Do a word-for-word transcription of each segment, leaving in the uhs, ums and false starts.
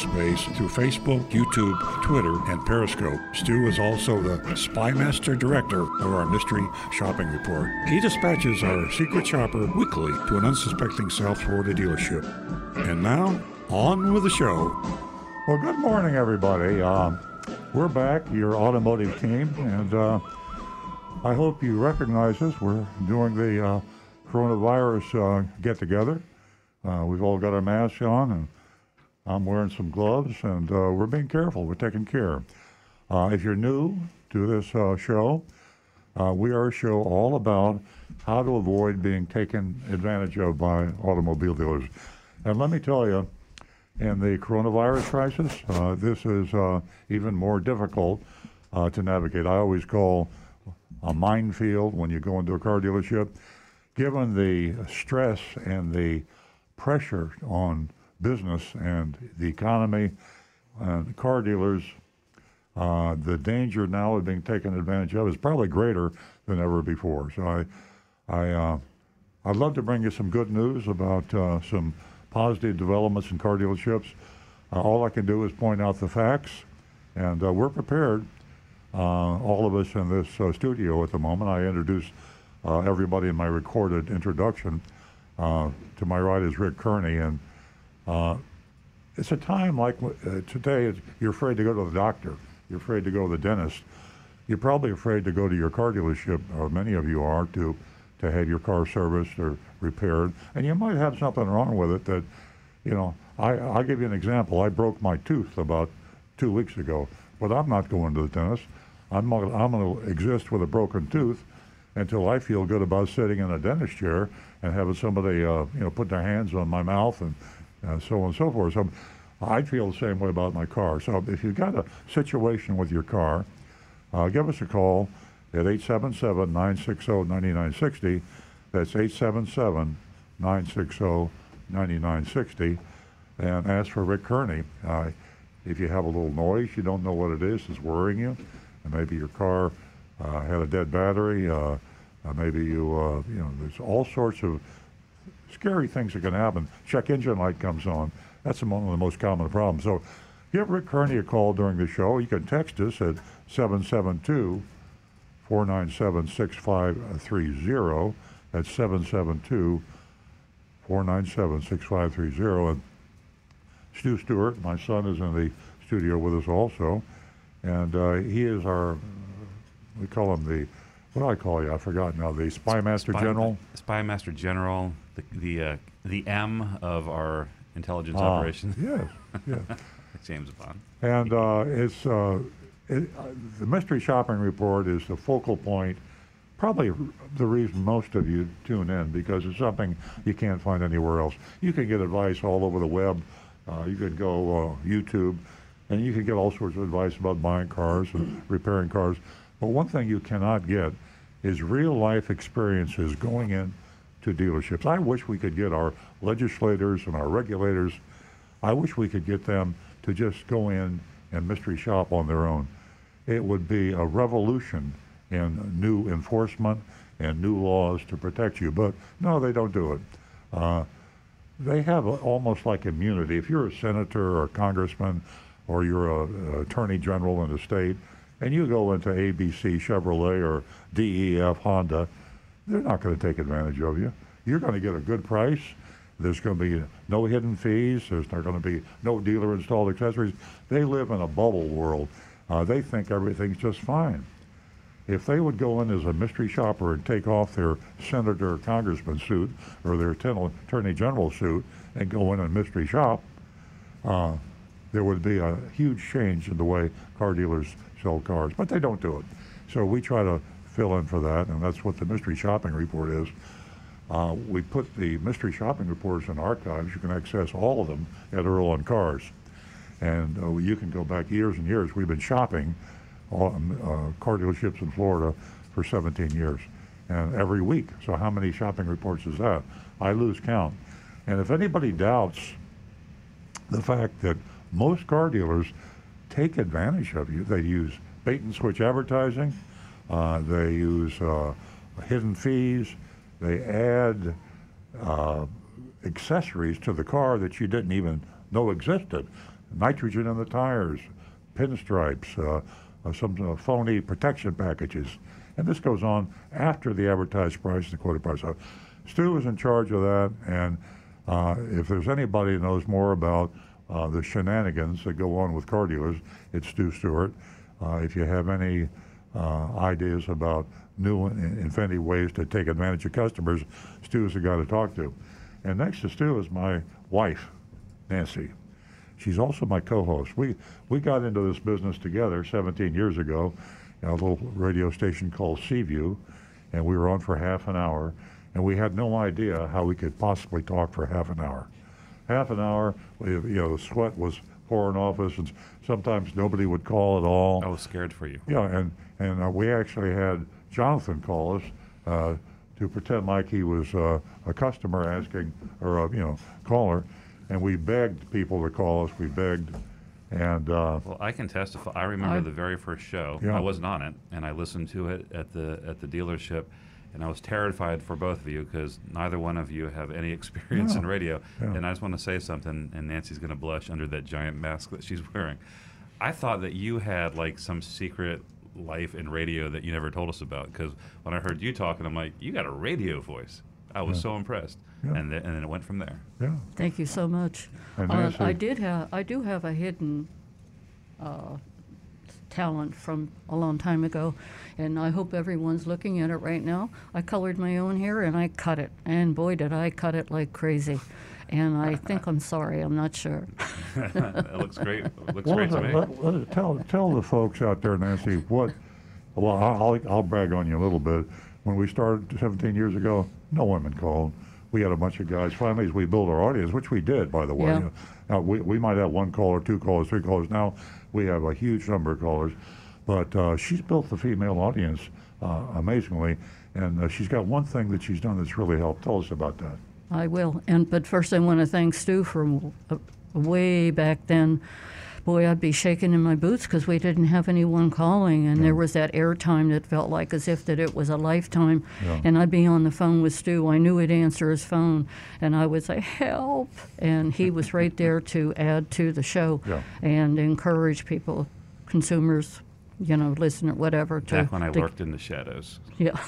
Space through Facebook, YouTube, Twitter, and Periscope. Stu is also the Spymaster Director of our Mystery Shopping Report. He dispatches our secret shopper weekly to an unsuspecting South Florida dealership. And now, on with the show. Well, good morning, everybody. Uh, we're back, your automotive team, and uh, I hope you recognize us. We're doing the uh, coronavirus uh, get-together. Uh, we've all got our masks on, and I'm wearing some gloves, and uh, we're being careful. We're taking care. Uh, if you're new to this uh, show, uh, we are a show all about how to avoid being taken advantage of by automobile dealers. And let me tell you, in the coronavirus crisis, uh, this is uh, even more difficult uh, to navigate. I always call a minefield when you go into a car dealership. Given the stress and the pressure on business and the economy and the car dealers, uh, the danger now of being taken advantage of is probably greater than ever before. So I, I, uh, I'd love to bring you some good news about uh, some positive developments in car dealerships. Uh, all I can do is point out the facts, and uh, we're prepared, uh, all of us in this uh, studio at the moment. I introduce uh, everybody in my recorded introduction. Uh, to my right is Rick Kearney, and Uh, it's a time like uh, today, you're afraid to go to the doctor. You're afraid to go to the dentist. You're probably afraid to go to your car dealership, or many of you are, to, to have your car serviced or repaired. And you might have something wrong with it that, you know, I, I'll give you an example. I broke my tooth about two weeks ago, but I'm not going to the dentist. I'm, I'm going to exist with a broken tooth until I feel good about sitting in a dentist chair and having somebody, uh, you know, put their hands on my mouth and Uh, so on and so forth. So I feel the same way about my car. So if you've got a situation with your car, uh, give us a call at eight seven seven, nine six zero, nine nine six zero. That's eight seven seven, nine six zero, nine nine six zero. And ask for Rick Kearney. Uh, if you have a little noise, you don't know what it is, it's worrying you, and maybe your car uh, had a dead battery, uh, maybe you, uh, you know, there's all sorts of scary things that can happen. Check engine light comes on. That's one of the most common problems. So give Rick Kearney a call during the show. You can text us at seven seven two, four nine seven, six five three zero. That's seven seven two, four nine seven, six five three zero. And Stu Stewart, my son, is in the studio with us also. And uh, he is our, we call him the, what do I call you? I forgot now. The Spymaster Spy, General? Spymaster General, the the, uh, the M of our intelligence uh, operations. Yes, yes. James Bond. And uh, it's, uh, it, uh, the Mystery Shopping Report is the focal point, probably the reason most of you tune in, because it's something you can't find anywhere else. You can get advice all over the web. Uh, you can go uh, YouTube, and you can get all sorts of advice about buying cars and repairing cars. But one thing you cannot get is real-life experiences going in to dealerships. I wish we could get our legislators and our regulators, I wish we could get them to just go in and mystery shop on their own. It would be a revolution in new enforcement and new laws to protect you. But no, they don't do it. Uh, they have a, almost like immunity. If you're a senator or a congressman or you're an attorney general in a state, and you go into A B C, Chevrolet, or D E F, Honda, they're not going to take advantage of you. You're going to get a good price. There's going to be no hidden fees. There's not going to be no dealer-installed accessories. They live in a bubble world. Uh, they think everything's just fine. If they would go in as a mystery shopper and take off their senator or congressman suit or their attorney general suit and go in and mystery shop, uh, there would be a huge change in the way car dealers sell cars, but they don't do it. So we try to fill in for that, and that's what the Mystery Shopping Report is. Uh, we put the Mystery Shopping Reports in archives. You can access all of them at Earl on Cars. And uh, you can go back years and years. We've been shopping on, uh, car dealerships in Florida for seventeen years, and every week. So how many shopping reports is that? I lose count. And if anybody doubts the fact that most car dealers take advantage of you, they use bait and switch advertising, uh, they use uh, hidden fees, they add uh, accessories to the car that you didn't even know existed. Nitrogen in the tires, pinstripes, uh, uh, some uh, phony protection packages. And this goes on after the advertised price and the quoted price. So Stu is in charge of that, and uh, if there's anybody that knows more about uh, the shenanigans that go on with car dealers, it's Stu Stewart. Uh, if you have any uh, ideas about new and inventive ways to take advantage of customers, Stu is the guy to talk to. And next to Stu is my wife, Nancy. She's also my co-host. We, we got into this business together seventeen years ago at a little radio station called Seaview, and we were on for half an hour, and we had no idea how we could possibly talk for half an hour. Half an hour, you know, sweat was pouring off us, and sometimes nobody would call at all. I was scared for you. Yeah, and, and uh, we actually had Jonathan call us uh, to pretend like he was uh, a customer asking, or a, you know, caller. And we begged people to call us. We begged, and uh, well, I can testify. I remember I, the very first show. Yeah. I wasn't on it, and I listened to it at the at the dealership, and I was terrified for both of you because neither one of you have any experience no. in radio. Yeah. And I just want to say something, and Nancy's going to blush under that giant mask that she's wearing. I thought that you had like some secret life in radio that you never told us about, because when I heard you talking, I'm like, you got a radio voice. I was yeah. so impressed, yeah. and, th and then it went from there. Yeah. Thank you so much. Uh, I did have, I do have a hidden uh, talent from a long time ago, and I hope everyone's looking at it right now. I colored my own hair and I cut it, and boy did I cut it like crazy. And I think I'm sorry. I'm not sure. That looks great. It looks well, great to me. Let, let, let, tell tell the folks out there, Nancy. What? Well, I'll I'll brag on you a little bit. When we started seventeen years ago, no women called. We had a bunch of guys. Finally, as we built our audience, which we did, by the way. Yeah. Now, we, we might have one caller, two callers, three callers. Now we have a huge number of callers. But uh, she's built the female audience uh, amazingly. And uh, she's got one thing that she's done that's really helped. Tell us about that. I will. And But first, I want to thank Stu from uh, way back then. Boy, I'd be shaking in my boots because we didn't have anyone calling, and yeah. there was that airtime that felt like as if that it was a lifetime. Yeah. And I'd be on the phone with Stu. I knew he'd answer his phone, and I would say, help. And he was right there to add to the show yeah. and encourage people, consumers, you know, listener, whatever. To, Back when I to, worked in the shadows. Yeah.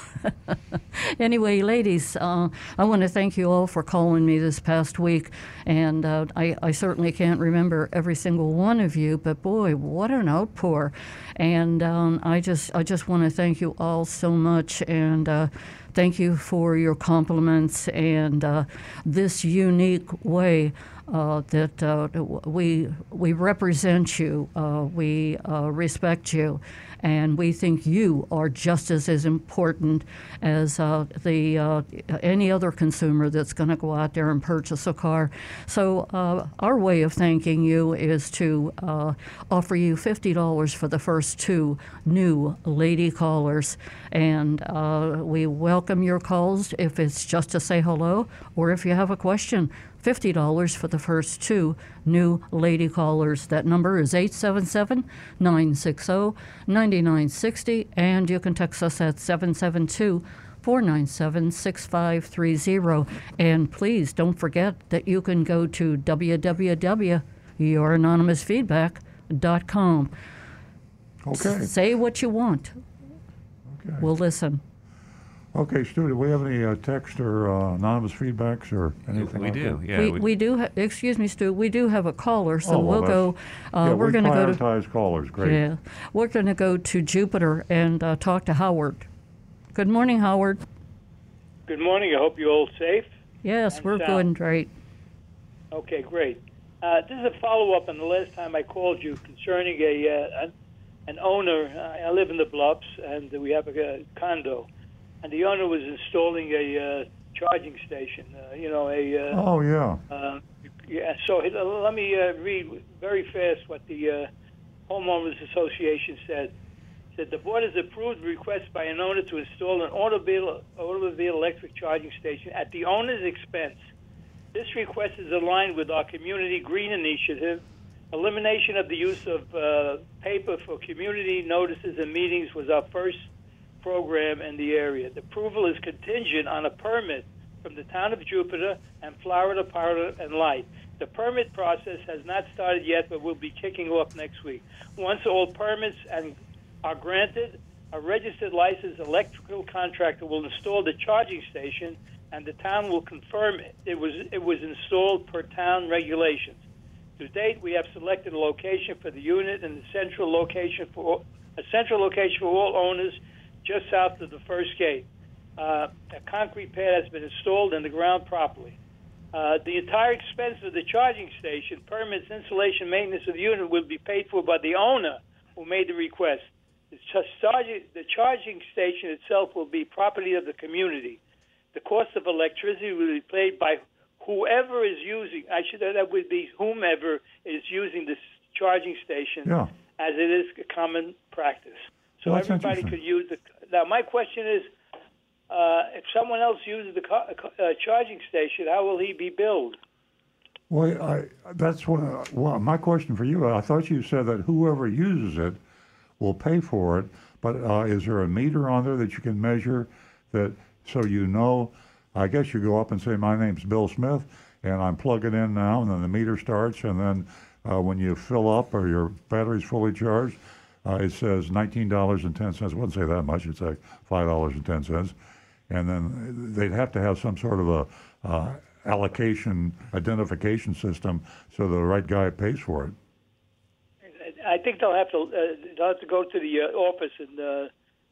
Anyway, ladies, uh, I want to thank you all for calling me this past week. And uh, I, I certainly can't remember every single one of you, but boy, what an outpour. And um, I just I just want to thank you all so much. And uh, thank you for your compliments and uh, this unique way Uh, that uh, we we represent you, uh, we uh, respect you, and we think you are just as, as important as uh, the uh, any other consumer that's going to go out there and purchase a car. So uh, our way of thanking you is to uh, offer you fifty dollars for the first two new lady callers, and uh, we welcome your calls if it's just to say hello or if you have a question. fifty dollars for the first two new lady callers. That number is eight seven seven, nine six zero, nine nine six zero, and you can text us at seven seven two, four nine seven, six five three zero. And please don't forget that you can go to w w w dot your anonymous feedback dot com. Okay. Say what you want. Okay. We'll listen. Okay, Stu, do we have any uh, text or uh, anonymous feedbacks or anything? We like do, that? yeah. We, we, we do. Ha excuse me, Stu. We do have a caller, so oh, well, we'll go. Uh, yeah, we're we going to go to prioritize callers. Great. Yeah, we're going to go to Jupiter and uh, talk to Howard. Good morning, Howard. Good morning. I hope you're all safe. Yes, and we're sound. Doing great. Okay, great. Uh, this is a follow-up on the last time I called you concerning a uh, an, an owner. I live in the Bluffs, and we have a, a condo. And the owner was installing a uh, charging station, uh, you know, a uh, oh yeah, uh, Yeah, so let me uh, read very fast what the uh, Homeowners Association said. It said, the board has approved requests by an owner to install an automobile, automobile electric charging station at the owner's expense. This request is aligned with our community green initiative, elimination of the use of uh, paper for community notices and meetings was our first program in the area. The approval is contingent on a permit from the town of Jupiter and Florida Power and Light. The permit process has not started yet, but will be kicking off next week. Once all permits and are granted, a registered licensed electrical contractor will install the charging station, and the town will confirm it, it was it was installed per town regulations. To date, we have selected a location for the unit and the central location for a central location for all owners, just south of the first gate. Uh, a concrete pad has been installed in the ground properly. Uh, the entire expense of the charging station, permits, installation, maintenance of the unit will be paid for by the owner who made the request. The charging, the charging station itself will be property of the community. The cost of electricity will be paid by whoever is using, I should say that would be whomever is using this charging station, yeah, as it is a common practice. So well, everybody could use the. Now, my question is, uh, if someone else uses the car, uh, charging station, how will he be billed? Well, I, that's what, uh, well, my question for you. I thought you said that whoever uses it will pay for it, but uh, is there a meter on there that you can measure that so you know? I guess you go up and say, my name's Bill Smith, and I'm plugging in now, and then the meter starts, and then uh, when you fill up or your battery's fully charged, Uh, it says nineteen dollars and ten cents. It wouldn't say that much. It's like five dollars and ten cents. And then they'd have to have some sort of a uh, allocation, identification system so the right guy pays for it. I think they'll have to, uh, they'll have to go to the uh, office and uh,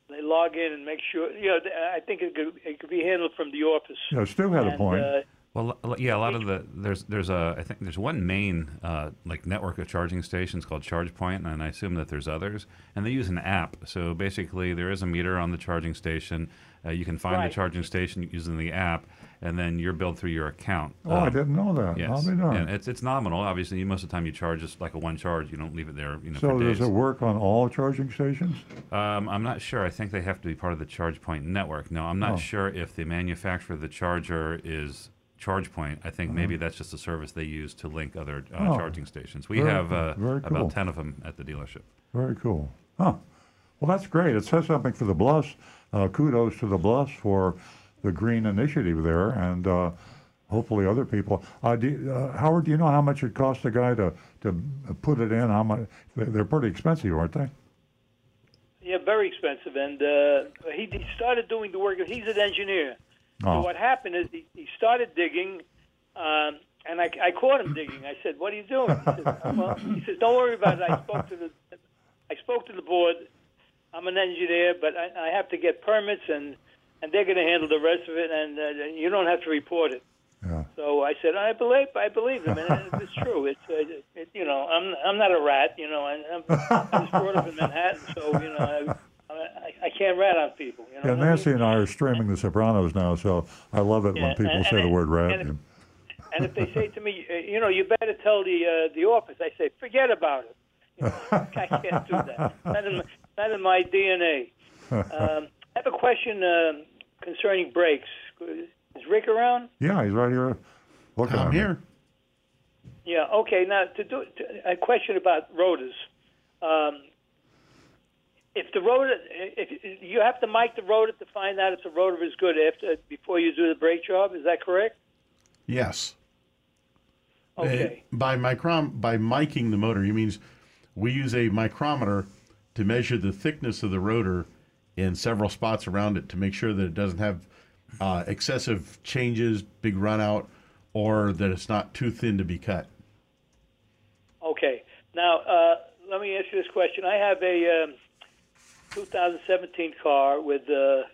they log in and make sure. You know, I think it could, it could be handled from the office. Yeah, Stu had and, a point. Uh, Well, yeah, a lot of the there's there's a I think there's one main uh, like network of charging stations called ChargePoint, and I assume that there's others, and they use an app. So basically, there is a meter on the charging station. Uh, you can find right. the charging station using the app, and then you're billed through your account. Oh, um, I didn't know that. Yes, and it's it's nominal. Obviously, most of the time you charge just like a one charge. You don't leave it there. You know. So for does days. It work on all charging stations? Um, I'm not sure. I think they have to be part of the ChargePoint network. No, I'm not oh. sure if the manufacturer of the charger is ChargePoint. I think uh-huh. maybe that's just a service they use to link other uh, oh, charging stations. We very, have uh, cool. about ten of them at the dealership. Very cool. Huh. Well, that's great. It says something for the Bluffs. Uh, kudos to the Bluffs for the green initiative there, and uh, hopefully other people. Uh, do, uh, Howard, do you know how much it costs a guy to, to put it in? How much? They're pretty expensive, aren't they? Yeah, very expensive. And uh, he, he started doing the work. He's an engineer. Oh. So what happened is he, he started digging, um, and I, I caught him digging. I said, "What are you doing?" He says, well, he says, "Don't worry about it. I spoke to the, I spoke to the board. I'm an engineer, but I, I have to get permits, and, and they're going to handle the rest of it, and uh, you don't have to report it." Yeah. So I said, "I believe, I believe them, and it's true. It's, uh, it, you know, I'm, I'm not a rat, you know. I'm, I was brought up in Manhattan, so you know." I, I, I can't rat on people. You know yeah, Nancy I mean? and I are streaming The Sopranos now, so I love it yeah, when people and, say and the word rat. And if, and if they say to me, you know, you better tell the uh, the office, I say, forget about it. You know, I can't do that. Not in my, not in my D N A. Um, I have a question uh, concerning brakes. Is Rick around? Yeah, he's right here. Look, I'm here. Me. Yeah, okay. Now, to do to, a question about rotors. Um If the rotor, if you have to mic the rotor to find out if the rotor is good after before you do the brake job, is that correct? Yes. Okay. Uh, by microm by micing the motor, he means we use a micrometer to measure the thickness of the rotor in several spots around it to make sure that it doesn't have uh, excessive changes, big run out, or that it's not too thin to be cut. Okay. Now uh, let me ask you this question. I have a um, two thousand seventeen car with uh,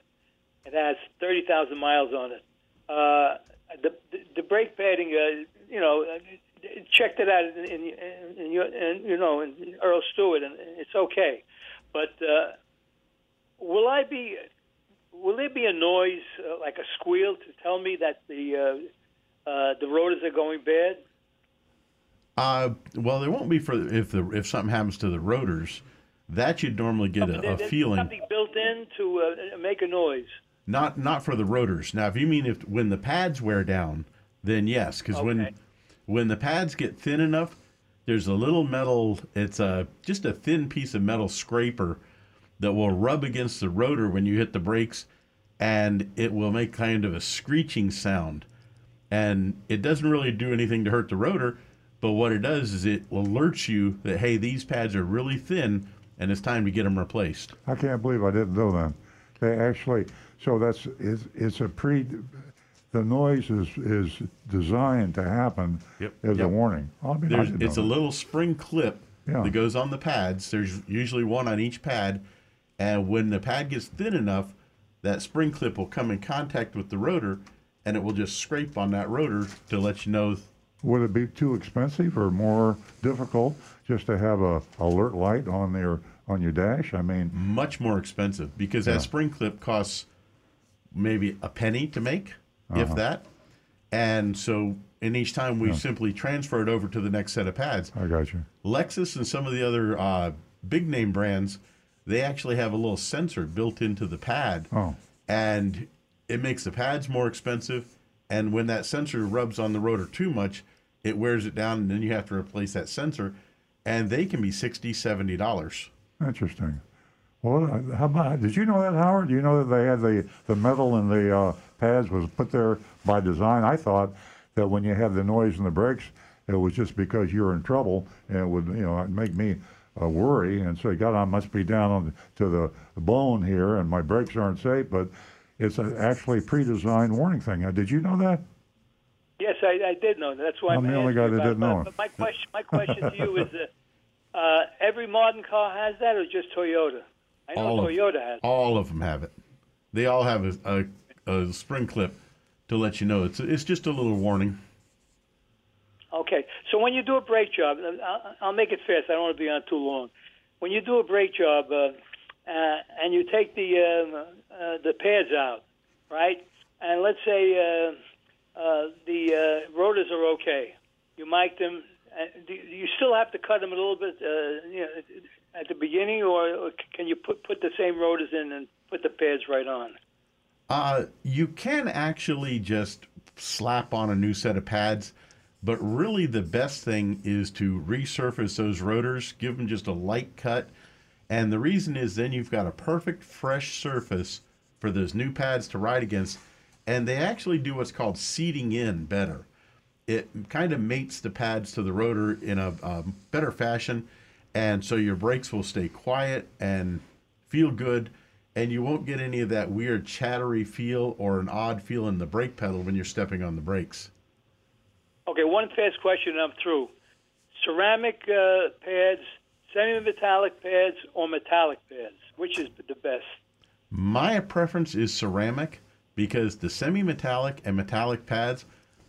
it has thirty thousand miles on it. Uh, the, the the brake padding, uh, you know, checked it out in, in, in, your, in you know in Earl Stewart, and it's okay. But uh, will I be will there be a noise uh, like a squeal to tell me that the uh, uh, the rotors are going bad? Uh, well, there won't be for if the if something happens to the rotors. That you'd normally get a, a feeling. Something built in to uh, make a noise. Not not for the rotors. Now, if you mean if when the pads wear down, then yes, because okay. when when the pads get thin enough, there's a little metal. It's a just a thin piece of metal scraper that will rub against the rotor when you hit the brakes, and it will make kind of a screeching sound. And it doesn't really do anything to hurt the rotor, but what it does is it alerts you that, hey, these pads are really thin, and it's time to get them replaced. I can't believe I didn't know that. They actually, so that's, it's, it's a pre, the noise is, is designed to happen yep. as yep. a warning. I mean, I didn't know that. A little spring clip yeah. that goes on the pads. There's usually one on each pad, and when the pad gets thin enough, that spring clip will come in contact with the rotor, and it will just scrape on that rotor to let you know. Would it be too expensive or more difficult just to have a alert light on their on your dash? I mean, much more expensive, because yeah. that spring clip costs maybe a penny to make, uh-huh. if that. And so, and each time we yeah. simply transfer it over to the next set of pads. I got you. Lexus and some of the other uh, big name brands, they actually have a little sensor built into the pad, oh. and it makes the pads more expensive. And when that sensor rubs on the rotor too much, it wears it down, and then you have to replace that sensor. And they can be sixty dollars, seventy dollars. Interesting. Well, how about, did you know that, Howard? You know that they had the, the metal in the uh, pads was put there by design. I thought that when you had the noise in the brakes, it was just because you were in trouble, and it would, you know, make me uh, worry and say, God, I must be down on the, to the bone here, and my brakes aren't safe, but it's an actually pre-designed warning thing. Uh, did you know that? Yes, I, I did know that. That's why I'm the only guy that didn't know. But my question, my question to you is, uh, uh, every modern car has that, or just Toyota? I know all Toyota of, has. All of them have it. They all have a, a, a spring clip to let you know. It's it's just a little warning. Okay, so when you do a brake job, I'll, I'll make it fast. I don't want to be on too long. When you do a brake job. Uh, Uh, and you take the uh, uh, the pads out, right? And let's say uh, uh, the uh, rotors are okay. You mic them. Uh, do you still have to cut them a little bit uh, you know, at the beginning, or, or can you put put the same rotors in and put the pads right on? Uh, you can actually just slap on a new set of pads, but really the best thing is to resurface those rotors, give them just a light cut. And the reason is then you've got a perfect fresh surface for those new pads to ride against. And they actually do what's called seating in better. It kind of mates the pads to the rotor in a, a better fashion. And so your brakes will stay quiet and feel good. And you won't get any of that weird chattery feel or an odd feel in the brake pedal when you're stepping on the brakes. Okay, one fast question and I'm through. Ceramic uh, pads, semi-metallic pads, or metallic pads? Which is the best? My preference is ceramic, because the semi-metallic and metallic pads,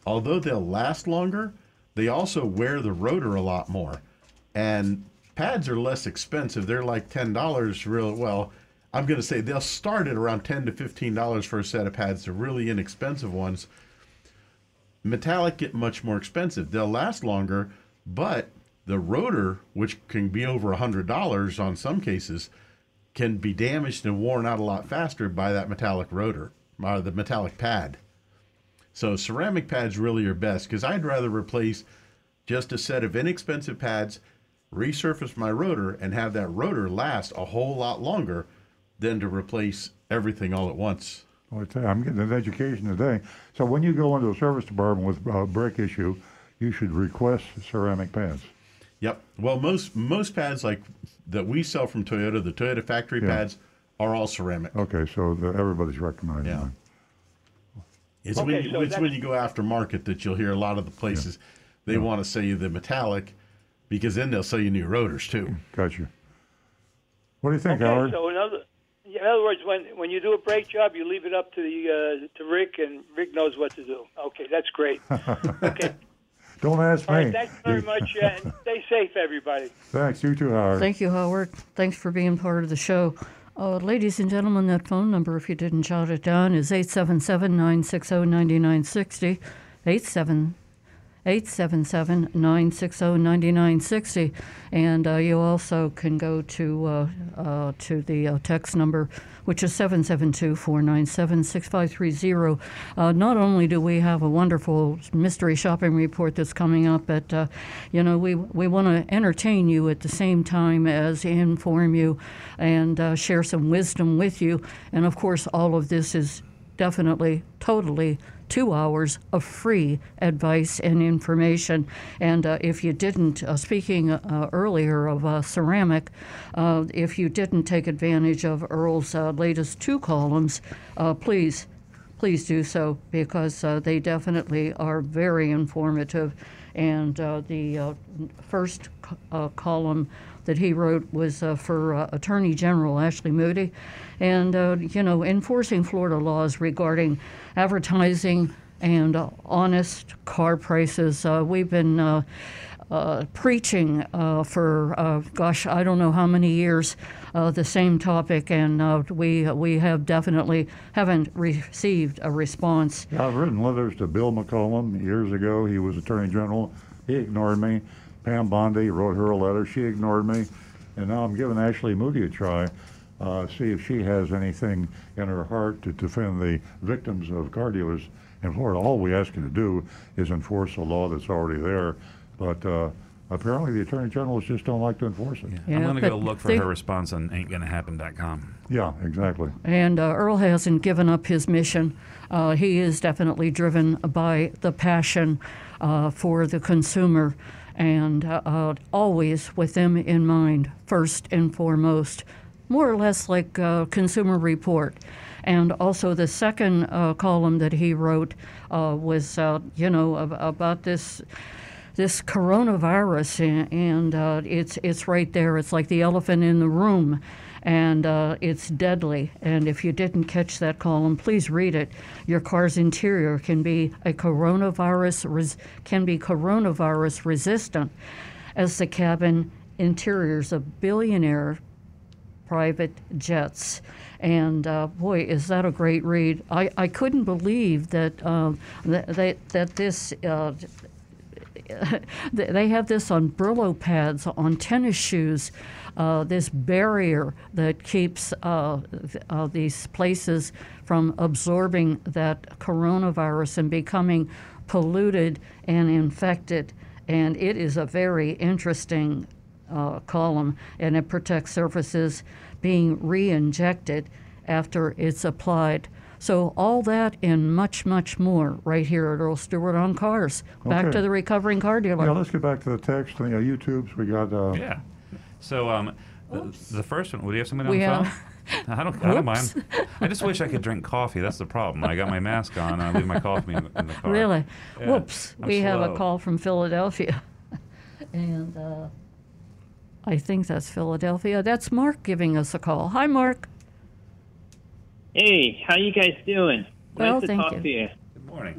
although they'll last longer, they also wear the rotor a lot more. And pads are less expensive. They're like ten dollars real well. I'm going to say they'll start at around ten to fifteen dollars for a set of pads. They're really inexpensive ones. Metallic get much more expensive. They'll last longer, but the rotor, which can be over one hundred dollars on some cases, can be damaged and worn out a lot faster by that metallic rotor, or the metallic pad. So ceramic pads really are best, because I'd rather replace just a set of inexpensive pads, resurface my rotor, and have that rotor last a whole lot longer than to replace everything all at once. Well, I tell you, I'm getting an education today. So when you go into a service department with a brake issue, you should request ceramic pads. Yep. Well, most most pads like that we sell from Toyota, the Toyota factory yeah. pads, are all ceramic. Okay, so the, everybody's recommending yeah. that. It's, okay, when, you, so it's when you go aftermarket that you'll hear a lot of the places yeah. they yeah. want to sell you the metallic, because then they'll sell you new rotors, too. Gotcha. What do you think, okay, Howard? So in other, in other words, when, when you do a brake job, you leave it up to, the, uh, to Rick, and Rick knows what to do. Okay, that's great. Okay. Don't ask All me. Right, thanks very much, and stay safe, everybody. Thanks. You too, Howard. Thank you, Howard. Thanks for being part of the show. Uh, ladies and gentlemen, that phone number, if you didn't jot it down, is eight seven seven, nine six zero, nine nine six zero, eight seven seven, nine six zero, nine nine six zero. And uh, you also can go to uh, uh, to the uh, text number, which is seven seven two, four nine seven, six five three zero. Uh, not only do we have a wonderful mystery shopping report that's coming up, but, uh, you know, we, we want to entertain you at the same time as inform you and uh, share some wisdom with you. And, of course, all of this is definitely, totally two hours of free advice and information. And uh, if you didn't, uh, speaking uh, earlier of uh, ceramic, uh, if you didn't take advantage of Earl's uh, latest two columns, uh, please, please do so, because uh, they definitely are very informative. And uh, the uh, first uh, column that he wrote was uh, for uh, Attorney General Ashley Moody. And, uh, you know, enforcing Florida laws regarding advertising and uh, honest car prices. Uh, we've been uh, uh, preaching uh, for, uh, gosh, I don't know how many years, uh, the same topic, and uh, we we have definitely haven't received a response. Yeah, I've written letters to Bill McCollum years ago. He was Attorney General. He ignored me. Pam Bondi wrote her a letter. She ignored me. And now I'm giving Ashley Moody a try. Uh, see if she has anything in her heart to defend the victims of car dealers in Florida. All we ask you to do is enforce a law that's already there, but uh, apparently the Attorney Generals just don't like to enforce it. Yeah. Yeah, I'm going to go look for they, her response on ain't gonna happen dot com. Yeah, exactly. And uh, Earl hasn't given up his mission. Uh, he is definitely driven by the passion uh, for the consumer, and uh, always with them in mind, first and foremost. More or less like uh, Consumer Report. And also the second uh, column that he wrote uh, was, uh, you know, ab about this this coronavirus, and, and uh, it's, it's right there. It's like the elephant in the room, and uh, it's deadly. And if you didn't catch that column, please read it. Your car's interior can be a coronavirus res can be coronavirus resistant, as the cabin interiors of billionaire private jets. And uh, boy, is that a great read. I, I couldn't believe that, uh, that, that, that this, uh, they have this on Brillo pads, on tennis shoes, uh, this barrier that keeps uh, uh, these places from absorbing that coronavirus and becoming polluted and infected. And it is a very interesting Uh, column, and it protects surfaces being re-injected after it's applied. So all that and much, much more right here at Earl Stewart on Cars. Back okay. to the recovering car dealer. Yeah, let's get back to the text, the uh, YouTubes. We got... Uh, yeah. So um, the, the first one, would you have somebody on we the have phone? I don't, I don't mind. I just wish I could drink coffee. That's the problem. I got my mask on, and I leave my coffee in the, in the car. Really? Yeah. Whoops. I'm we slow. have a call from Philadelphia. and... Uh, I think that's Philadelphia. That's Mark giving us a call. Hi, Mark. Hey, how you guys doing? Well, nice to thank talk you. to you. Good morning.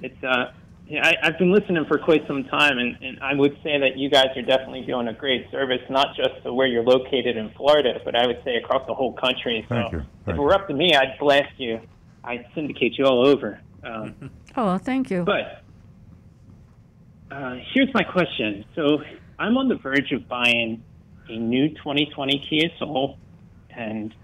It's uh, yeah, I, I've been listening for quite some time, and, and I would say that you guys are definitely doing a great service, not just to where you're located in Florida, but I would say across the whole country. So thank you. Thank if it were up to me, I'd blast you. I'd syndicate you all over. Um, oh, thank you. But uh, here's my question. So I'm on the verge of buying a new twenty twenty Kia Soul, and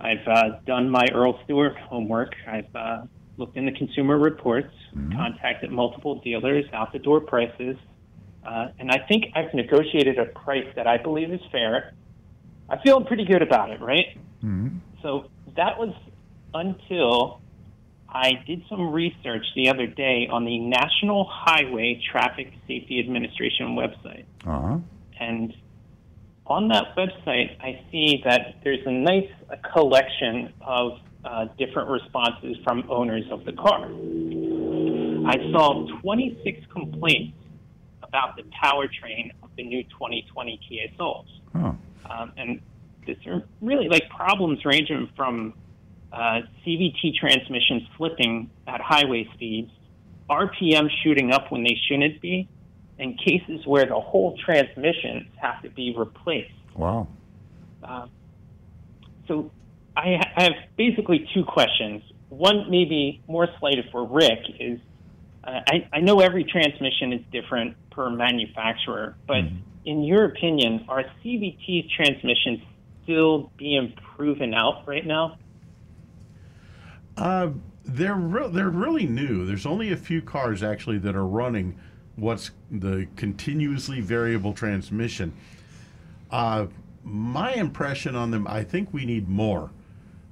I've uh, done my Earl Stewart homework. I've uh, looked in the Consumer Reports, mm-hmm. contacted multiple dealers, out-the-door prices, uh, and I think I've negotiated a price that I believe is fair. I feel pretty good about it, right? Mm-hmm. So that was until I did some research the other day on the National Highway Traffic Safety Administration website. Uh-huh. And on that website, I see that there's a nice collection of uh, different responses from owners of the car. I saw twenty-six complaints about the powertrain of the new twenty twenty Kia Souls. Oh. Um, and these are really like problems ranging from Uh, C V T transmission slipping at highway speeds, R P M shooting up when they shouldn't be, and cases where the whole transmissions have to be replaced. Wow. Uh, so I, I have basically two questions. One, maybe more slated for Rick, is Uh, I, I know every transmission is different per manufacturer, but mm-hmm. in your opinion, are C V T transmissions still being proven out right now? Uh, they're re- they're really new. There's only a few cars actually that are running what's the continuously variable transmission. Uh, my impression on them, I think we need more,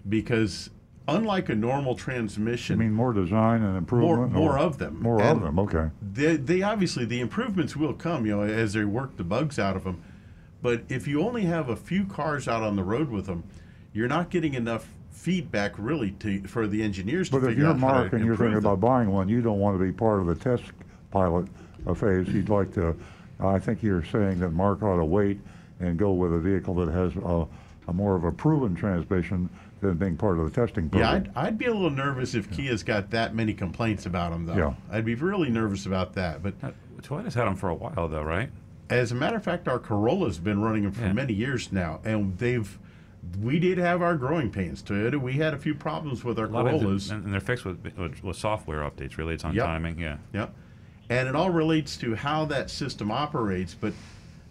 because unlike a normal transmission, I mean, more design and improvement, more, more of them, more and of them. Okay. They, they obviously the improvements will come, you know, as they work the bugs out of them. But if you only have a few cars out on the road with them, you're not getting enough feedback really to for the engineers to but figure out. But if you're Mark and you're thinking them. about buying one, you don't want to be part of the test pilot phase. You'd like to. I think you're saying that Mark ought to wait and go with a vehicle that has a, a more of a proven transmission than being part of the testing program. Yeah, I'd, I'd be a little nervous if yeah. Kia's got that many complaints about them, though. Yeah. I'd be really nervous about that. But uh, Toyota's had them for a while, though, right? As a matter of fact, our Corolla's been running them for yeah. many years now, and they've we did have our growing pains, Toyota. We had a few problems with our Corollas. The, and they're fixed with, with, with software updates, really. It's on yep. timing, yeah. Yep. And it all relates to how that system operates, but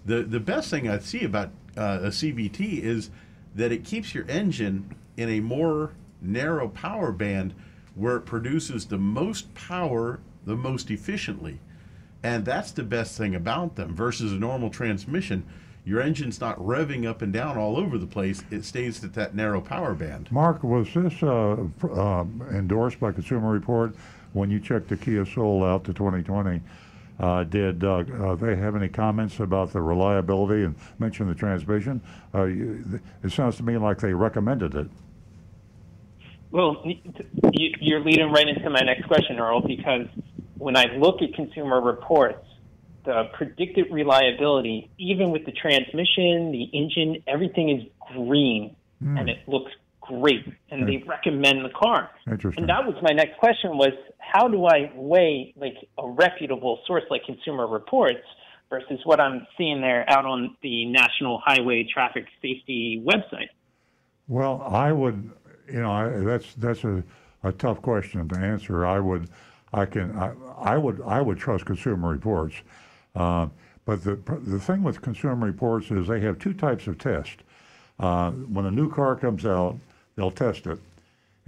the, the best thing I see about uh, a C V T is that it keeps your engine in a more narrow power band where it produces the most power the most efficiently. And that's the best thing about them versus a normal transmission. Your engine's not revving up and down all over the place. It stays at that narrow power band. Mark, was this uh, uh, endorsed by Consumer Report? When you checked the Kia Soul out to twenty twenty, uh, did uh, uh, they have any comments about the reliability and mention the transmission? Uh, you, it sounds to me like they recommended it. Well, you're leading right into my next question, Earl, because when I look at Consumer Reports, the predicted reliability, even with the transmission, the engine, everything is green, mm. and it looks great, and okay. they recommend the car. Interesting. And that was my next question was, how do I weigh like a reputable source like Consumer Reports versus what I'm seeing there out on the National Highway Traffic Safety website? Well, I would, you know, I, that's that's a, a tough question to answer. I would, I can, I, I would, I would trust Consumer Reports. Uh, but the the thing with Consumer Reports is they have two types of tests. Uh, when a new car comes out, they'll test it,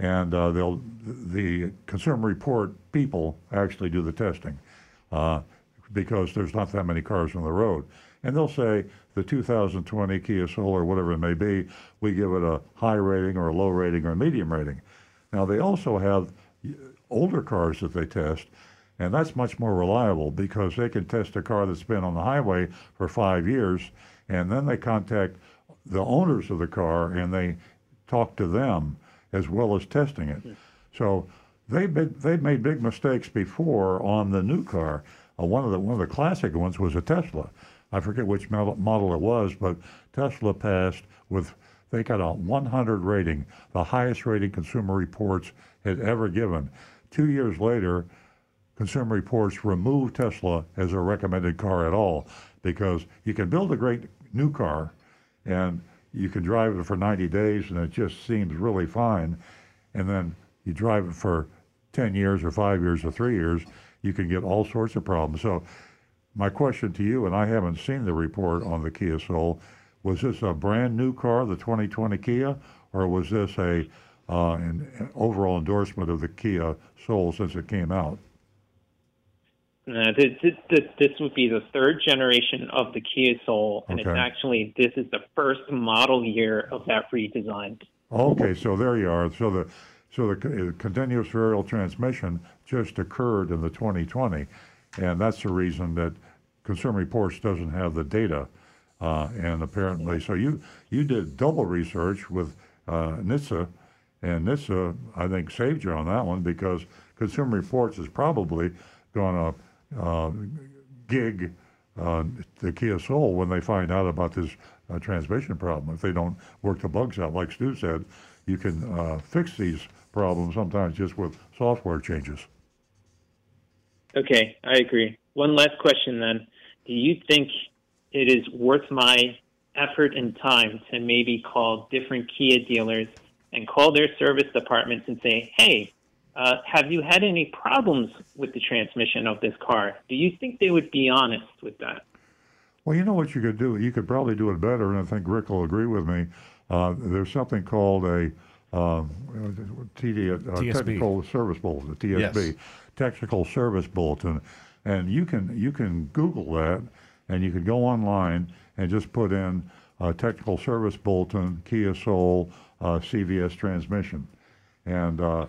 and uh, they'll the Consumer Report people actually do the testing uh, because there's not that many cars on the road. And they'll say the two thousand twenty Kia Soul or whatever it may be, we give it a high rating or a low rating or a medium rating. Now, they also have older cars that they test, and that's much more reliable because they can test a car that's been on the highway for five years, and then they contact the owners of the car and they talk to them as well as testing it. So they've been, they've made big mistakes before on the new car. Uh, one of the one of the classic ones was a Tesla. I forget which model it was, but Tesla passed with they got a one hundred rating, the highest rating Consumer Reports had ever given. Two years later, Consumer Reports removed Tesla as a recommended car at all because you can build a great new car and you can drive it for ninety days and it just seems really fine. And then you drive it for ten years or five years or three years, you can get all sorts of problems. So my question to you, and I haven't seen the report on the Kia Soul, was this a brand new car, the twenty twenty Kia, or was this a uh, an, an overall endorsement of the Kia Soul since it came out? No, this, this, this would be the third generation of the Kia Soul, and okay. it's actually, this is the first model year of that redesign. Okay, so there you are. So the so the continuous variable transmission just occurred in the twenty twenty, and that's the reason that Consumer Reports doesn't have the data, uh, and apparently, so you, you did double research with uh, N HTSA, and N H T S A, I think, saved you on that one because Consumer Reports is probably going to Uh, gig uh, the Kia Soul when they find out about this uh, transmission problem. If they don't work the bugs out, like Stu said, you can uh, fix these problems sometimes just with software changes. Okay, I agree. One last question then. Do you think it is worth my effort and time to maybe call different Kia dealers and call their service departments and say, hey, Uh, have you had any problems with the transmission of this car? Do you think they would be honest with that? Well, you know what you could do? You could probably do it better, and I think Rick will agree with me. Uh, there's something called a um, T D, uh, Technical Service Bulletin, the T S B, yes. Technical Service Bulletin. And you can you can Google that, and you can go online and just put in uh, Technical Service Bulletin, Kia Soul, uh, C V S transmission. And uh,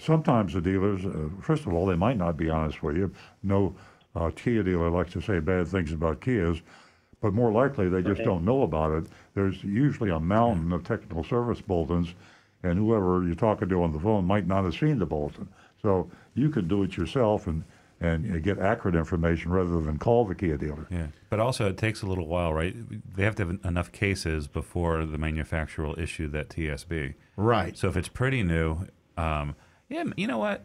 sometimes the dealers, uh, first of all, they might not be honest with you. No uh, Kia dealer likes to say bad things about Kias, but more likely they just okay. don't know about it. There's usually a mountain of technical service bulletins, and whoever you're talking to on the phone might not have seen the bulletin. So you could do it yourself and and get accurate information rather than call the Kia dealer. Yeah, but also it takes a little while, right? They have to have enough cases before the manufacturer will issue that T S B. Right. So if it's pretty new, um, yeah, you know what?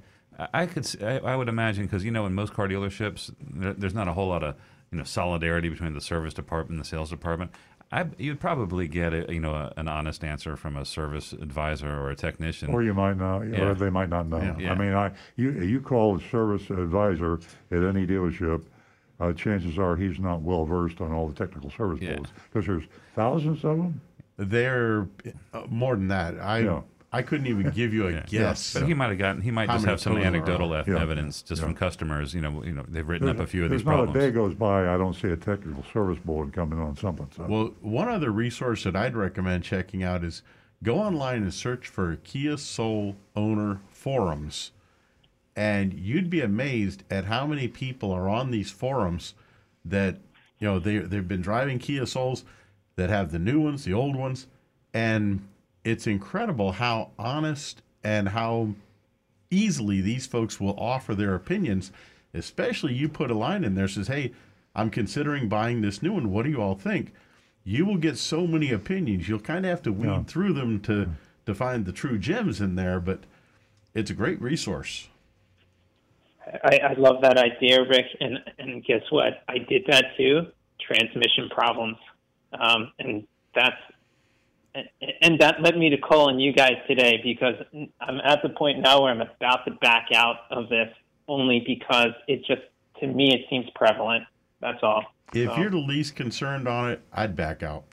I could, I, I would imagine, because you know, in most car dealerships, there, there's not a whole lot of you know solidarity between the service department and the sales department. I, you'd probably get a, you know a, an honest answer from a service advisor or a technician, or you might not, yeah. or they might not know. Yeah, yeah. I mean, I you you call a service advisor at any dealership, uh, chances are he's not well versed on all the technical service yeah. boards, because there's thousands of them. They're uh, more than that. I yeah. I couldn't even give you a yeah. guess. Yeah. But he might have gotten. He might How just have some anecdotal yeah. evidence just yeah. from customers. You know, you know, they've written there's, up a few of these problems. There's not a day goes by I don't see a technical service board coming on something. So. Well, one other resource that I'd recommend checking out is go online and search for Kia Soul owner forums, and you'd be amazed at how many people are on these forums that you know they they've been driving Kia Souls, that have the new ones, the old ones, and it's incredible how honest and how easily these folks will offer their opinions, especially you put a line in there says, hey, I'm considering buying this new one. What do you all think? You will get so many opinions. You'll kind of have to weed yeah. through them to, yeah. to find the true gems in there, but it's a great resource. I, I love that idea, Rick. And, and guess what? I did that too. Transmission problems. Um, and that's, And that led me to call on you guys today, because I'm at the point now where I'm about to back out of this only because it just, to me, it seems prevalent. That's all. If so. You're the least concerned on it, I'd back out.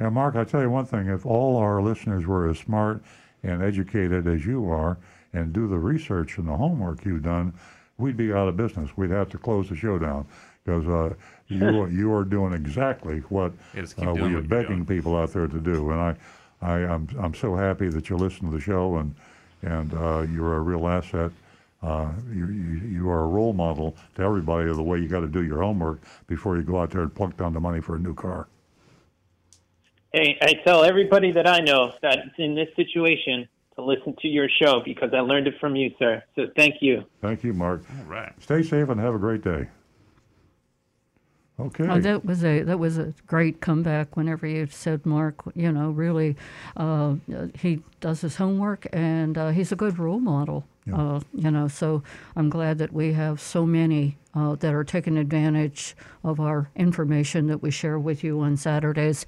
Now, Mark, I'll tell you one thing. If all our listeners were as smart and educated as you are and do the research and the homework you've done, we'd be out of business. We'd have to close the show down, because uh, you, you are doing exactly what uh, we are begging people out there to do. And I, I, I'm, I'm so happy that you listen to the show, and, and uh, you're a real asset. Uh, you, you, you are a role model to everybody of the way you got to do your homework before you go out there and plunk down the money for a new car. Hey, I tell everybody that I know that's in this situation to listen to your show, because I learned it from you, sir. So thank you. Thank you, Mark. All right. Stay safe and have a great day. Okay. Oh, that was a that was a great comeback. Whenever you said Mark, you know, really, uh, he does his homework, and uh, he's a good role model. Yeah. Uh, you know, so I'm glad that we have so many uh, that are taking advantage of our information that we share with you on Saturdays.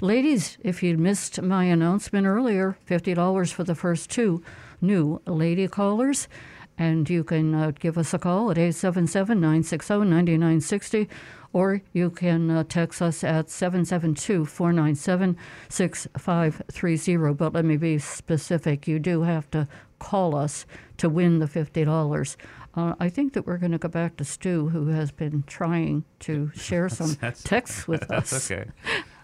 Ladies, if you missed my announcement earlier, fifty dollars for the first two new lady callers. And you can uh, give us a call at eight seven seven, nine six zero, nine nine six zero, or you can uh, text us at seven seven two, four nine seven, six five three zero. But let me be specific. You do have to call us to win the fifty dollars. Uh, I think that we're going to go back to Stu, who has been trying to share some that's, that's, texts with that's us. That's okay.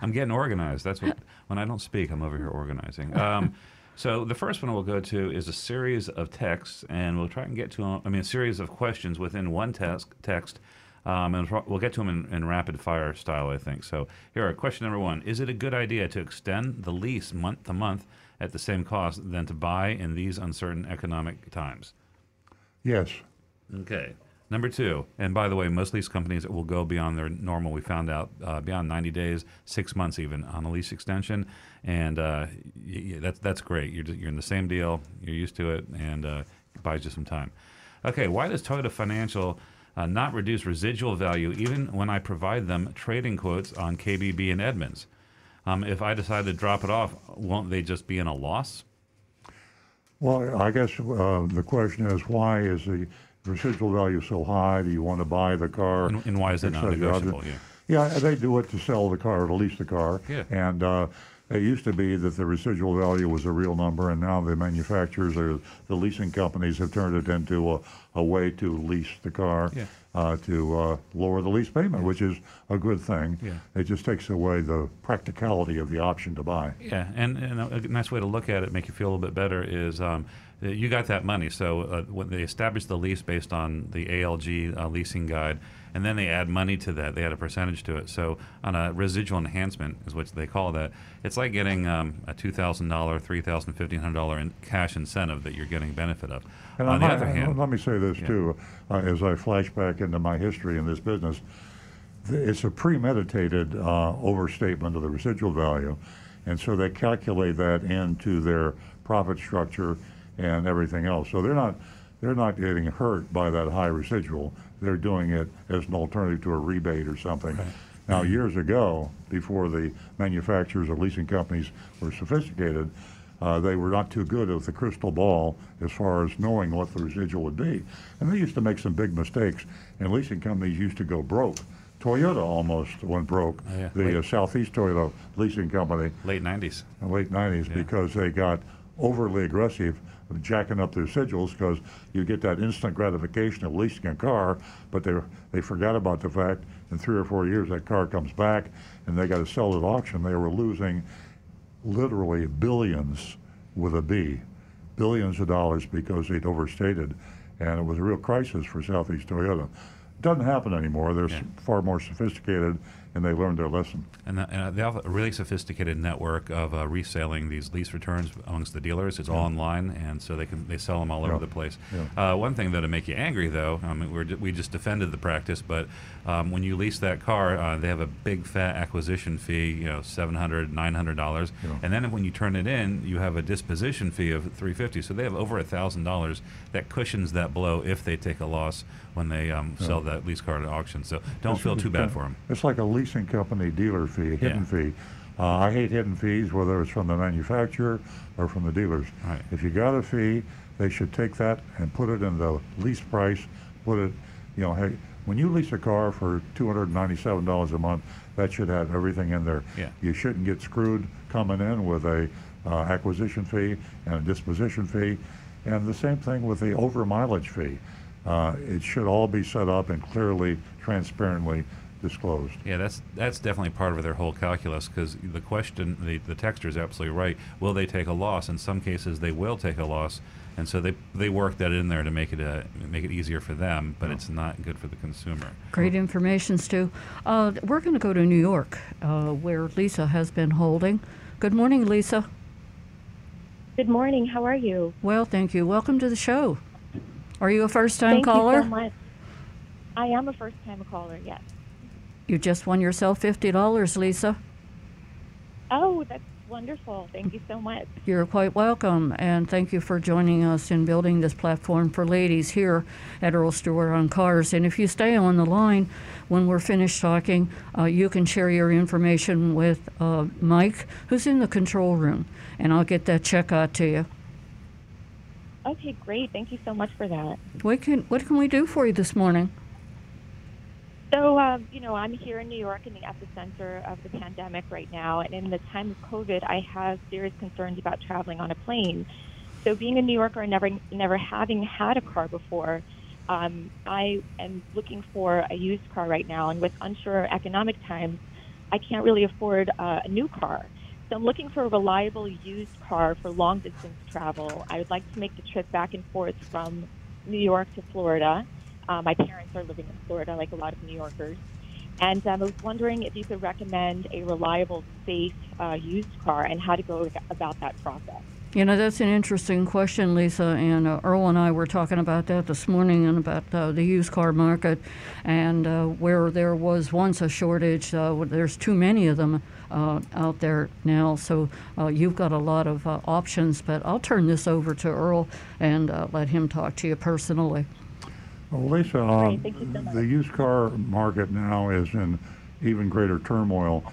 I'm getting organized. That's what, when I don't speak, I'm over here organizing. Um, So the first one we'll go to is a series of texts, and we'll try and get to them, I mean, a series of questions within one task, text, um, and we'll get to them in, in rapid-fire style, I think. So here are question number one. Is it a good idea to extend the lease month-to-month at the same cost than to buy in these uncertain economic times? Yes. Okay. Number two, and by the way, most lease companies will go beyond their normal, we found out, uh, beyond ninety days, six months even, on a lease extension. And uh, yeah, that's that's great. You're just, you're in the same deal. You're used to it, and uh, it buys you some time. Okay, why does Toyota Financial uh, not reduce residual value even when I provide them trading quotes on K B B and Edmunds? Um, if I decide to drop it off, won't they just be in a loss? Well, I guess uh, the question is, why is the residual value so high? Do you want to buy the car? And, and why is that not negotiable? Yeah. Yeah, they do it to sell the car or to lease the car. Yeah. And uh, it used to be that the residual value was a real number, and now the manufacturers or the leasing companies have turned it into a, a way to lease the car. Yeah. Uh, to uh, lower the lease payment, which is a good thing. Yeah. It just takes away the practicality of the option to buy. Yeah, and, and a nice way to look at it, make you feel a little bit better, is um, you got that money. So uh, when they established the lease based on the A L G uh, leasing guide, and then they add money to that. They add a percentage to it. So on a residual enhancement is what they call that. It's like getting um, a two thousand dollars, three thousand dollars, fifteen hundred dollars in cash incentive that you're getting benefit of. And on I, the other I, hand, let me say this, yeah. too, uh, as I flash back into my history in this business. It's a premeditated uh, overstatement of the residual value, and so they calculate that into their profit structure and everything else. So they're not, they're not getting hurt by that high residual. They're doing it as an alternative to a rebate or something. Right. Now, years ago, before the manufacturers or leasing companies were sophisticated, uh, they were not too good with the crystal ball as far as knowing what the residual would be. And they used to make some big mistakes, and leasing companies used to go broke. Toyota almost went broke, oh, yeah. the uh, Southeast Toyota leasing company. Late nineties. Late nineties, yeah. Because they got overly aggressive of jacking up the residuals, because you get that instant gratification of leasing a car, but they they forgot about the fact in three or four years that car comes back and they got to sell it at auction. They were losing literally billions with a B, billions of dollars because they'd overstated, and it was a real crisis for Southeast Toyota. It doesn't happen anymore. They're yeah. far more sophisticated, and they learned their lesson. And, the, and they have a really sophisticated network of uh, reselling these lease returns amongst the dealers. It's yeah. all online, and so they can they sell them all yeah. over the place. Yeah. Uh, one thing that'll make you angry, though, I mean, we're, we just defended the practice, but um, when you lease that car, uh, they have a big fat acquisition fee, you know, seven hundred dollars, nine hundred dollars, yeah. and then when you turn it in, you have a disposition fee of three hundred fifty dollars. So they have over one thousand dollars that cushions that blow if they take a loss when they um, yeah. sell that lease car at auction. So don't it's, feel too bad for them. It's like a lease leasing company dealer fee, hidden yeah. fee. Uh, I hate hidden fees, whether it's from the manufacturer or from the dealers. Right. If you got a fee, they should take that and put it in the lease price. Put it, you know, hey, when you lease a car for two hundred ninety-seven dollars a month, that should have everything in there. Yeah. You shouldn't get screwed coming in with a uh, acquisition fee and a disposition fee, and the same thing with the over mileage fee. Uh, it should all be set up and clearly, transparently disclosed. Yeah, that's that's definitely part of their whole calculus, because the question, the, the texter is absolutely right. Will they take a loss? In some cases, they will take a loss, and so they they work that in there to make it a, make it easier for them, but oh. it's not good for the consumer. Great information, Stu. Uh, we're going to go to New York, uh, where Lisa has been holding. Good morning, Lisa. Good morning. How are you? Well, thank you. Welcome to the show. Are you a first-time thank caller? Thank you so much. I am a first-time caller, yes. You just won yourself fifty dollars, Lisa. Oh, that's wonderful. Thank you so much. You're quite welcome, and thank you for joining us in building this platform for ladies here at Earl Stewart on Cars. And if you stay on the line when we're finished talking, uh, you can share your information with uh, Mike, who's in the control room, and I'll get that check out to you. Okay, great. Thank you so much for that. What can, what can we do for you this morning? So, um, you know, I'm here in New York in the epicenter of the pandemic right now, and in the time of COVID, I have serious concerns about traveling on a plane. So being a New Yorker and never, never having had a car before, um, I am looking for a used car right now, and with unsure economic times, I can't really afford uh, a new car. So I'm looking for a reliable used car for long-distance travel. I would like to make the trip back and forth from New York to Florida. Uh, my parents are living in Florida, like a lot of New Yorkers. And um, I was wondering if you could recommend a reliable, safe, uh, used car and how to go about that process. You know, that's an interesting question, Lisa, and uh, Earl and I were talking about that this morning and about uh, the used car market, and uh, where there was once a shortage, uh, there's too many of them uh, out there now, so uh, you've got a lot of uh, options, but I'll turn this over to Earl and uh, let him talk to you personally. Well, Lisa, uh, the used car market now is in even greater turmoil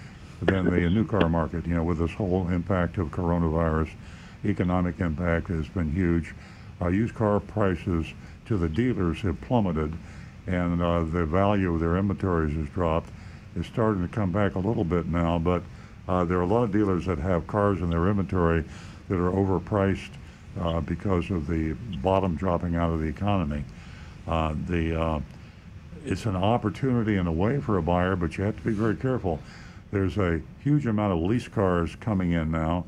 than the new car market, you know, with this whole impact of coronavirus. economic impact has been huge. Uh, used car prices to the dealers have plummeted, and uh, the value of their inventories has dropped. It's starting to come back a little bit now, but uh, there are a lot of dealers that have cars in their inventory that are overpriced uh, because of the bottom dropping out of the economy. Uh, the uh, It's an opportunity in a way for a buyer, but you have to be very careful. There's a huge amount of lease cars coming in now.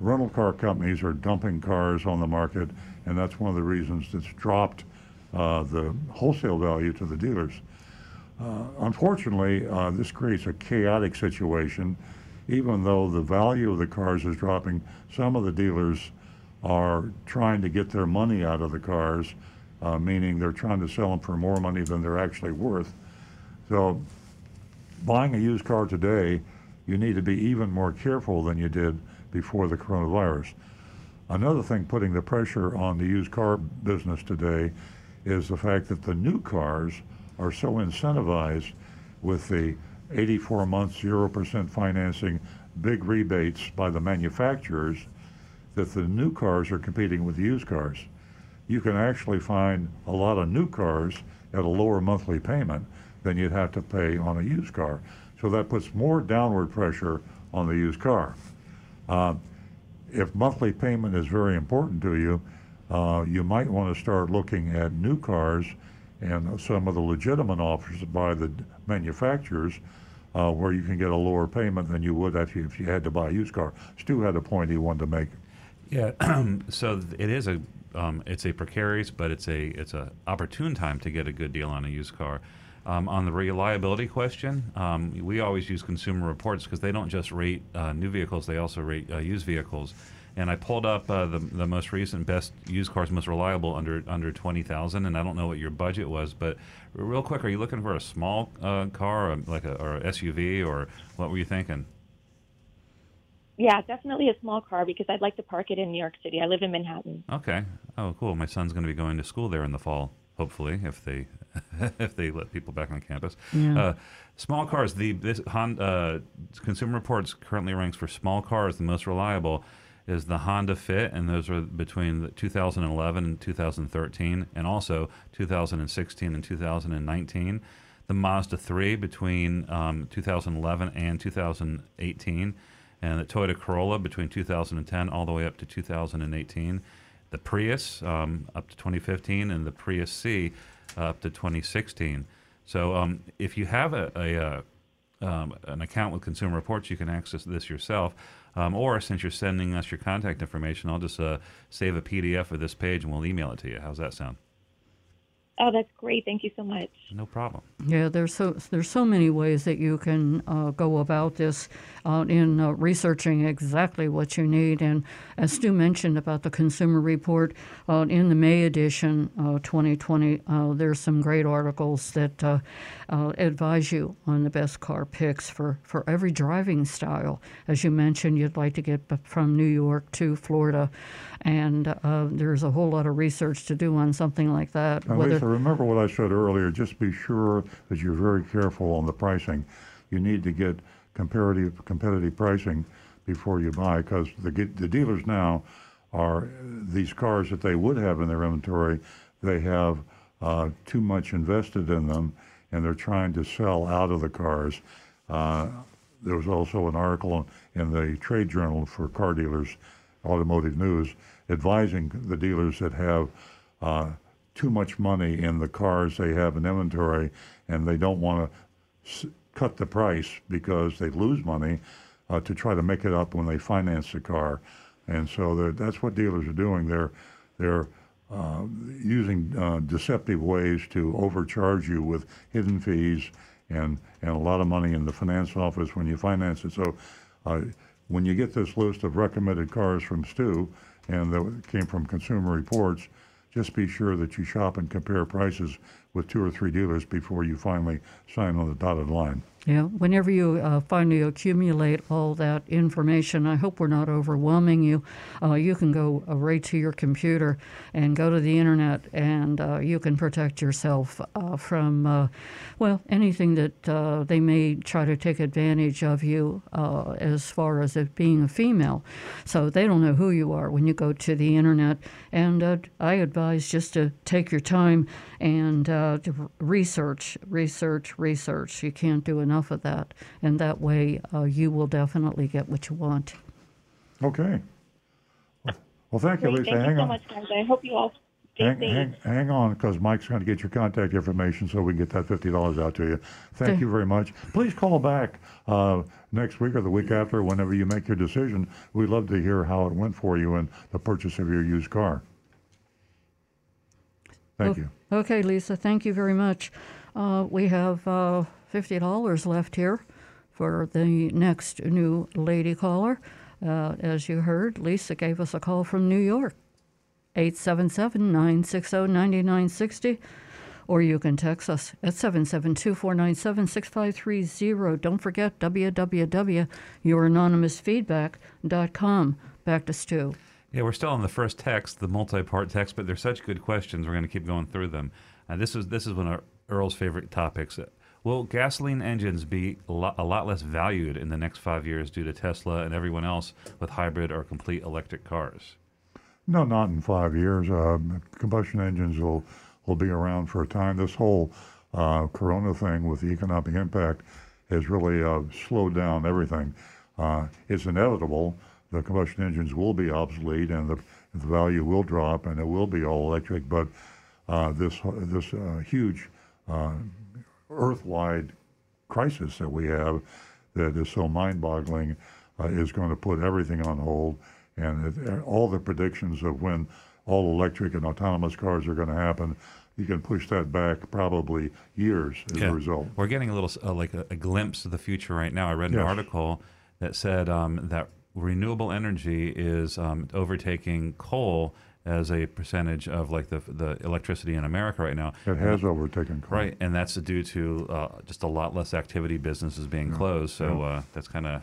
Rental car companies are dumping cars on the market, and that's one of the reasons that's dropped uh, the wholesale value to the dealers. Uh, unfortunately, uh, this creates a chaotic situation. Even though the value of the cars is dropping, some of the dealers are trying to get their money out of the cars, uh, meaning they're trying to sell them for more money than they're actually worth. So buying a used car today, you need to be even more careful than you did before the coronavirus. Another thing putting the pressure on the used car business today is the fact that the new cars are so incentivized with the eighty-four months, zero percent financing, big rebates by the manufacturers, that the new cars are competing with used cars. You can actually find a lot of new cars at a lower monthly payment than you'd have to pay on a used car. So that puts more downward pressure on the used car. Uh, if monthly payment is very important to you, uh, you might want to start looking at new cars and some of the legitimate offers by the manufacturers uh, where you can get a lower payment than you would if you, if you had to buy a used car. Stu had a point he wanted to make. Yeah, so it is a um, it's a precarious, but it's a it's a opportune time to get a good deal on a used car. Um, on the reliability question, um, we always use Consumer Reports because they don't just rate uh, new vehicles, they also rate uh, used vehicles. And I pulled up uh, the, the most recent best used cars, most reliable under under twenty thousand dollars, and I don't know what your budget was, but real quick, are you looking for a small uh, car, or like a or S U V, or what were you thinking? Yeah, definitely a small car because I'd like to park it in New York City. I live in Manhattan. Okay. Oh, cool. My son's going to be going to school there in the fall, hopefully, if they if they let people back on campus. Yeah. Uh, small cars. The this Honda, uh, Consumer Reports currently ranks for small cars the most reliable is the Honda Fit, and those are between the two thousand eleven and two thousand thirteen, and also two thousand sixteen and two thousand nineteen. The Mazda three between um, two thousand eleven and two thousand eighteen, and the Toyota Corolla between two thousand ten all the way up to two thousand eighteen. The Prius um, up to twenty fifteen, and the Prius C uh, up to twenty sixteen. So um, if you have a, a, a Um, an account with Consumer Reports, you can access this yourself. Um, or since you're sending us your contact information, I'll just uh, save a P D F of this page and we'll email it to you. How's that sound? Oh, that's great. Thank you so much. No problem. Yeah, there's so there's so many ways that you can uh, go about this uh, in uh, researching exactly what you need. And as Stu mentioned about the Consumer Report, uh, in the May edition uh, twenty twenty, uh, there's some great articles that uh, uh, advise you on the best car picks for, for every driving style. As you mentioned, you'd like to get from New York to Florida, and uh, there's a whole lot of research to do on something like that. Now, whether remember what I said earlier, just be sure that you're very careful on the pricing. You need to get comparative, competitive pricing before you buy, because the, the dealers now are, these cars that they would have in their inventory, they have uh, too much invested in them, and they're trying to sell out of the cars. Uh, there was also an article in the trade journal for car dealers, Automotive News, advising the dealers that have uh, too much money in the cars they have in inventory, and they don't want to s cut the price because they lose money uh, to try to make it up when they finance the car. And so that's what dealers are doing. They're, they're uh, using uh, deceptive ways to overcharge you with hidden fees and, and a lot of money in the finance office when you finance it. So uh, when you get this list of recommended cars from Stu, and that came from Consumer Reports, just be sure that you shop and compare prices with two or three dealers before you finally sign on the dotted line. Yeah, whenever you uh, finally accumulate all that information, I hope we're not overwhelming you. Uh, you can go uh, right to your computer and go to the internet, and uh, you can protect yourself uh, from, uh, well, anything that uh, they may try to take advantage of you uh, as far as it being a female. So they don't know who you are when you go to the internet. And uh, I advise just to take your time and uh, to research, research, research. You can't do enough. Enough of that, and that way uh, you will definitely get what you want. Okay. Well, thank you, Lisa. Thank hang you so on. much, guys. I hope you all stay hang, safe. Hang, hang on, because Mike's going to get your contact information so we can get that fifty dollars out to you. Thank okay. you very much. Please call back uh, next week or the week after, whenever you make your decision. We'd love to hear how it went for you in the purchase of your used car. Thank okay. you. Okay, Lisa. Thank you very much. Uh, we have... Uh, fifty dollars left here for the next new lady caller. Uh, as you heard, Lisa gave us a call from New York, eight seven seven, nine six zero, nine nine six zero, or you can text us at seven seven two, four nine seven, six five three zero. Don't forget w w w dot your anonymous feedback dot com. Back to Stu. Yeah, we're still on the first text, the multi-part text, but they're such good questions. We're going to keep going through them. Uh, this is this is one of Earl's favorite topics. Will gasoline engines be a lot, a lot less valued in the next five years due to Tesla and everyone else with hybrid or complete electric cars? No, not in five years. Uh, combustion engines will, will be around for a time. This whole uh, corona thing with the economic impact has really uh, slowed down everything. Uh, it's inevitable. The combustion engines will be obsolete, and the, the value will drop, and it will be all electric. But uh, this, this uh, huge... Uh, earth-wide crisis that we have that is so mind-boggling uh, is going to put everything on hold, and it, all the predictions of when all electric and autonomous cars are going to happen, you can push that back probably years as yeah. a result. We're getting a little uh, like a, a glimpse of the future right now. I read an yes. article that said um, that renewable energy is um, overtaking coal as a percentage of like the the electricity in America right now. It has and, overtaken coal. Right, and that's due to uh, just a lot less activity, businesses being yeah. closed. So yeah. uh, that's kind of,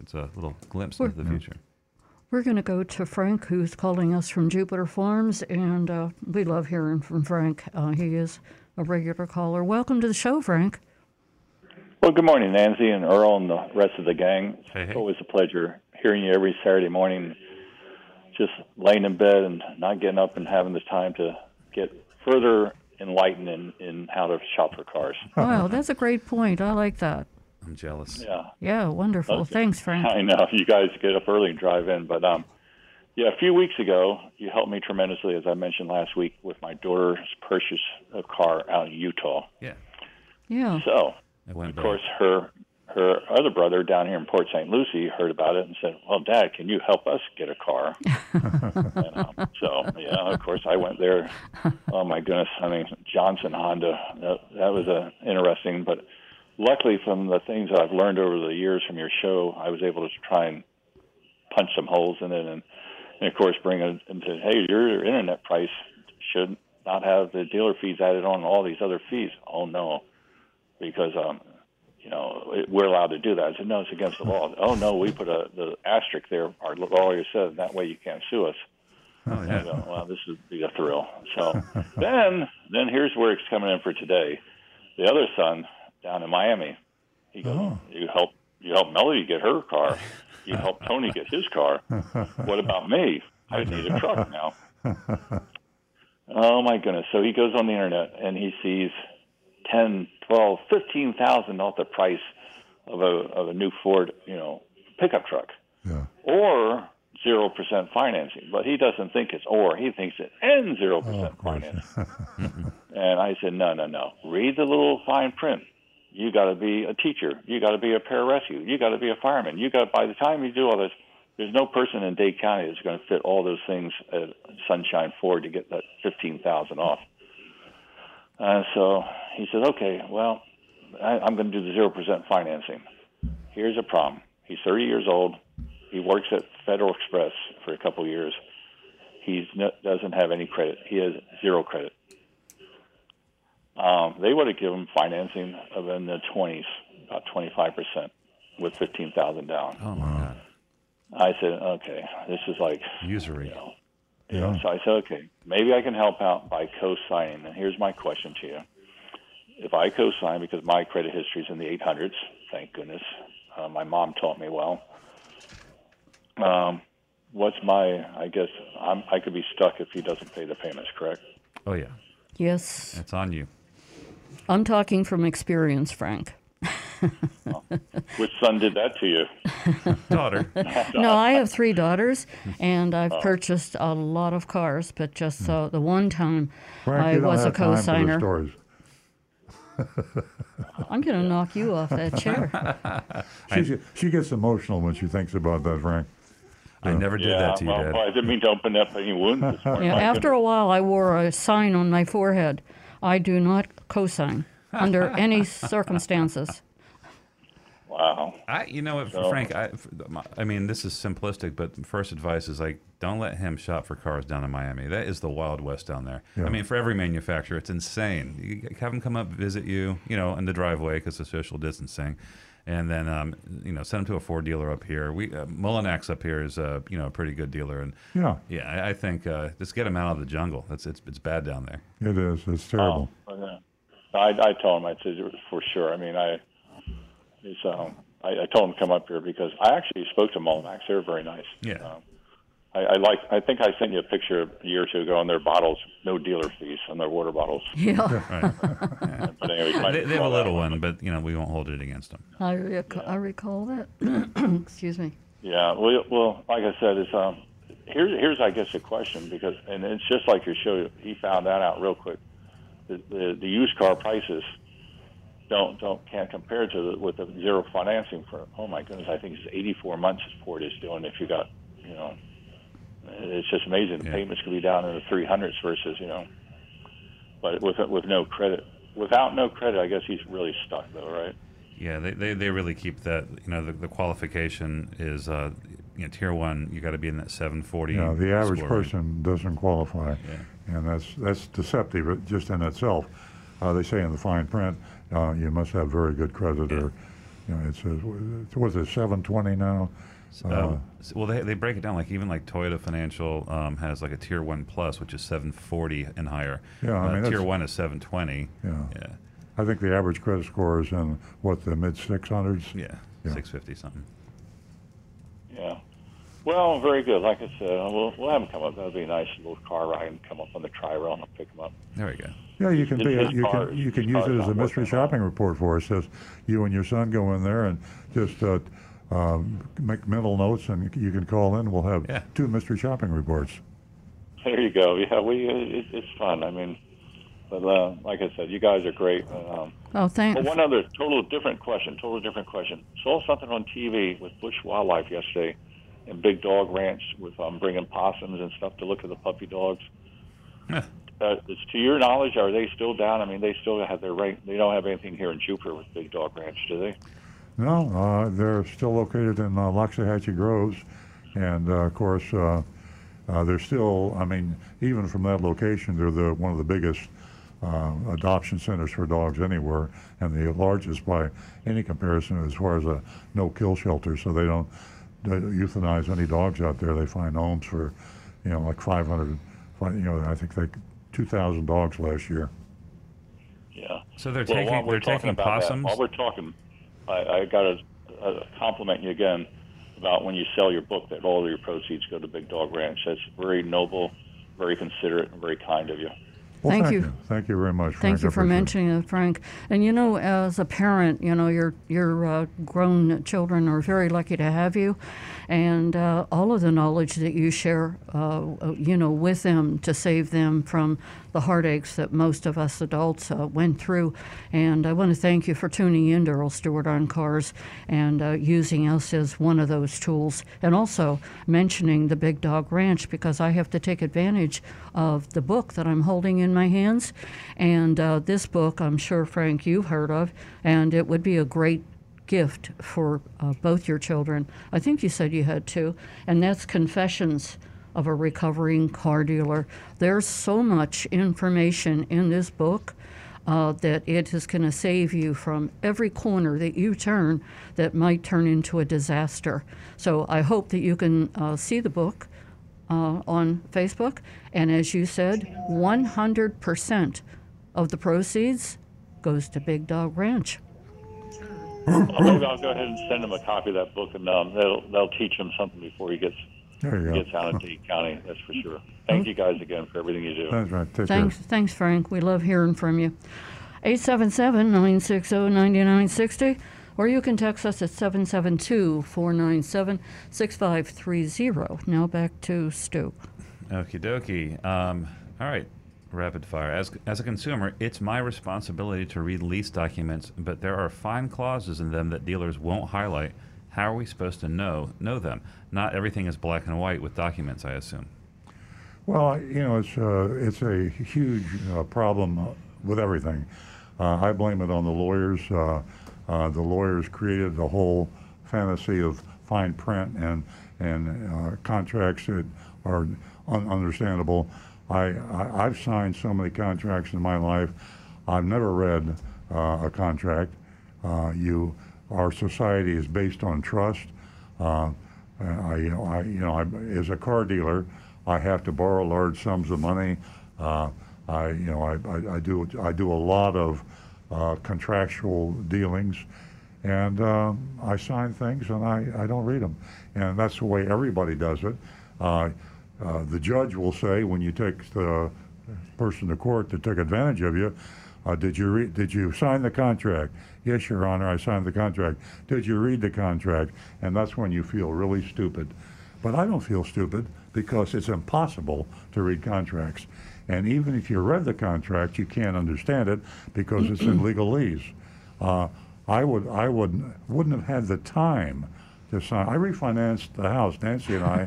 it's a little glimpse we're, into the yeah. future. We're going to go to Frank, who's calling us from Jupiter Farms, and uh, we love hearing from Frank. Uh, he is a regular caller. Welcome to the show, Frank. Well, good morning, Nancy and Earl and the rest of the gang. It's hey, hey. always a pleasure hearing you every Saturday morning. Just laying in bed and not getting up and having the time to get further enlightened in, in how to shop for cars. Wow, that's a great point. I like that. I'm jealous. Yeah. Yeah, wonderful. Okay. Thanks, Frank. I know. You guys get up early and drive in. But, um, yeah, a few weeks ago, you helped me tremendously, as I mentioned last week, with my daughter's purchase of a car out in Utah. Yeah. Yeah. So, of back. course, her... her other brother down here in Port Saint Lucie heard about it and said, well, Dad, can you help us get a car? and, um, so, yeah, of course, I went there. Oh, my goodness. I mean, Johnson Honda, that, that was uh, interesting. But luckily, from the things that I've learned over the years from your show, I was able to try and punch some holes in it and, and of course, bring it and say, hey, your Internet price should not have the dealer fees added on and all these other fees. Oh, no, because... um you know, it, we're allowed to do that. I said, no, it's against the law. Oh, no, we put a the asterisk there. Our lawyer said that way you can't sue us. Oh, yeah. And, uh, wow, this would be a thrill. So then then here's where it's coming in for today. The other son down in Miami, he goes, oh. you help you help Melody get her car. You help Tony get his car. What about me? I need a truck now. Oh, my goodness. So he goes on the Internet, and he sees ten, twelve, fifteen thousand off the price of a of a new Ford, you know, pickup truck, yeah. or zero percent financing. But he doesn't think it's or; he thinks it and zero percent oh, financing. And I said, no, no, no. Read the little fine print. You got to be a teacher. You got to be a pararescue. You got to be a fireman. You got by the time you do all this, there's no person in Dade County that's going to fit all those things at Sunshine Ford to get that fifteen thousand off. Uh, so he said, okay, well, I, I'm going to do the zero percent financing. Here's a problem. He's thirty years old. He works at Federal Express for a couple years. He no, doesn't have any credit. He has zero credit. Um, they would have given him financing of in the twenties. about twenty-five percent with fifteen thousand dollars down. Oh, my God. I said, okay, this is like... usury. You know, yeah. You know, so I said, okay, maybe I can help out by co-signing. And here's my question to you. If I co-sign, because my credit history is in the eight hundreds, thank goodness. Uh, my mom taught me well. Um, what's my, I guess, I'm, I could be stuck if he doesn't pay the payments, correct? Oh, yeah. Yes. That's on you. I'm talking from experience, Frank. Oh. Which son did that to you? Daughter. No, I have three daughters, and I've oh. purchased a lot of cars, but just uh, the one time Frank, I was a co-signer. I'm going to knock you off that chair. she, she gets emotional when she thinks about that, Frank. I never did yeah, that to you, well, Dad. Well, I didn't mean to open up any wounds this morning. Yeah, after goodness. a while, I wore a sign on my forehead. I do not co-sign under any circumstances. Wow. I, you know what, so, Frank, I, I mean, this is simplistic, but first advice is, like, don't let him shop for cars down in Miami. That is the Wild West down there. Yeah. I mean, for every manufacturer, it's insane. You have him come up, visit you, you know, in the driveway because of social distancing. And then, um, you know, send them to a Ford dealer up here. We uh, Mullinax up here is, uh, you know, a pretty good dealer. And yeah, yeah, I, I think uh, just get them out of the jungle. That's it's it's bad down there. It is. It's terrible. Oh, okay. I I told him I said for sure. I mean, I it's, um, I, I told him to come up here because I actually spoke to Mullinax. They're very nice. Yeah. Um, I, I like. I think I sent you a picture a year or two ago on their bottles. No dealer fees on their water bottles. Yeah. Right. Yeah. But anyway, they, they have a little one, but you know we won't hold it against them. I rec yeah. I recall that. Excuse me. Yeah. Well, well, like I said, it's um. Here's here's I guess a question because and it's just like your show. He found that out real quick. The the, the used car prices don't don't can't compare to the, with the zero financing for. Oh my goodness! I think it's eighty-four months Ford is doing if you got you know. It's just amazing. The yeah. payments could be down in the three hundreds versus, you know, but with with no credit. Without no credit, I guess he's really stuck, though, right? Yeah, they, they, they really keep that, you know, the, the qualification is, uh, you know, tier one, you got to be in that seven forty. Yeah, the average score, person right? doesn't qualify, yeah. and that's that's deceptive just in itself. Uh, they say in the fine print, uh, you must have very good credit yeah. or, you know, it says, what is it, seven twenty now? Uh, uh, well, they they break it down like even like Toyota Financial um, has like a tier one plus, which is seven forty and higher. Yeah, I mean, uh, tier one is seven twenty. Yeah. yeah, I think the average credit score is in what the mid six hundreds. Yeah, yeah. six fifty something. Yeah, well, very good. Like I said, we'll we'll have them come up. That'd be a nice little car ride and come up on the tri-rail and I'll pick them up. There we go. Yeah, you can be a, you cars, can you can use it as a mystery shopping out. report for us. Says you and your son go in there and just. Uh, Um, make mental notes, and you can call in. We'll have yeah. two mystery shopping reports. There you go. Yeah, we it, it's fun. I mean, but uh, like I said, you guys are great. Um, oh, thanks. But one other total different question. Total different question. Saw something on T V with Bush Wildlife yesterday, and Big Dog Ranch with um, bringing possums and stuff to look at the puppy dogs. Yeah. Uh, to your knowledge, are they still down? I mean, they still have their rank. They don't have anything here in Jupiter with Big Dog Ranch, do they? No, uh, they're still located in uh, Loxahatchee Groves, and uh, of course, uh, uh, they're still. I mean, even from that location, they're the one of the biggest uh, adoption centers for dogs anywhere, and the largest by any comparison as far as a no-kill shelter. So they don't they euthanize any dogs out there. They find homes for, you know, like five hundred. You know, I think like two thousand dogs last year. Yeah. So they're well, taking while we're they're taking possums. That, while we're talking. I, I got to uh, compliment you again about when you sell your book that all of your proceeds go to Big Dog Ranch. That's very noble, very considerate, and very kind of you. Well, thank, thank you. you. Thank you very much, Frank. Thank you for mentioning it, Frank. And, you know, as a parent, you know, your, your uh, grown children are very lucky to have you. And uh, all of the knowledge that you share, uh, you know, with them to save them from the heartaches that most of us adults uh, went through. And I want to thank you for tuning in to Earl Stewart on Cars and uh, using us as one of those tools. And also mentioning the Big Dog Ranch because I have to take advantage of the book that I'm holding in my hands, and uh, this book I'm sure, Frank, you've heard of, and it would be a great gift for uh, both your children. I think you said you had two, and that's Confessions of a Recovering Car Dealer. There's so much information in this book uh, that it is going to save you from every corner that you turn that might turn into a disaster. So I hope that you can uh, see the book uh, on Facebook. And as you said, one hundred percent of the proceeds goes to Big Dog Ranch. I'll, I'll go ahead and send him a copy of that book, and um, they'll, they'll teach him something before he gets, gets out of Dade County, that's for sure. Thank you guys again for everything you do. That's right. Take thanks, care. Thanks, Frank. We love hearing from you. eight seven seven, nine six zero, nine nine six zero, or you can text us at seven seven two, four nine seven, six five three zero. Now back to Stu. Okie dokie. Um, all right. Rapid fire. As, as a consumer, it's my responsibility to read lease documents, but there are fine clauses in them that dealers won't highlight. How are we supposed to know know them? Not everything is black and white with documents, I assume. Well, you know, it's, uh, it's a huge uh, problem with everything. Uh, I blame it on the lawyers. Uh, uh, the lawyers created the whole fantasy of fine print and, and uh, contracts that are ununderstandable. I, I, I've signed so many contracts in my life. I've never read uh, a contract. Uh, you, our society is based on trust. Uh, I, you know, I, you know, I, as a car dealer, I have to borrow large sums of money. Uh, I, you know, I, I, I do, I do a lot of uh, contractual dealings, and uh, I sign things and I, I don't read them, and that's the way everybody does it. Uh, Uh, the judge will say, when you take the person to court that took advantage of you, uh, did you re did you sign the contract? Yes, Your Honor, I signed the contract. Did you read the contract? And that's when you feel really stupid. But I don't feel stupid, because it's impossible to read contracts. And even if you read the contract, you can't understand it because it's in legalese. Uh, I would I would wouldn't have had the time. I refinanced the house. Nancy and I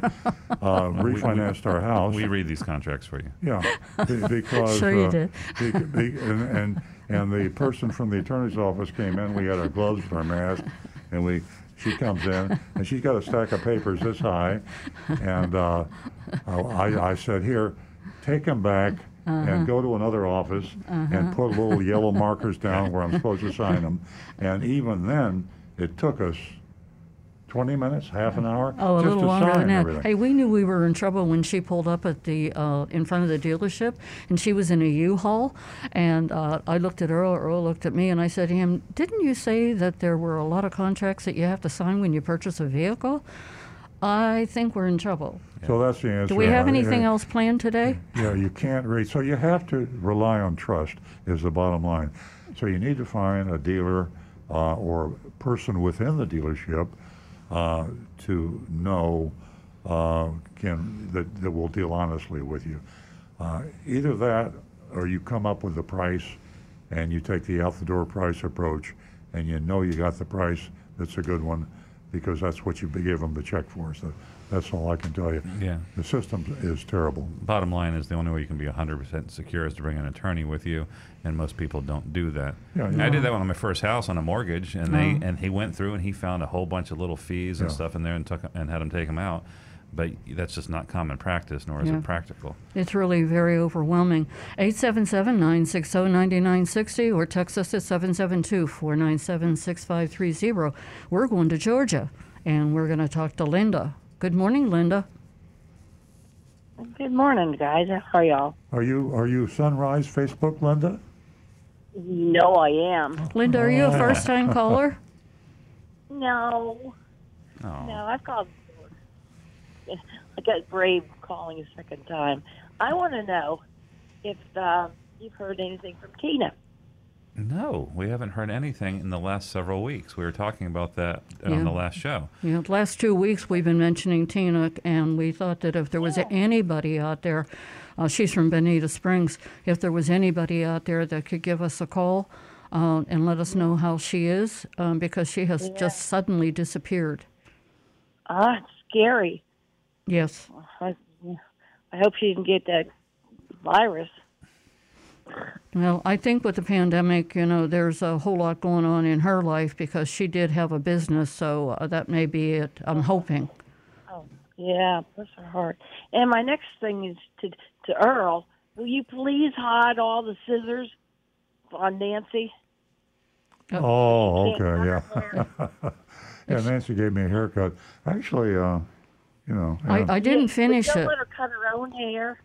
uh, refinanced we, we, our house. We read these contracts for you. Yeah, be, because sure you uh, did. Be, be, and, and and the person from the attorney's office came in. We had our gloves and our mask, and we she comes in and she's got a stack of papers this high, and uh, I, I said, here, take them back. Uh-huh. And go to another office. Uh-huh. And put little yellow markers down where I'm supposed to sign them. And even then, it took us twenty minutes, half an hour, oh, a just little to longer sign than that. Hey, we knew we were in trouble when she pulled up at the uh, in front of the dealership, and she was in a U-Haul. And uh, I looked at Earl, Earl looked at me, and I said to him, "Didn't you say that there were a lot of contracts that you have to sign when you purchase a vehicle? I think we're in trouble." Yeah. So that's the answer. Do we have anything uh, else planned today? Yeah, you can't read. So you have to rely on trust is the bottom line. So you need to find a dealer uh, or person within the dealership Uh, to know uh, can, that, that will deal honestly with you. Uh, either that, or you come up with the price and you take the out-the-door price approach, and you know you got the price that's a good one, because that's what you gave them the check for. So that's all I can tell you. Yeah. The system is terrible. Bottom line is, the only way you can be one hundred percent secure is to bring an attorney with you, and most people don't do that. Yeah, yeah. I did that on my first house on a mortgage, and mm-hmm. they and he went through and he found a whole bunch of little fees and yeah. stuff in there, and took and had them take them out. But that's just not common practice, nor is yeah. it practical. It's really very overwhelming. eight seven seven, nine six zero, nine nine six zero or text us at seven seven two, four nine seven, six five three zero. We're going to Georgia, and we're going to talk to Linda. Good morning, Linda. Good morning, guys. How are y'all? Are you are you Sunrise Facebook, Linda? No, I am. Linda, are you a first-time caller? No. Oh. No, I've called. I got brave calling a second time. I want to know if uh, you've heard anything from Tina. No, we haven't heard anything in the last several weeks. We were talking about that yeah. on the last show. Yeah, the last two weeks we've been mentioning Tina, and we thought that if there was yeah. anybody out there, uh, she's from Bonita Springs, if there was anybody out there that could give us a call uh, and let us know how she is, um, because she has yeah. just suddenly disappeared. Ah, it's scary. Yes. I, I hope she didn't get that virus. Well, I think with the pandemic, you know, there's a whole lot going on in her life, because she did have a business, so uh, that may be it, I'm hoping. Oh, yeah, bless her heart. And my next thing is to to Earl, will you please hide all the scissors on Nancy. Oh, okay, yeah. Yeah, Nancy gave me a haircut. Actually, uh, you know. Yeah. I, I didn't finish it. Don't let her cut her own hair.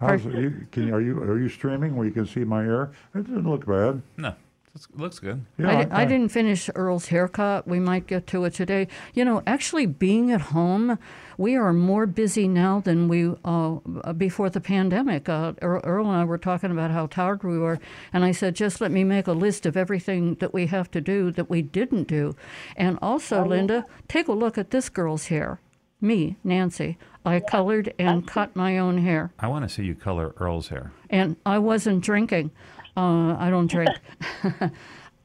How's it, you, can, are you are you streaming where you can see my hair? It didn't look bad. No, it looks good. Yeah, I, I, I didn't finish Earl's haircut. We might get to it today. You know, actually being at home, we are more busy now than we uh, before the pandemic. Uh, Earl and I were talking about how tired we were, and I said, just let me make a list of everything that we have to do that we didn't do. And also, oh, Linda, yeah. Take a look at this girl's hair. Me, Nancy. I yeah. colored and cut my own hair. I want to see you color Earl's hair. And I wasn't drinking. Uh, I don't drink.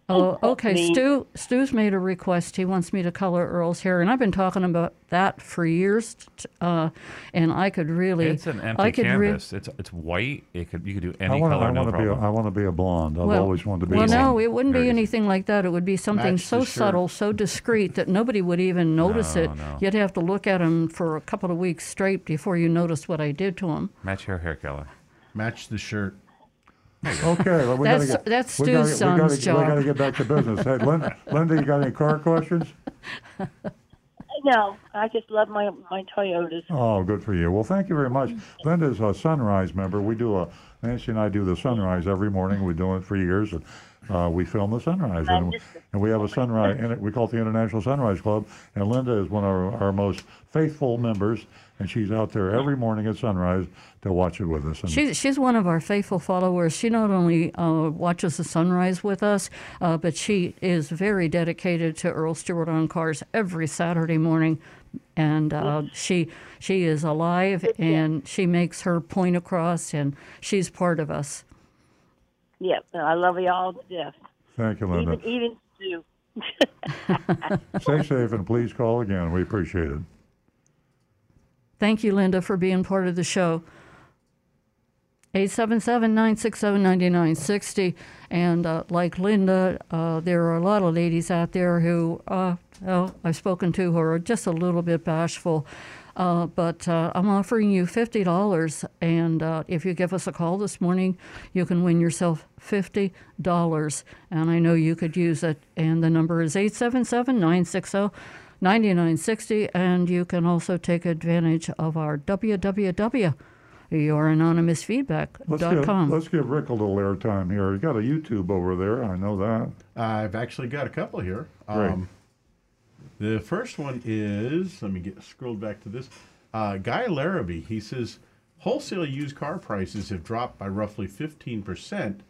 Oh, okay, Stu. Stu's made a request. He wants me to color Earl's hair, and I've been talking about that for years. Uh, and I could really—it's an empty I could canvas. Re- it's it's white. It could you could do any I wanna, color. I no want to be. A, I want to be a blonde. I've well, always wanted to be. Well, a blonde. No, it wouldn't there be anything like that. It would be something Match so subtle, so discreet that nobody would even notice no, it. No. You'd have to look at him for a couple of weeks straight before you notice what I did to him. Match your hair color. Match the shirt. Okay, well, we that's, gotta get, that's Stu's we gotta, son's we gotta, job. We've got to get back to business. Hey, Linda, Linda, you got any car questions? No, I just love my, my Toyotas. Oh, good for you. Well, thank you very much. Linda's a Sunrise member. We do a, Nancy and I do the Sunrise every morning. We've been doing it for years. And, uh, we film the Sunrise. And, and we have a Sunrise, and we call it the International Sunrise Club. And Linda is one of our, our most faithful members. And she's out there every morning at sunrise to watch it with us. And she's, she's one of our faithful followers. She not only uh, watches the sunrise with us, uh, but she is very dedicated to Earl Stewart on Cars every Saturday morning. And uh, she she is alive, and she makes her point across, and she's part of us. Yep, yeah, I love you all to death. Thank you, Linda. Even, even Stu. Stay safe, and please call again. We appreciate it. Thank you, Linda, for being part of the show. eight seven seven, nine six seven, nine nine six zero. And uh, like Linda, uh, there are a lot of ladies out there who uh, oh, I've spoken to who are just a little bit bashful. Uh, but uh, I'm offering you fifty dollars. And uh, if you give us a call this morning, you can win yourself fifty dollars. And I know you could use it. And the number is eight seven seven, nine six zero, nine nine six zero, and you can also take advantage of our w w w dot your anonymous feedback dot com. Let's, let's give Rick a little airtime here. You got a YouTube over there, I know that. I've actually got a couple here. Um, the first one is, let me get scrolled back to this. Uh, Guy Larrabee, he says, wholesale used car prices have dropped by roughly fifteen percent,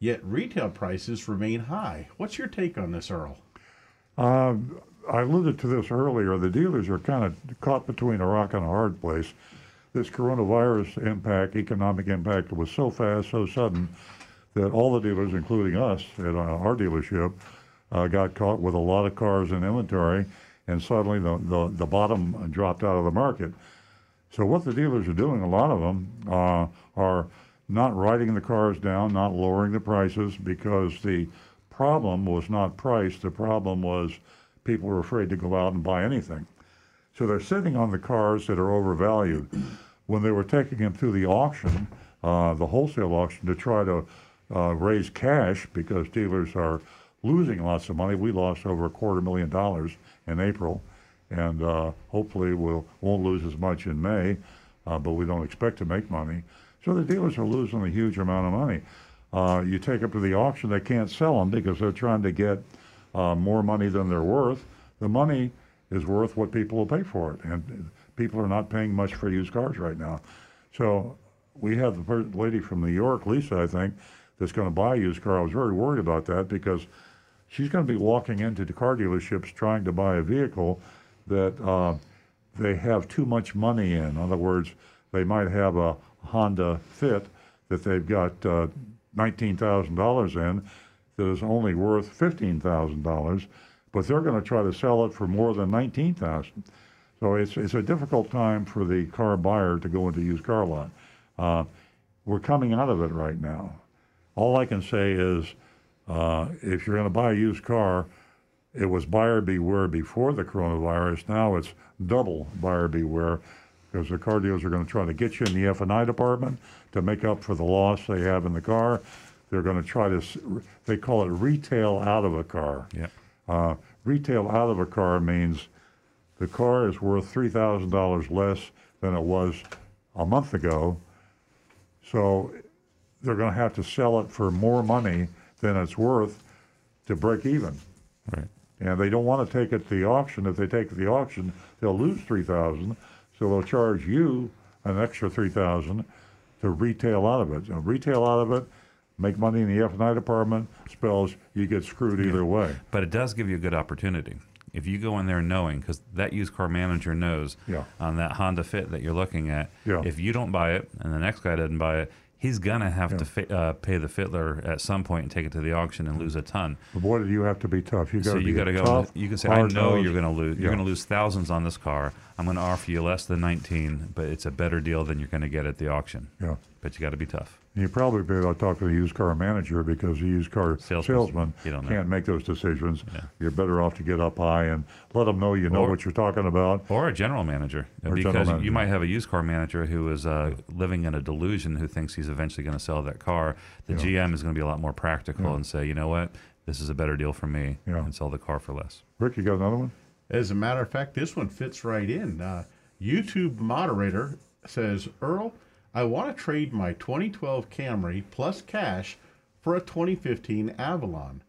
yet retail prices remain high. What's your take on this, Earl? Uh, I alluded to this earlier. The dealers are kind of caught between a rock and a hard place. This coronavirus impact, economic impact, was so fast, so sudden, that all the dealers, including us at our dealership, uh, got caught with a lot of cars in inventory, and suddenly the, the, the bottom dropped out of the market. So what the dealers are doing, a lot of them, uh, are not writing the cars down, not lowering the prices, because the problem was not price. The problem was people are afraid to go out and buy anything. So they're sitting on the cars that are overvalued. When they were taking them through the auction, uh, the wholesale auction, to try to uh, raise cash, because dealers are losing lots of money. We lost over a quarter million dollars in April, and uh, hopefully we'll, won't lose as much in May, uh, but we don't expect to make money. So the dealers are losing a huge amount of money. Uh, you take them to the auction, they can't sell them because they're trying to get Uh, more money than they're worth. The money is worth what people will pay for it, and people are not paying much for used cars right now. So we have the first lady from New York, Lisa, I think, that's going to buy a used car. I was very worried about that because she's going to be walking into the car dealerships trying to buy a vehicle that uh, they have too much money in. In other words, they might have a Honda Fit that they've got uh, nineteen thousand dollars in, that is only worth fifteen thousand dollars, but they're going to try to sell it for more than nineteen thousand dollars. So it's it's a difficult time for the car buyer to go into used car lot. Uh, we're coming out of it right now. All I can say is, uh, if you're going to buy a used car, it was buyer beware before the coronavirus. Now it's double buyer beware, because the car dealers are going to try to get you in the F and I department to make up for the loss they have in the car. They're going to try to, they call it retail out of a car. Yeah. Uh, retail out of a car means the car is worth three thousand dollars less than it was a month ago. So they're going to have to sell it for more money than it's worth to break even. Right. And they don't want to take it to the auction. If they take it to the auction, they'll lose three thousand dollars. So they'll charge you an extra three thousand dollars to retail out of it. So retail out of it, make money in the F and I department, spells you get screwed either yeah. way. But it does give you a good opportunity. If you go in there knowing, because that used car manager knows yeah. on that Honda Fit that you're looking at, yeah. if you don't buy it and the next guy doesn't buy it, he's going to have yeah. to fi- uh, pay the fiddler at some point and take it to the auction and lose a ton. But boy, you have to be tough. You got to so be you gotta go, tough. You can say, I know you're going to lose. You're yeah. going to lose thousands on this car. I'm going to offer you less than nineteen, but it's a better deal than you're going to get at the auction. Yeah. But you got to be tough. You probably be able to talk to the used car manager because the used car salesman, salesman can't know. make those decisions. Yeah. You're better off to get up high and let them know you know or, what you're talking about. Or a general manager. Or because general manager. You might have a used car manager who is uh, living in a delusion who thinks he's eventually going to sell that car. The yeah. G M is going to be a lot more practical yeah. and say, you know what, this is a better deal for me yeah. and sell the car for less. Rick, you got another one? As a matter of fact, this one fits right in. Uh, YouTube moderator says, Earl, I want to trade my twenty twelve Camry plus cash for a twenty fifteen Avalon.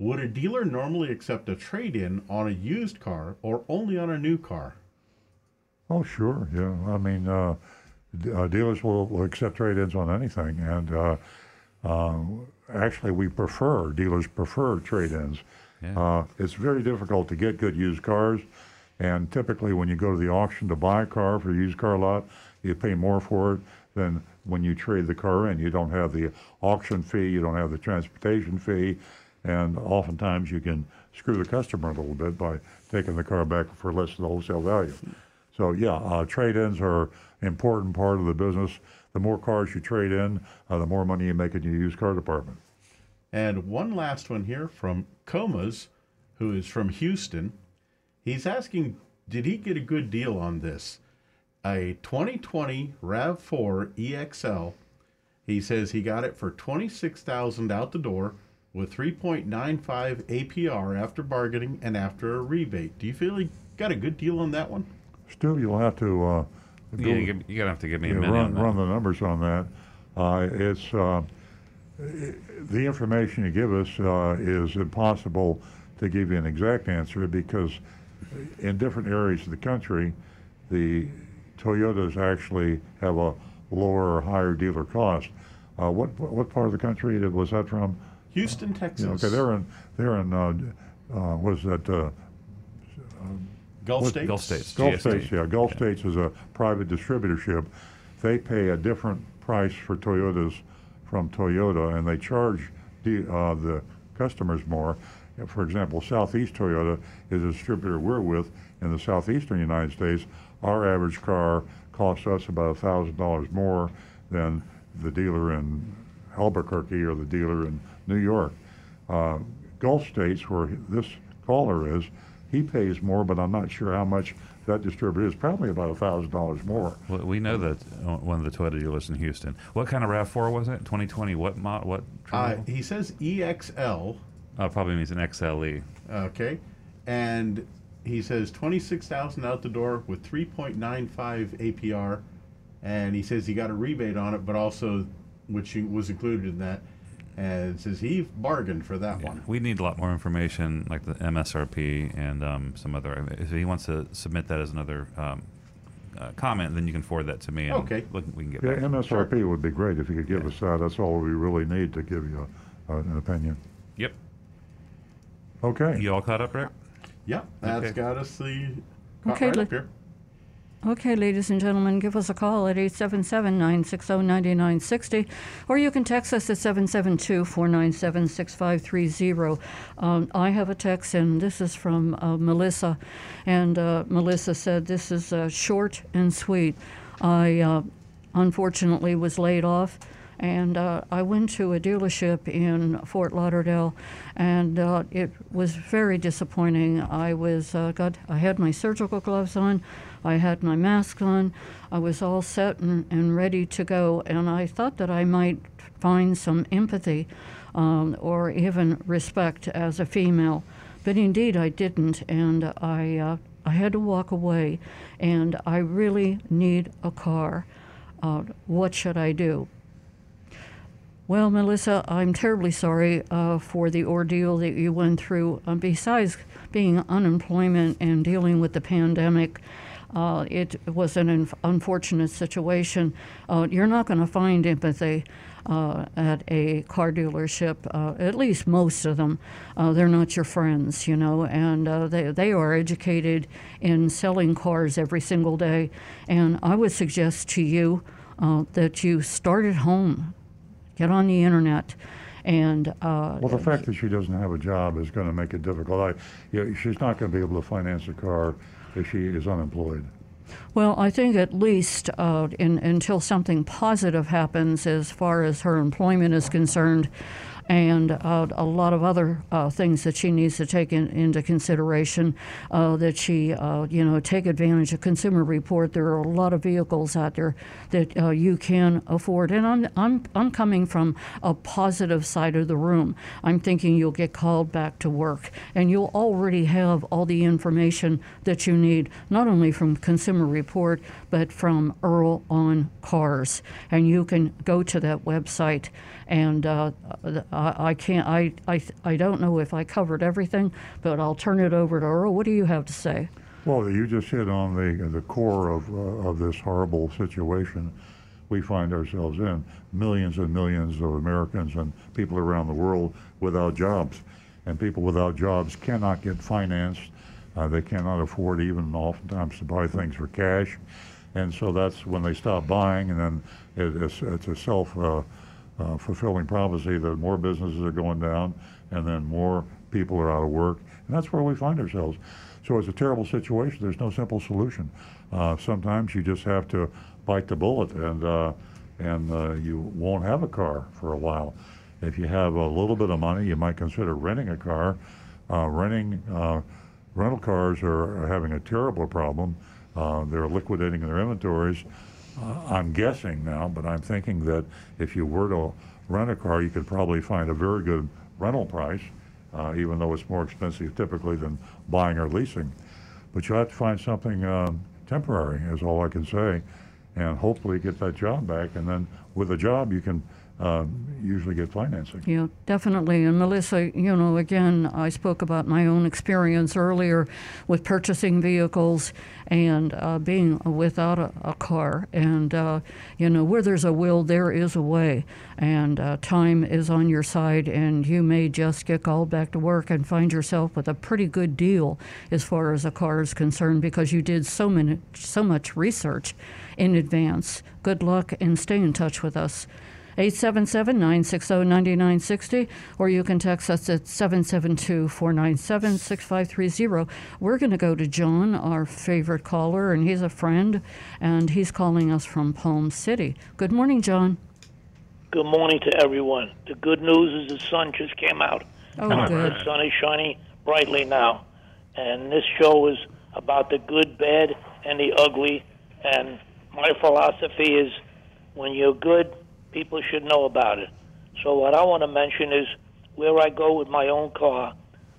Would a dealer normally accept a trade-in on a used car or only on a new car? Oh, sure. Yeah. I mean, uh, uh, dealers will, will accept trade-ins on anything. And uh, uh, actually, we prefer, dealers prefer trade-ins. Yeah. Uh, it's very difficult to get good used cars, and typically when you go to the auction to buy a car for a used car lot, you pay more for it than when you trade the car in. You don't have the auction fee, you don't have the transportation fee, and oftentimes you can screw the customer a little bit by taking the car back for less than the wholesale value. So yeah, uh, trade-ins are an important part of the business. The more cars you trade in, uh, the more money you make in your used car department. And one last one here from Comas, who is from Houston. He's asking, did he get a good deal on this? A twenty twenty RAV four E X L. He says he got it for twenty-six thousand dollars out the door with three point nine five A P R after bargaining and after a rebate. Do you feel he got a good deal on that one? Stu, you'll have to uh, go, yeah, you're going to have to give me a minute. Run, run the numbers on that. Uh, it's... Uh, The information you give us uh, is impossible to give you an exact answer because in different areas of the country, the Toyotas actually have a lower or higher dealer cost. Uh, what what part of the country was that from? Houston, Texas. Uh, okay, they're in they're in uh, uh, what is that? Uh, Gulf States. Gulf States. Gulf States. Yeah, Gulf yeah. States is a private distributorship. They pay a different price for Toyotas from Toyota, and they charge the, uh, the customers more. For example, Southeast Toyota is a distributor we're with in the southeastern United States. Our average car costs us about one thousand dollars more than the dealer in Albuquerque or the dealer in New York. Uh, Gulf States, where this caller is, he pays more, but I'm not sure how much that distributor is. Probably about one thousand dollars more. Well, we know that one of the Toyota dealers in Houston. What kind of RAV four was it? twenty twenty, what mod? What? Uh, he says E X L. Uh, probably means an X L E. Okay. And he says twenty-six thousand dollars out the door with three point nine five A P R. And he says he got a rebate on it, but also, which was included in that. And it says he bargained for that yeah. one. We need a lot more information, like the M S R P and um, some other. If he wants to submit that as another um, uh, comment, then you can forward that to me. And okay. Look, we can get yeah, back. M S R P would be great if you could give yeah. us that. That's all we really need to give you a, uh, an opinion. Yep. Okay. You all caught up, Rick? Yep. That's okay. got us the caught okay, right le- up here. Okay, ladies and gentlemen, give us a call at eight seven seven, nine six zero, nine nine six zero, or you can text us at seven seven two, four nine seven, six five three zero. Um, I have a text, and this is from uh, Melissa, and uh, Melissa said, this is uh, short and sweet. I, uh, unfortunately, was laid off, And uh, I went to a dealership in Fort Lauderdale, and uh, it was very disappointing. I was uh, got I had my surgical gloves on, I had my mask on, I was all set and, and ready to go, and I thought that I might find some empathy um, or even respect as a female, but indeed I didn't, and I uh, I had to walk away, and I really need a car. Uh, what should I do? Well, Melissa, I'm terribly sorry uh, for the ordeal that you went through. Uh, besides being unemployment and dealing with the pandemic, uh, it was an un unfortunate situation. Uh, you're not going to find empathy uh, at a car dealership, uh, at least most of them. Uh, they're not your friends, you know, and uh, they, they are educated in selling cars every single day. And I would suggest to you uh, that you start at home. Get on the internet, and uh, well, the fact that she doesn't have a job is going to make it difficult. I, you know, she's not going to be able to finance a car if she is unemployed. Well, I think at least uh, in, until something positive happens as far as her employment is concerned, and uh, a lot of other uh, things that she needs to take in, into consideration, uh, that she, uh, you know, take advantage of Consumer Report. There are a lot of vehicles out there that uh, you can afford. And I'm, I'm, I'm coming from a positive side of the room. I'm thinking you'll get called back to work, and you'll already have all the information that you need, not only from Consumer Report, but from Earl on Cars. And you can go to that website, and uh, I, I can't. I, I I don't know if I covered everything, but I'll turn it over to Earl. What do you have to say? Well, you just hit on the the core of uh, of this horrible situation we find ourselves in. Millions and millions of Americans and people around the world without jobs, and people without jobs cannot get financed. Uh, they cannot afford even oftentimes to buy things for cash, and so that's when they stop buying, and then it, it's it's a self. Uh, Uh, fulfilling prophecy that more businesses are going down, and then more people are out of work, and that's where we find ourselves. So it's a terrible situation. There's no simple solution. Uh, sometimes you just have to bite the bullet, and uh, and uh, you won't have a car for a while. If you have a little bit of money, you might consider renting a car. Uh, renting uh, rental cars are, are having a terrible problem. Uh, they're liquidating their inventories. Uh, I'm guessing now, but I'm thinking that if you were to rent a car, you could probably find a very good rental price, uh, even though it's more expensive typically than buying or leasing. But you have to find something um, temporary, is all I can say, and hopefully get that job back. And then with a job, you can Uh, usually get financing. Yeah, definitely. And Melissa, you know, again, I spoke about my own experience earlier with purchasing vehicles and uh, being without a, a car. And, uh, you know, where there's a will, there is a way. And uh, time is on your side, and you may just get called back to work and find yourself with a pretty good deal as far as a car is concerned, because you did so many, so much research in advance. Good luck, and stay in touch with us. eight seven seven, nine six zero, nine nine six zero, or you can text us at seven seven two, four nine seven, six five three zero. We're going to go to John, our favorite caller, and he's a friend, and he's calling us from Palm City. Good morning, John. Good morning to everyone. The good news is the sun just came out. Oh, and good. The sun is shining brightly now. And this show is about the good, bad, and the ugly. And my philosophy is when you're good, people should know about it. So what I want to mention is where I go with my own car.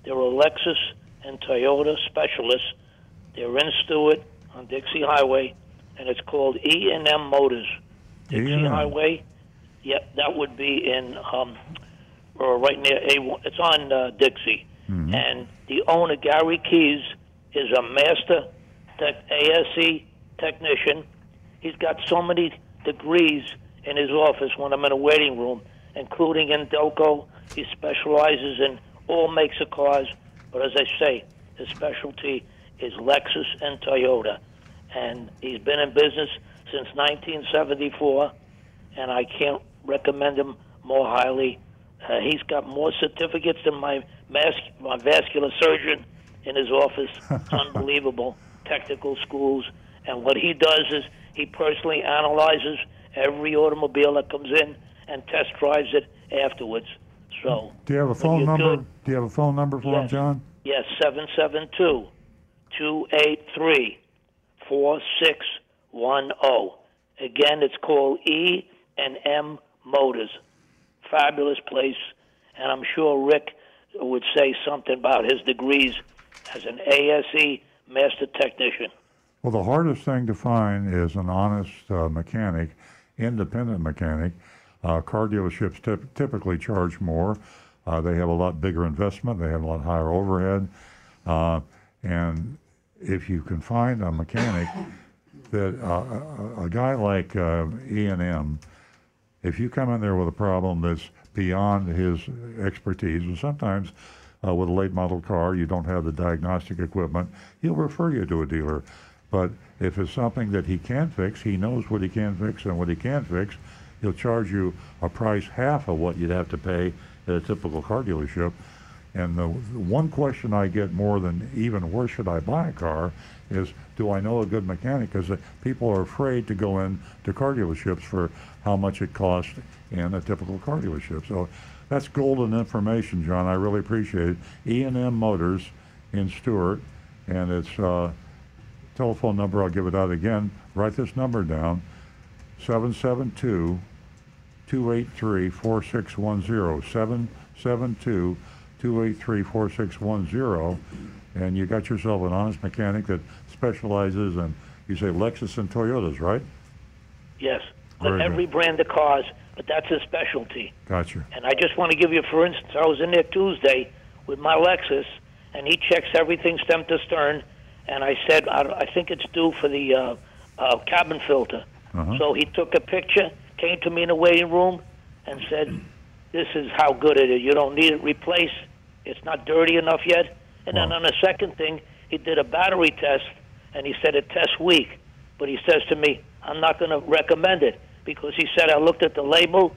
There are Lexus and Toyota specialists. They're in Stewart on Dixie Highway, and it's called E and M Motors. Dixie yeah. Highway, yeah, that would be in um, or right near A one. It's on uh, Dixie. Mm-hmm. And the owner, Gary Keys, is a master tech, A S E technician. He's got so many degrees in his office when I'm in a waiting room, including in Delco. He specializes in all makes of cars, but as I say, his specialty is Lexus and Toyota. And he's been in business since nineteen seventy-four, and I can't recommend him more highly. Uh, he's got more certificates than my, mas my vascular surgeon in his office. It's unbelievable. Technical schools. And what he does is he personally analyzes every automobile that comes in and test drives it afterwards. So do you have a phone number? Good. Do you have a phone number for yes. him, John? Yes, seven seven two, two eight three, four six one zero. Again, it's called E and M Motors. Fabulous place, and I'm sure Rick would say something about his degrees as an A S E master technician. Well, the hardest thing to find is an honest uh, mechanic, independent mechanic. Uh, car dealerships typ typically charge more. Uh, they have a lot bigger investment. They have a lot higher overhead. Uh, and if you can find a mechanic that uh, a, a guy like uh, E and M, if you come in there with a problem that's beyond his expertise, and sometimes uh, with a late model car, you don't have the diagnostic equipment, he'll refer you to a dealer. But if it's something that he can fix, he knows what he can fix and what he can fix, he'll charge you a price half of what you'd have to pay at a typical car dealership. And the one question I get more than even where should I buy a car is, do I know a good mechanic? Because people are afraid to go in to car dealerships for how much it costs in a typical car dealership. So that's golden information, John. I really appreciate it. E and M Motors in Stewart, and it's uh, telephone number. I'll give it out again. Write this number down, seven seven two, two eight three, four six one zero, seven seven two, two eight three, four six one zero, and you got yourself an honest mechanic that specializes in, you say, Lexus and Toyotas, right? Yes, but every good. brand of cars, but that's his specialty. Gotcha. And I just want to give you, for instance, I was in there Tuesday with my Lexus, and he checks everything stem to stern, and I said, I, I think it's due for the uh, uh, cabin filter. Uh-huh. So he took a picture, came to me in the waiting room, and said, this is how good it is. You don't need it replaced. It's not dirty enough yet. And wow. then on the second thing, he did a battery test, and he said it tests weak. But he says to me, I'm not going to recommend it, because he said I looked at the label,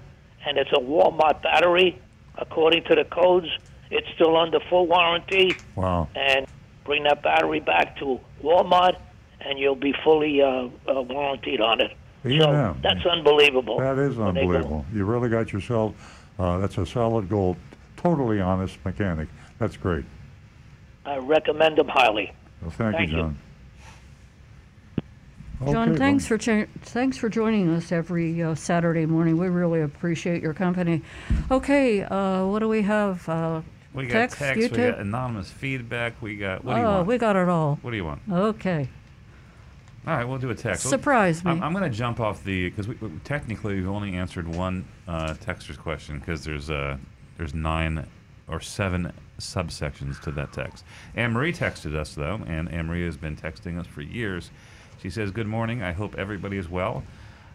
and it's a Walmart battery. According to the codes, it's still under full warranty. Wow. And bring that battery back to Walmart, and you'll be fully uh, uh, warranted on it. Yeah. So that's unbelievable. That is unbelievable. You really got yourself... Uh, that's a solid goal. Totally honest mechanic. That's great. I recommend him highly. Well, thank, thank you, John. You. Okay, John, thanks well. for thanks for joining us every uh, Saturday morning. We really appreciate your company. Okay, uh, what do we have? Uh, we got text, text YouTube? We got anonymous feedback. We got. What do you oh, want? We got it all. What do you want? Okay. All right, we'll do a text. Surprise we'll, me. I'm, I'm going to jump off the, because we, we, technically we've only answered one uh, texter's question, because there's uh, there's nine or seven subsections to that text. Anne-Marie texted us, though, and Anne-Marie has been texting us for years. She says, good morning. I hope everybody is well.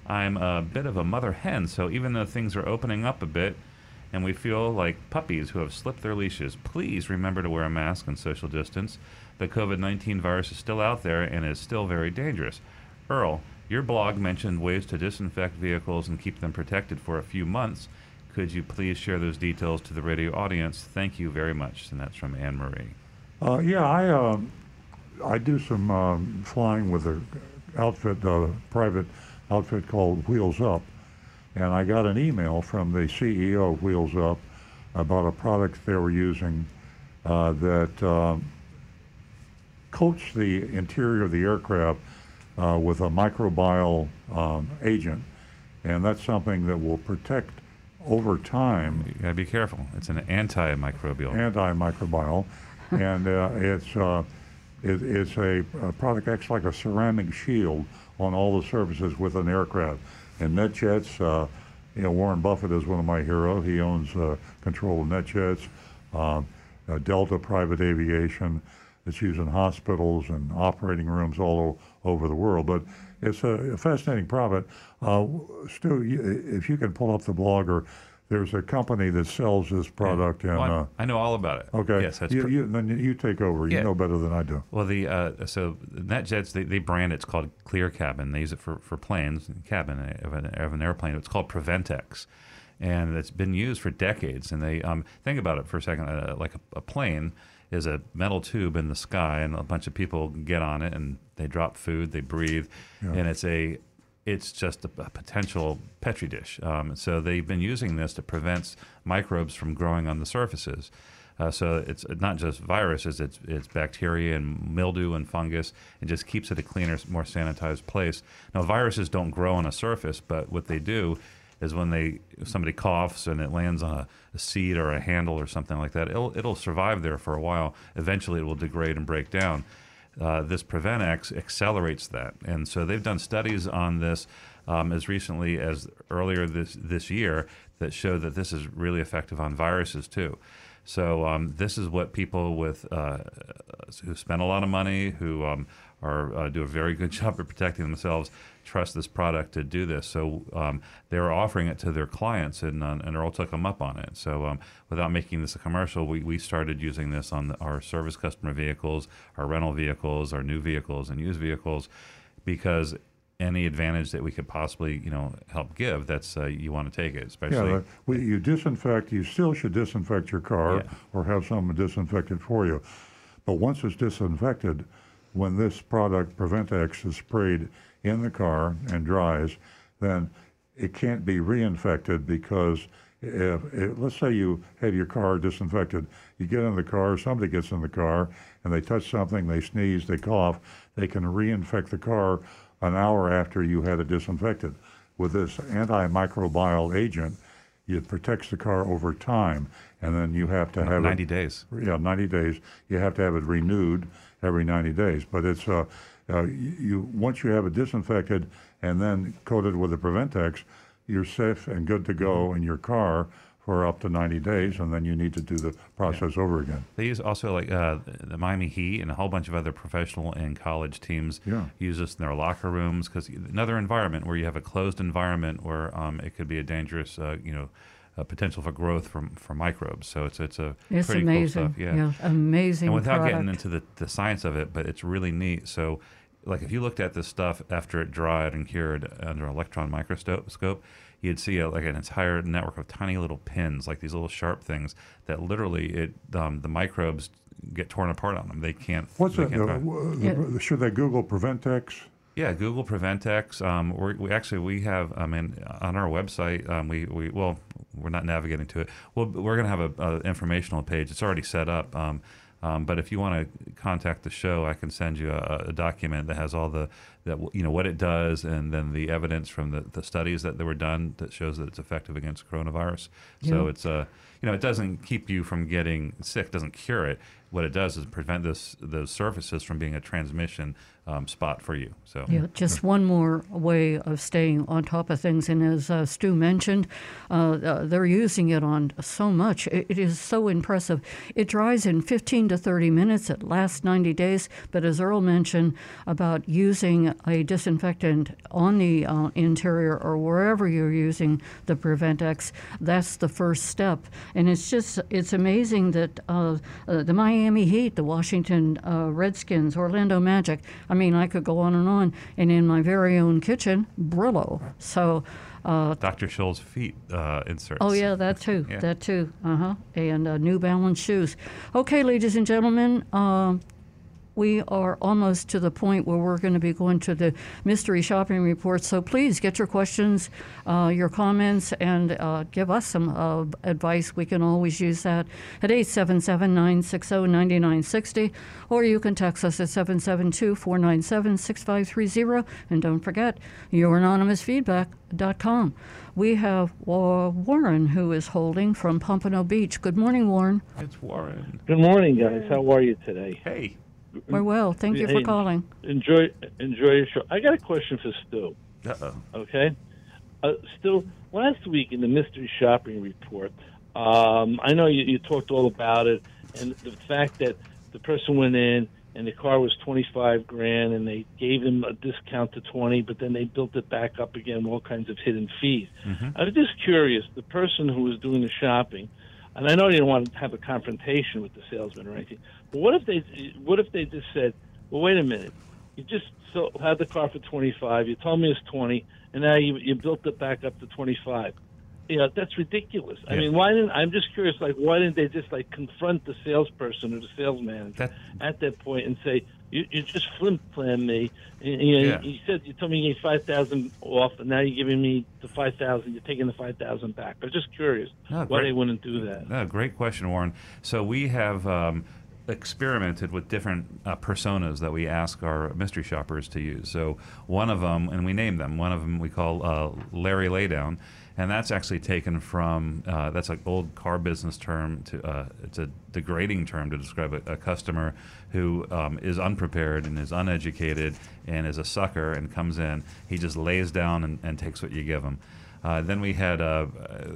I'm a bit of a mother hen, so even though things are opening up a bit and we feel like puppies who have slipped their leashes, please remember to wear a mask and social distance. The COVID nineteen virus is still out there and is still very dangerous. Earl, your blog mentioned ways to disinfect vehicles and keep them protected for a few months. Could you please share those details to the radio audience? Thank you very much. And that's from Anne-Marie. Uh, yeah, I uh, I do some uh, flying with an outfit, uh, private outfit called Wheels Up. And I got an email from the C E O of Wheels Up about a product they were using uh, that... Uh, coats the interior of the aircraft uh, with a microbial um, agent, and that's something that will protect over time. You gotta be careful. It's an antimicrobial. Antimicrobial, and uh, it's uh, it, it's a, a product acts like a ceramic shield on all the surfaces with an aircraft. And NetJets, uh, you know, Warren Buffett is one of my heroes. He owns uh, control of NetJets, uh, uh, Delta Private Aviation. It's used in hospitals and operating rooms all over the world. But it's a fascinating product. Uh, Stu, you, if you can pull up the blog, or there's a company that sells this product. Yeah. Well, and, uh, I know all about it. Okay. Yes, that's you, you, then you take over. Yeah. You know better than I do. Well, the uh, so NetJets, they, they brand it. It's called Clear Cabin. They use it for, for planes, cabin of an, of an airplane. It's called Preventex. And it's been used for decades. And they um, think about it for a second, uh, like a, a plane is a metal tube in the sky, and a bunch of people get on it, and they drop food, they breathe, yeah. and it's a it's just a, a potential petri dish. Um, so they've been using this to prevent microbes from growing on the surfaces. Uh, so it's not just viruses, it's it's bacteria and mildew and fungus, and just keeps it a cleaner, more sanitized place. Now, viruses don't grow on a surface, but what they do is when they if somebody coughs and it lands on a, a seat or a handle or something like that, it'll, it'll survive there for a while. Eventually, it will degrade and break down. Uh, this Preventex accelerates that. And so they've done studies on this um, as recently as earlier this, this year that show that this is really effective on viruses, too. So um, this is what people with uh, who spend a lot of money, who um, are uh, do a very good job at protecting themselves, trust this product to do this. So um, they were offering it to their clients, and, uh, and Earl took them up on it. So um, without making this a commercial, we, we started using this on the, our service customer vehicles, our rental vehicles, our new vehicles, and used vehicles, because any advantage that we could possibly, you know, help give, that's uh, you want to take it, especially. Yeah, well, you disinfect, you still should disinfect your car, yeah, or have someone disinfect it for you. But once it's disinfected, when this product, Preventex, is sprayed in the car and dries, then it can't be reinfected, because if, if let's say you have your car disinfected, you get in the car, somebody gets in the car, and they touch something, they sneeze, they cough, they can reinfect the car an hour after you had it disinfected. With this antimicrobial agent, it protects the car over time, and then you have to have ninety it, days. Yeah, ninety days. You have to have it renewed every ninety days. But it's uh, uh, you once you have it disinfected and then coated with the Preventex, you're safe and good to go in your car for up to ninety days, and then you need to do the process yeah. over again. They use also like uh, the Miami Heat and a whole bunch of other professional and college teams yeah. use this in their locker rooms, because another environment where you have a closed environment where um, it could be a dangerous, uh, you know, uh, potential for growth from from microbes. So it's it's a it's pretty amazing. Cool stuff. Yeah, yeah. amazing. And without product. getting into the the science of it, but it's really neat. So, like if you looked at this stuff after it dried and cured under an electron microscope, you'd see a, like an entire network of tiny little pins, like these little sharp things that literally it um, the microbes get torn apart on them. They can't. What's they that? Can't the, the, yeah. Should they Google Preventex? Yeah, Google Preventex. Um, we're, we actually we have. I mean, on our website, um, we we well, we're not navigating to it. Well, we're gonna have a, a informational page. It's already set up. Um, Um, but if you want to contact the show, I can send you a, a document that has all the, that you know, what it does, and then the evidence from the, the studies that they were done that shows that it's effective against coronavirus. Yeah. So it's a, you know, it doesn't keep you from getting sick, doesn't cure it. What it does is prevent this, those surfaces from being a transmission um, spot for you. So yeah, just one more way of staying on top of things. And as uh, Stu mentioned, uh, uh, they're using it on so much. It, it is so impressive. It dries in fifteen to thirty minutes. It lasts ninety days. But as Earl mentioned about using a disinfectant on the uh, interior or wherever you're using the Preventex, that's the first step. And it's just it's amazing that uh, uh, the Miami Miami Heat, the Washington uh, Redskins, Orlando Magic. I mean, I could go on and on. And in my very own kitchen, Brillo. So, uh, Doctor Scholl's feet uh, inserts. Oh, yeah, that too. Yeah. That too. Uh-huh. And uh, New Balance shoes. Okay, ladies and gentlemen, uh, we are almost to the point where we're going to be going to the Mystery Shopping Report. So please get your questions, uh, your comments, and uh, give us some uh, advice. We can always use that at eight seven seven, nine six zero, nine nine six zero. Or you can text us at seven seven two, four nine seven, six five three zero. And don't forget, your anonymous feedback dot com. We have uh, Warren, who is holding from Pompano Beach. Good morning, Warren. It's Warren. Good morning, guys. How are you today? Hey. We're well. Thank you for calling. Enjoy, enjoy your show. I got a question for Stu. Uh-oh. Okay? Uh, Stu, last week in the Mystery Shopping Report, um, I know you, you talked all about it, and the fact that the person went in and the car was twenty-five grand, and they gave him a discount to twenty, but then they built it back up again with all kinds of hidden fees. Mm-hmm. I was just curious, the person who was doing the shopping, and I know you don't want to have a confrontation with the salesman or anything, but what if they what if they just said, well, wait a minute, you just sold, had the car for twenty-five, you told me it's twenty, and now you, you built it back up to twenty-five. You know, that's ridiculous. Yeah. I mean, why didn't, I'm just curious, like, why didn't they just, like, confront the salesperson or the salesman that, at that point and say, You, you just flim-flam me. You, you, yeah. you said you told me you gave five thousand off, and now you're giving me the five thousand. You're taking the five thousand back. I was just curious no, why great, they wouldn't do that. No, great question, Warren. So we have um, experimented with different uh, personas that we ask our mystery shoppers to use. So one of them, and we name them, one of them we call uh, Larry Laydown, and that's actually taken from, uh, that's an old car business term, to uh, it's a degrading term to describe a, a customer who um, is unprepared and is uneducated and is a sucker and comes in. He just lays down and, and takes what you give him. Uh, then we had, uh,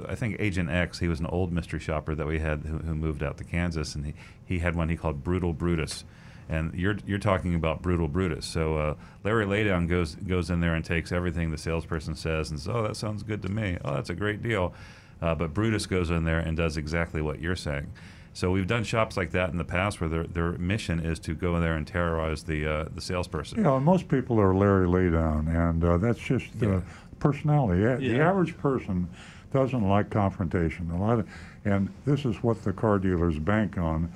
I think, Agent X. He was an old mystery shopper that we had who, who moved out to Kansas, and he, he had one he called Brutal Brutus. And you're you're talking about Brutal Brutus. So uh, Larry Laydown goes goes in there and takes everything the salesperson says and says, "Oh, that sounds good to me. Oh, that's a great deal." Uh, but Brutus goes in there and does exactly what you're saying. So we've done shops like that in the past where their their mission is to go in there and terrorize the uh, the salesperson. You know, most people are Larry Laydown, and uh, that's just uh, yeah. personality. The yeah. average person doesn't like confrontation. A lot of, and this is what the car dealers bank on.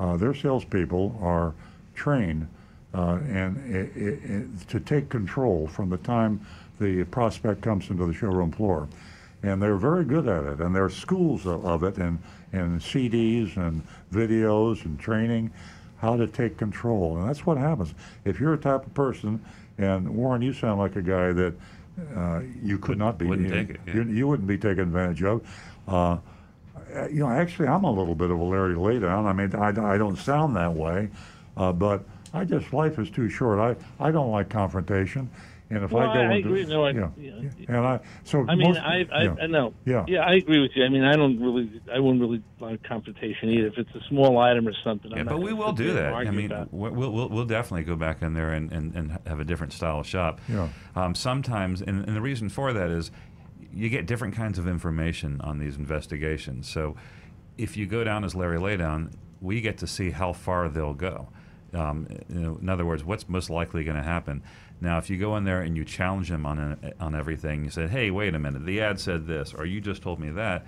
Uh, their salespeople are trained uh, and it, it, it, to take control from the time the prospect comes into the showroom floor, and they're very good at it. And there are schools of, of it, and and C Ds and videos and training how to take control. And that's what happens if you're a type of person. And Warren, you sound like a guy that uh, you could Would, not be. Wouldn't you, take it, yeah. you, you wouldn't be taken advantage of. Uh, You know, actually, I'm a little bit of a Larry Laydown. I mean, I, I don't sound that way, uh, but I just, life is too short. I, I don't like confrontation, and if well, I go, I agree. Do, no, I, yeah, yeah. and I. So I mean, most, I, I, yeah. I know. Yeah, yeah, I agree with you. I mean, I don't really, I wouldn't really like confrontation either. If it's a small item or something, yeah, I'm but not we will do that. I mean, we'll, we'll we'll definitely go back in there and and, and have a different style of shop. Yeah. Um, sometimes, and, and the reason for that is, you get different kinds of information on these investigations. So if you go down as Larry Laydown, we get to see how far they'll go. Um, you know, in other words, what's most likely going to happen. Now, if you go in there and you challenge them on, a, on everything, you say, hey, wait a minute, the ad said this, or you just told me that,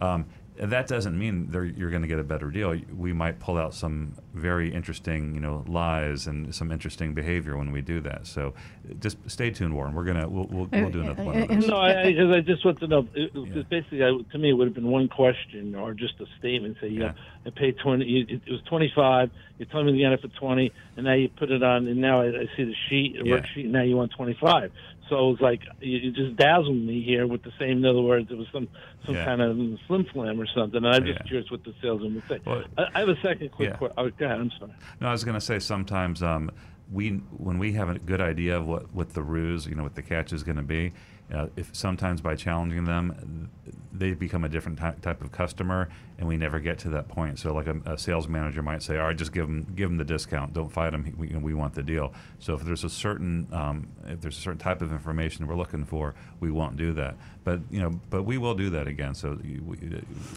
um, that doesn't mean you're going to get a better deal. We might pull out some very interesting, you know, lies and some interesting behavior when we do that. So, just stay tuned, Warren. We're gonna we'll we'll, we'll do another one. No, I, I just want to know. It, yeah. Basically, I, to me, it would have been one question or just a statement. Say, you yeah, know, I paid twenty. It, it was twenty-five. You told me to get it for twenty, and now you put it on, and now I, I see the sheet, the yeah. worksheet, and now you want twenty-five. So it's like you just dazzled me here with the same. In other words, it was some some yeah. kind of flim flam or something. And I'm just yeah. curious what the salesman would say. Well, I, I have a second quick yeah. question. Oh, go ahead. I'm sorry. No, I was going to say sometimes um, we when we have a good idea of what, what the ruse, you know, what the catch is going to be. Uh, if sometimes by challenging them, they become a different ty type of customer, and we never get to that point. So, like a, a sales manager might say, "All right, just give them give them the discount. Don't fight them. We, we want the deal." So, if there's a certain um, if there's a certain type of information we're looking for, we won't do that. But you know, but we will do that again. So, we,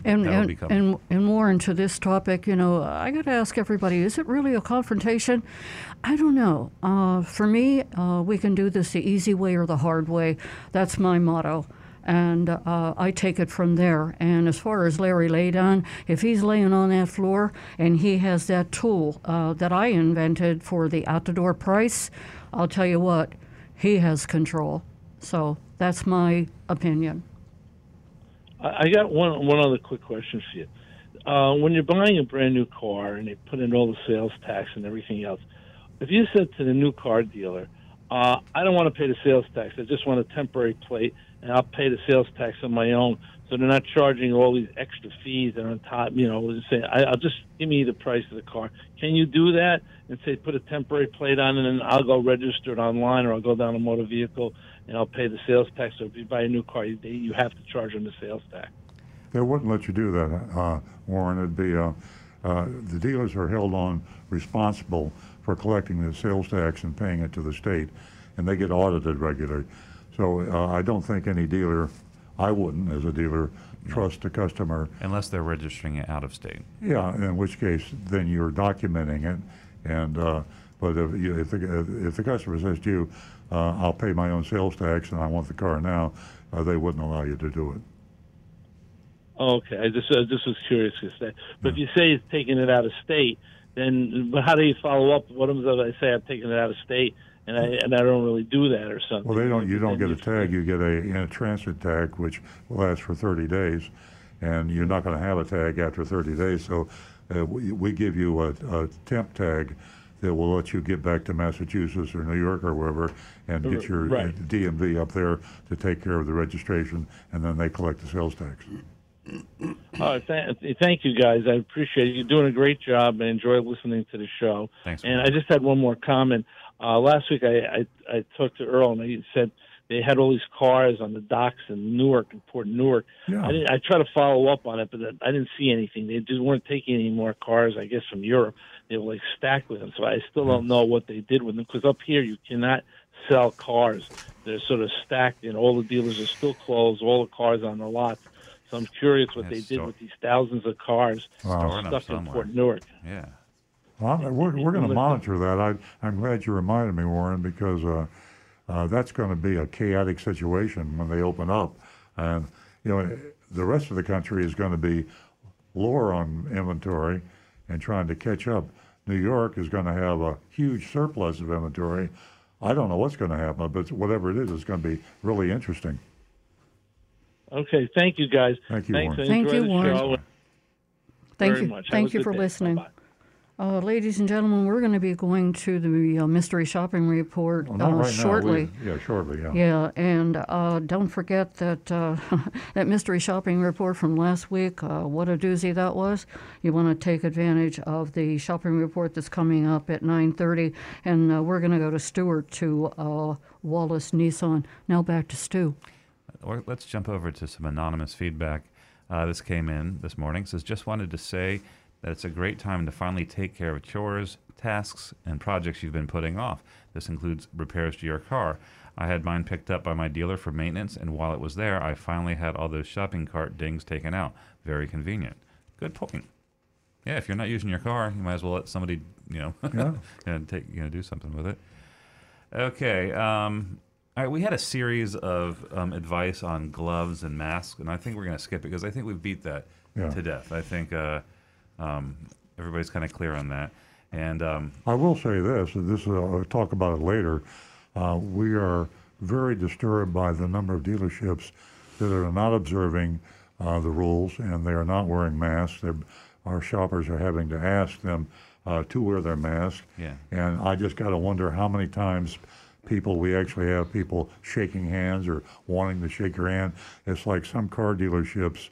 and that and, become and and Warren, to this topic, you know, I got to ask everybody: is it really a confrontation? I don't know. Uh, for me, uh, we can do this the easy way or the hard way. That That's my motto, and uh, I take it from there. And as far as Larry Laydown, if he's laying on that floor and he has that tool uh, that I invented for the out-the-door price, I'll tell you what, he has control. So that's my opinion. I got one, one other quick question for you. Uh, when you're buying a brand-new car and they put in all the sales tax and everything else, if you said to the new car dealer, Uh, I don't want to pay the sales tax. I just want a temporary plate, and I'll pay the sales tax on my own. So they're not charging all these extra fees that are on top. You know, just say, I, I'll just give me the price of the car. Can you do that and say put a temporary plate on, and then I'll go register it online, or I'll go down to Motor Vehicle and I'll pay the sales tax. So if you buy a new car, you, you have to charge them the sales tax. They wouldn't let you do that, uh, Warren. It'd be uh, uh, the dealers are held on responsible for collecting the sales tax and paying it to the state, and they get audited regularly. So uh, I don't think any dealer, I wouldn't as a dealer, trust a customer. Unless they're registering it out of state. Yeah, in which case then you're documenting it. And uh, but if, you, if, the, if the customer says to you, uh, I'll pay my own sales tax and I want the car now, uh, they wouldn't allow you to do it. Okay, I just, I just was curious to say. But yeah. if you say it's taking it out of state, then how do you follow up? What happens if I say I've taken it out of state and I and I don't really do that or something? Well, they don't. You don't get a tag. You get a, a transit tag, which lasts for thirty days, and you're not going to have a tag after thirty days. So uh, we, we give you a, a temp tag that will let you get back to Massachusetts or New York or wherever and get your right. D M V up there to take care of the registration, and then they collect the sales tax. Uh, th- thank you, guys. I appreciate it. You're doing a great job. I enjoy listening to the show. Thanks. And I just had one more comment. Uh, last week I, I, I talked to Earl, and he said they had all these cars on the docks in Newark, in Port Newark. Yeah. I, didn't, I tried to follow up on it, but I didn't see anything. They just weren't taking any more cars, I guess, from Europe. They were, like, stacked with them. So I still don't know what they did with them, because up here you cannot sell cars. They're sort of stacked, and all the dealers are still closed, all the cars on the lots. So I'm curious what yeah, they did still... with these thousands of cars wow. stuck in Port Newark. Yeah. Well, we're we're going to monitor that. I, I'm glad you reminded me, Warren, because uh, uh, that's going to be a chaotic situation when they open up. And, you know, the rest of the country is going to be lower on inventory and trying to catch up. New York is going to have a huge surplus of inventory. I don't know what's going to happen, but whatever it is, it's going to be really interesting. Okay, thank you, guys. Thank you, Thanks. Warren. Thank you, Warren. Thank you, thank you. Much. Thank you for day. listening. Bye-bye. Uh, ladies and gentlemen, we're going to be going to the uh, Mystery Shopping Report well, uh, right shortly. We, yeah, shortly, yeah. Yeah, and uh, don't forget that uh, that Mystery Shopping Report from last week, uh, what a doozy that was. You want to take advantage of the shopping report that's coming up at nine thirty, and uh, we're going to go to Stewart to uh, Wallace Nissan. Now back to Stu. Let's jump over to some anonymous feedback. Uh, this came in this morning. It says, just wanted to say that it's a great time to finally take care of chores, tasks, and projects you've been putting off. This includes repairs to your car. I had mine picked up by my dealer for maintenance, and while it was there, I finally had all those shopping cart dings taken out. Very convenient. Good point. Yeah, if you're not using your car, you might as well let somebody, you know, yeah. and take, you know, do something with it. Okay. Um, all right, we had a series of um, advice on gloves and masks, and I think we're going to skip it because I think we've beat that yeah. to death. I think... Uh, Um, everybody's kind of clear on that. And um, I will say this, and this is, I'll talk about it later. Uh, we are very disturbed by the number of dealerships that are not observing uh, the rules, and they are not wearing masks. They're, our shoppers are having to ask them uh, to wear their mask. Yeah. And I just got to wonder how many times people, we actually have people shaking hands or wanting to shake your hand. It's like some car dealerships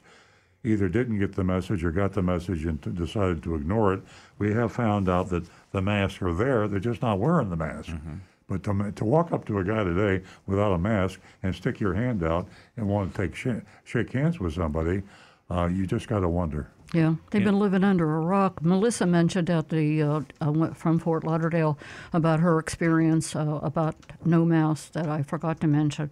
either didn't get the message or got the message and t- decided to ignore it. We have found out that the masks are there. They're just not wearing the mask. Mm-hmm. But to, to walk up to a guy today without a mask and stick your hand out and want to take sh- shake hands with somebody, uh, you just got to wonder. Yeah, they've yeah. been living under a rock. Melissa mentioned at the uh, uh, from Fort Lauderdale about her experience uh, about no mask that I forgot to mention.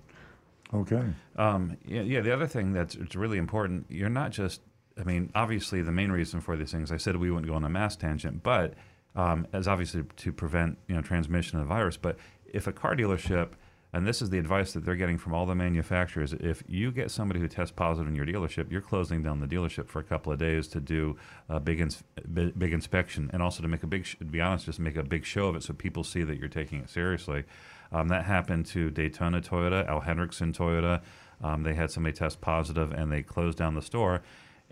Okay. Um, yeah, yeah, the other thing that's it's really important, you're not just, I mean, obviously the main reason for these things, I said we wouldn't go on a mass tangent, but um, as obviously to prevent, you know, transmission of the virus. But if a car dealership, and this is the advice that they're getting from all the manufacturers, if you get somebody who tests positive in your dealership, you're closing down the dealership for a couple of days to do a big ins- big, big inspection and also to make a big, to be honest, just make a big show of it so people see that you're taking it seriously. Um, that happened to Daytona Toyota, Al Hendrickson Toyota. Um, they had somebody test positive, and they closed down the store.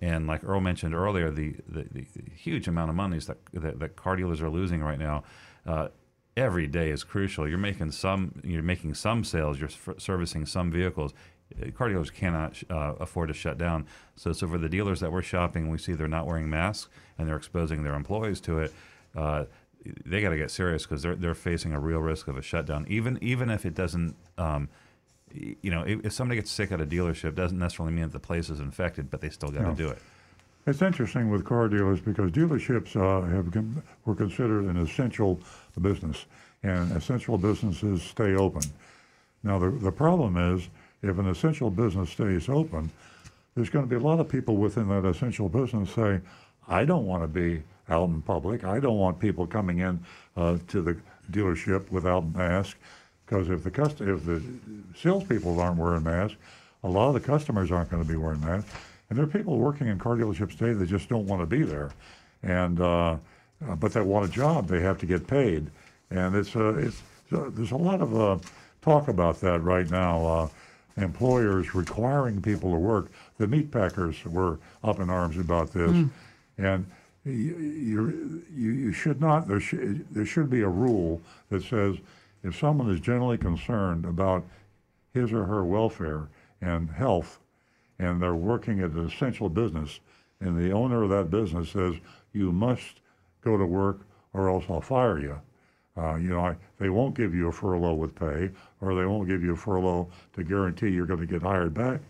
And like Earl mentioned earlier, the, the, the huge amount of monies that, that that car dealers are losing right now, uh, every day is crucial. You're making some, you're making some sales, you're f- servicing some vehicles. Car dealers cannot uh, afford to shut down. So, so for the dealers that we're shopping, we see they're not wearing masks and they're exposing their employees to it. Uh, They got to get serious because they're they're facing a real risk of a shutdown. Even even if it doesn't, um, you know, if, if somebody gets sick at a dealership, doesn't necessarily mean that the place is infected, but they still got to no. do it. It's interesting with car dealers because dealerships uh, have were considered an essential business, and essential businesses stay open. Now the the problem is if an essential business stays open, there's going to be a lot of people within that essential business say, I don't want to be out in public. I don't want people coming in uh, to the dealership without masks, because if the cust- if the salespeople aren't wearing masks, a lot of the customers aren't going to be wearing masks. And there are people working in car dealerships today that just don't want to be there. And uh, uh, but they want a job. They have to get paid, and it's uh, it's uh, there's a lot of uh, talk about that right now. Uh, employers requiring people to work. The meat packers were up in arms about this, mm. and you, you you should not. There should there should be a rule that says if someone is generally concerned about his or her welfare and health, and they're working at an essential business, and the owner of that business says, you must go to work or else I'll fire you. Uh, you know, I, they won't give you a furlough with pay, or they won't give you a furlough to guarantee you're going to get hired back.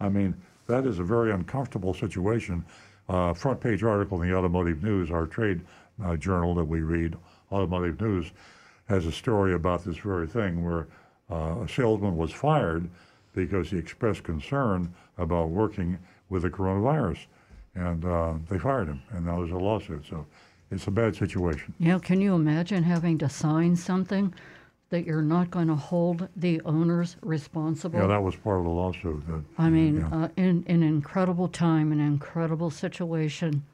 I mean, that is a very uncomfortable situation. Uh, front page article in the Automotive News, our trade uh, journal that we read, Automotive News, has a story about this very thing where uh, a salesman was fired because he expressed concern about working with the coronavirus, and uh, they fired him, and now there's a lawsuit. So it's a bad situation. Yeah, can you imagine having to sign something that you're not going to hold the owners responsible? Yeah, that was part of the lawsuit. That, I mean, yeah. uh, in an incredible time, an incredible situation.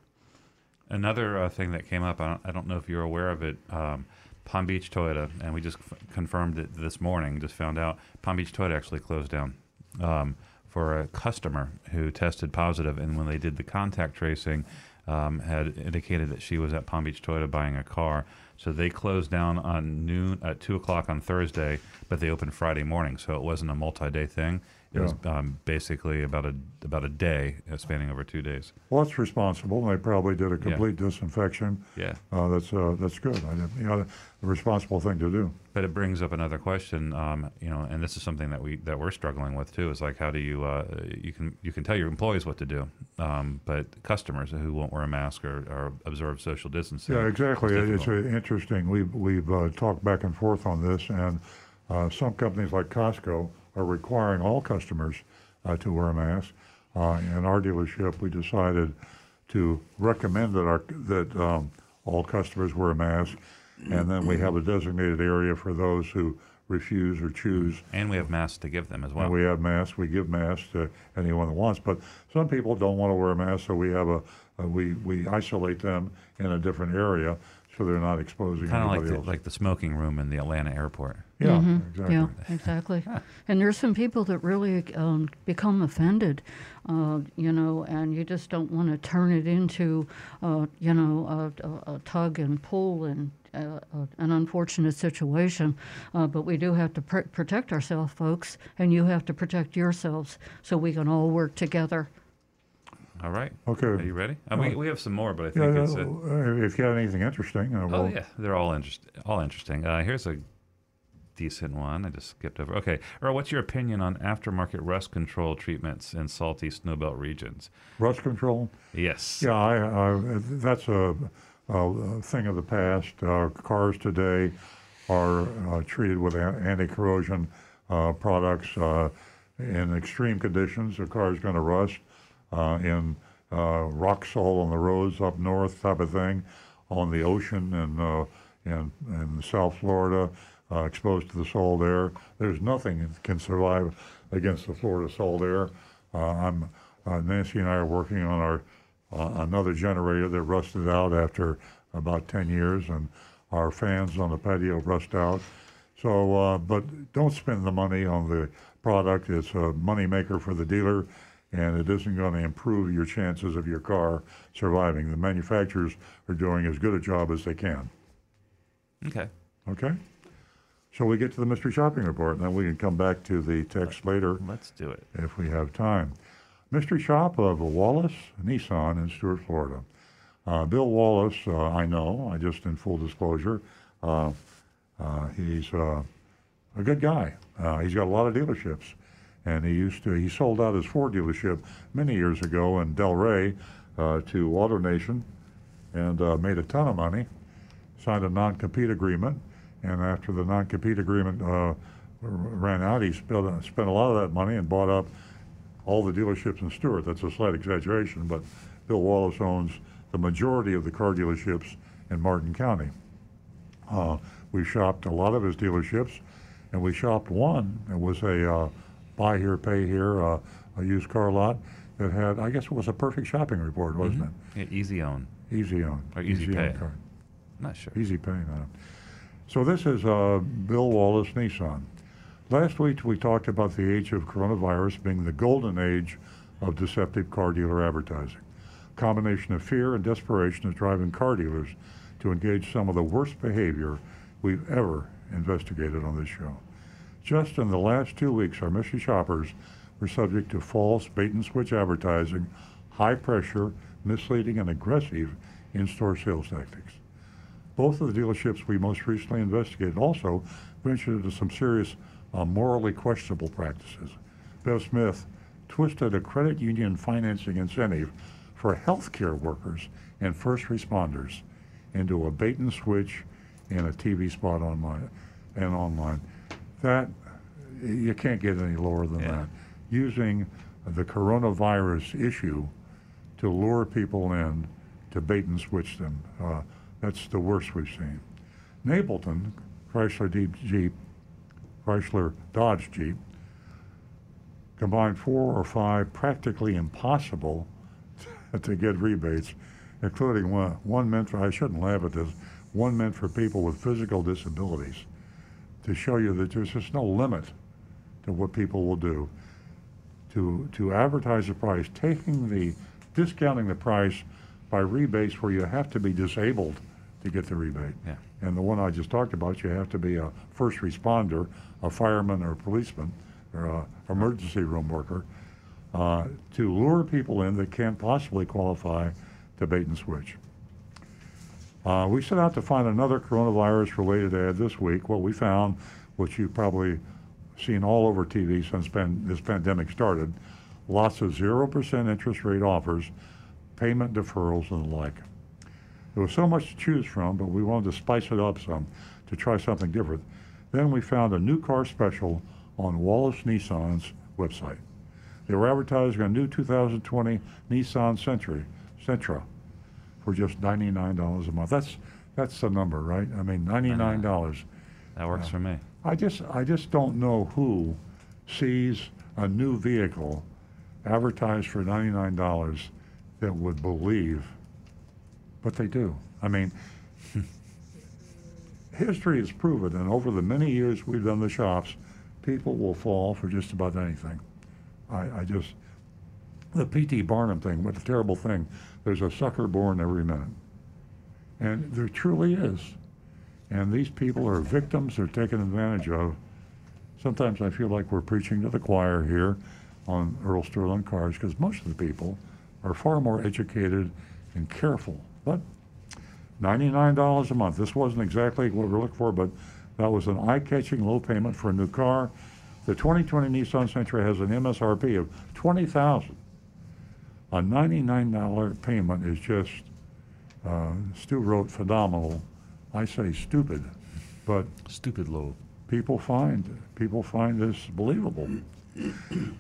Another uh, thing that came up, I don't, I don't know if you're aware of it, um, Palm Beach Toyota, and we just f- confirmed it this morning, just found out, Palm Beach Toyota actually closed down um, for a customer who tested positive, and when they did the contact tracing, um, had indicated that she was at Palm Beach Toyota buying a car. So they closed down on noon at two o'clock on Thursday, but they opened Friday morning, so it wasn't a multi-day thing. It yeah. was um, basically about a about a day, uh, spanning over two days. Well, that's responsible. They probably did a complete yeah. disinfection. Yeah, uh, that's uh, that's good. I you know, the responsible thing to do. But it brings up another question. Um, you know, and this is something that we that we're struggling with too. Is like, how do you uh, you can you can tell your employees what to do, um, but customers who won't wear a mask or, or observe social distancing. Yeah, exactly. It's, it's interesting. We've we've uh, talked back and forth on this, and uh, some companies like Costco are requiring all customers uh, to wear a mask. Uh, in our dealership, we decided to recommend that our that um, all customers wear a mask, and then we have a designated area for those who refuse or choose. And we have masks to give them as well. And we have masks. We give masks to anyone that wants. But some people don't want to wear a mask, so we have a, a we we isolate them in a different area so they're not exposing Kinda anybody like the, else. Like the smoking room in the Atlanta airport. Yeah, mm-hmm. exactly. Yeah, exactly. And there's some people that really um, become offended, uh, you know, and you just don't want to turn it into, uh, you know, a, a, a tug and pull and uh, a, an unfortunate situation. Uh, but we do have to pr- protect ourselves, folks, and you have to protect yourselves so we can all work together. All right. Okay. Are you ready? Uh, we we have some more, but I think yeah, it's. Uh, if you have anything interesting, uh, we'll... oh yeah, they're all interest all interesting. Uh, here's a decent one. I just skipped over. Okay, Earl, what's your opinion on aftermarket rust control treatments in salty snowbelt regions? Rust control? Yes. Yeah, I, I, that's a, a thing of the past. Uh, cars today are uh, treated with anti-corrosion uh, products uh, in extreme conditions. The car is going to rust. Uh, in uh, rock salt on the roads up north, type of thing, on the ocean and uh, in, in South Florida, uh, exposed to the salt air. There's nothing that can survive against the Florida salt air. Uh, I'm uh, Nancy and I are working on our uh, another generator that rusted out after about ten years, and our fans on the patio rust out. So, uh, but don't spend the money on the product. It's a money maker for the dealer, and it isn't going to improve your chances of your car surviving. The manufacturers are doing as good a job as they can. Okay. Okay? So we get to the Mystery Shopping Report, and then we can come back to the text later. Let's do it. If we have time. Mystery Shop of Wallace Nissan in Stewart, Florida. Uh, Bill Wallace, uh, I know, I just in full disclosure, uh, uh, he's uh, a good guy. Uh, he's got a lot of dealerships. And he used to, he sold out his Ford dealership many years ago in Delray uh, to AutoNation, and uh, made a ton of money, signed a non-compete agreement. And after the non-compete agreement uh, ran out, he spent a, spent a lot of that money and bought up all the dealerships in Stewart. That's a slight exaggeration, but Bill Wallace owns the majority of the car dealerships in Martin County. Uh, we shopped a lot of his dealerships, and we shopped one. It was a... Uh, buy here, pay here, uh, a used car lot that had, I guess it was a perfect shopping report, wasn't mm-hmm. it? Yeah, easy own. Easy own. Or easy, easy pay. Own car. Not sure. Easy paying on it. So this is uh, Bill Wallace, Nissan. Last week we talked about the age of coronavirus being the golden age of deceptive car dealer advertising. A combination of fear and desperation is driving car dealers to engage some of the worst behavior we've ever investigated on this show. Just in the last two weeks, our mystery shoppers were subject to false bait-and-switch advertising, high-pressure, misleading, and aggressive in-store sales tactics. Both of the dealerships we most recently investigated also ventured into some serious uh, morally questionable practices. Bev Smith twisted a credit union financing incentive for healthcare workers and first responders into a bait-and-switch and a T V spot online and online. That, you can't get any lower than yeah. that. Using the coronavirus issue to lure people in, to bait and switch them. Uh, that's the worst we've seen. Napleton, Chrysler Deep Jeep, Chrysler Dodge Jeep, combined four or five practically impossible to get rebates, including one, one meant for, I shouldn't laugh at this, one meant for people with physical disabilities, to show you that there's just no limit to what people will do. To, to advertise the price, taking the, discounting the price by rebates where you have to be disabled to get the rebate. Yeah. And the one I just talked about, you have to be a first responder, a fireman or a policeman, or an emergency room worker, uh, to lure people in that can't possibly qualify to bait and switch. Uh, we set out to find another coronavirus-related ad this week. What we found, which you probably seen all over T V since pan this pandemic started, lots of zero percent interest rate offers, payment deferrals, and the like. There was so much to choose from, but we wanted to spice it up some to try something different. Then we found a new car special on Wallace Nissan's website. They were advertising a new two thousand twenty Nissan Sentra, Sentra for just ninety-nine dollars a month. That's, that's the number, right? I mean, ninety-nine dollars. That works uh, for me. I just, I just don't know who sees a new vehicle advertised for ninety-nine dollars that would believe, but they do. I mean, history has proven, and over the many years we've done the shops, people will fall for just about anything. I, I just, the P T Barnum thing, what a terrible thing. There's a sucker born every minute. And there truly is. And these people are victims, they're taken advantage of. Sometimes I feel like we're preaching to the choir here on Earl Stewart on Cars, because most of the people are far more educated and careful. But ninety-nine dollars a month, this wasn't exactly what we were looking for, but that was an eye-catching low payment for a new car. The twenty twenty Nissan Sentra has an M S R P of twenty thousand dollars. A ninety-nine dollar payment is just, uh, Stu wrote, phenomenal. I say stupid, but stupid low. People find people find this believable.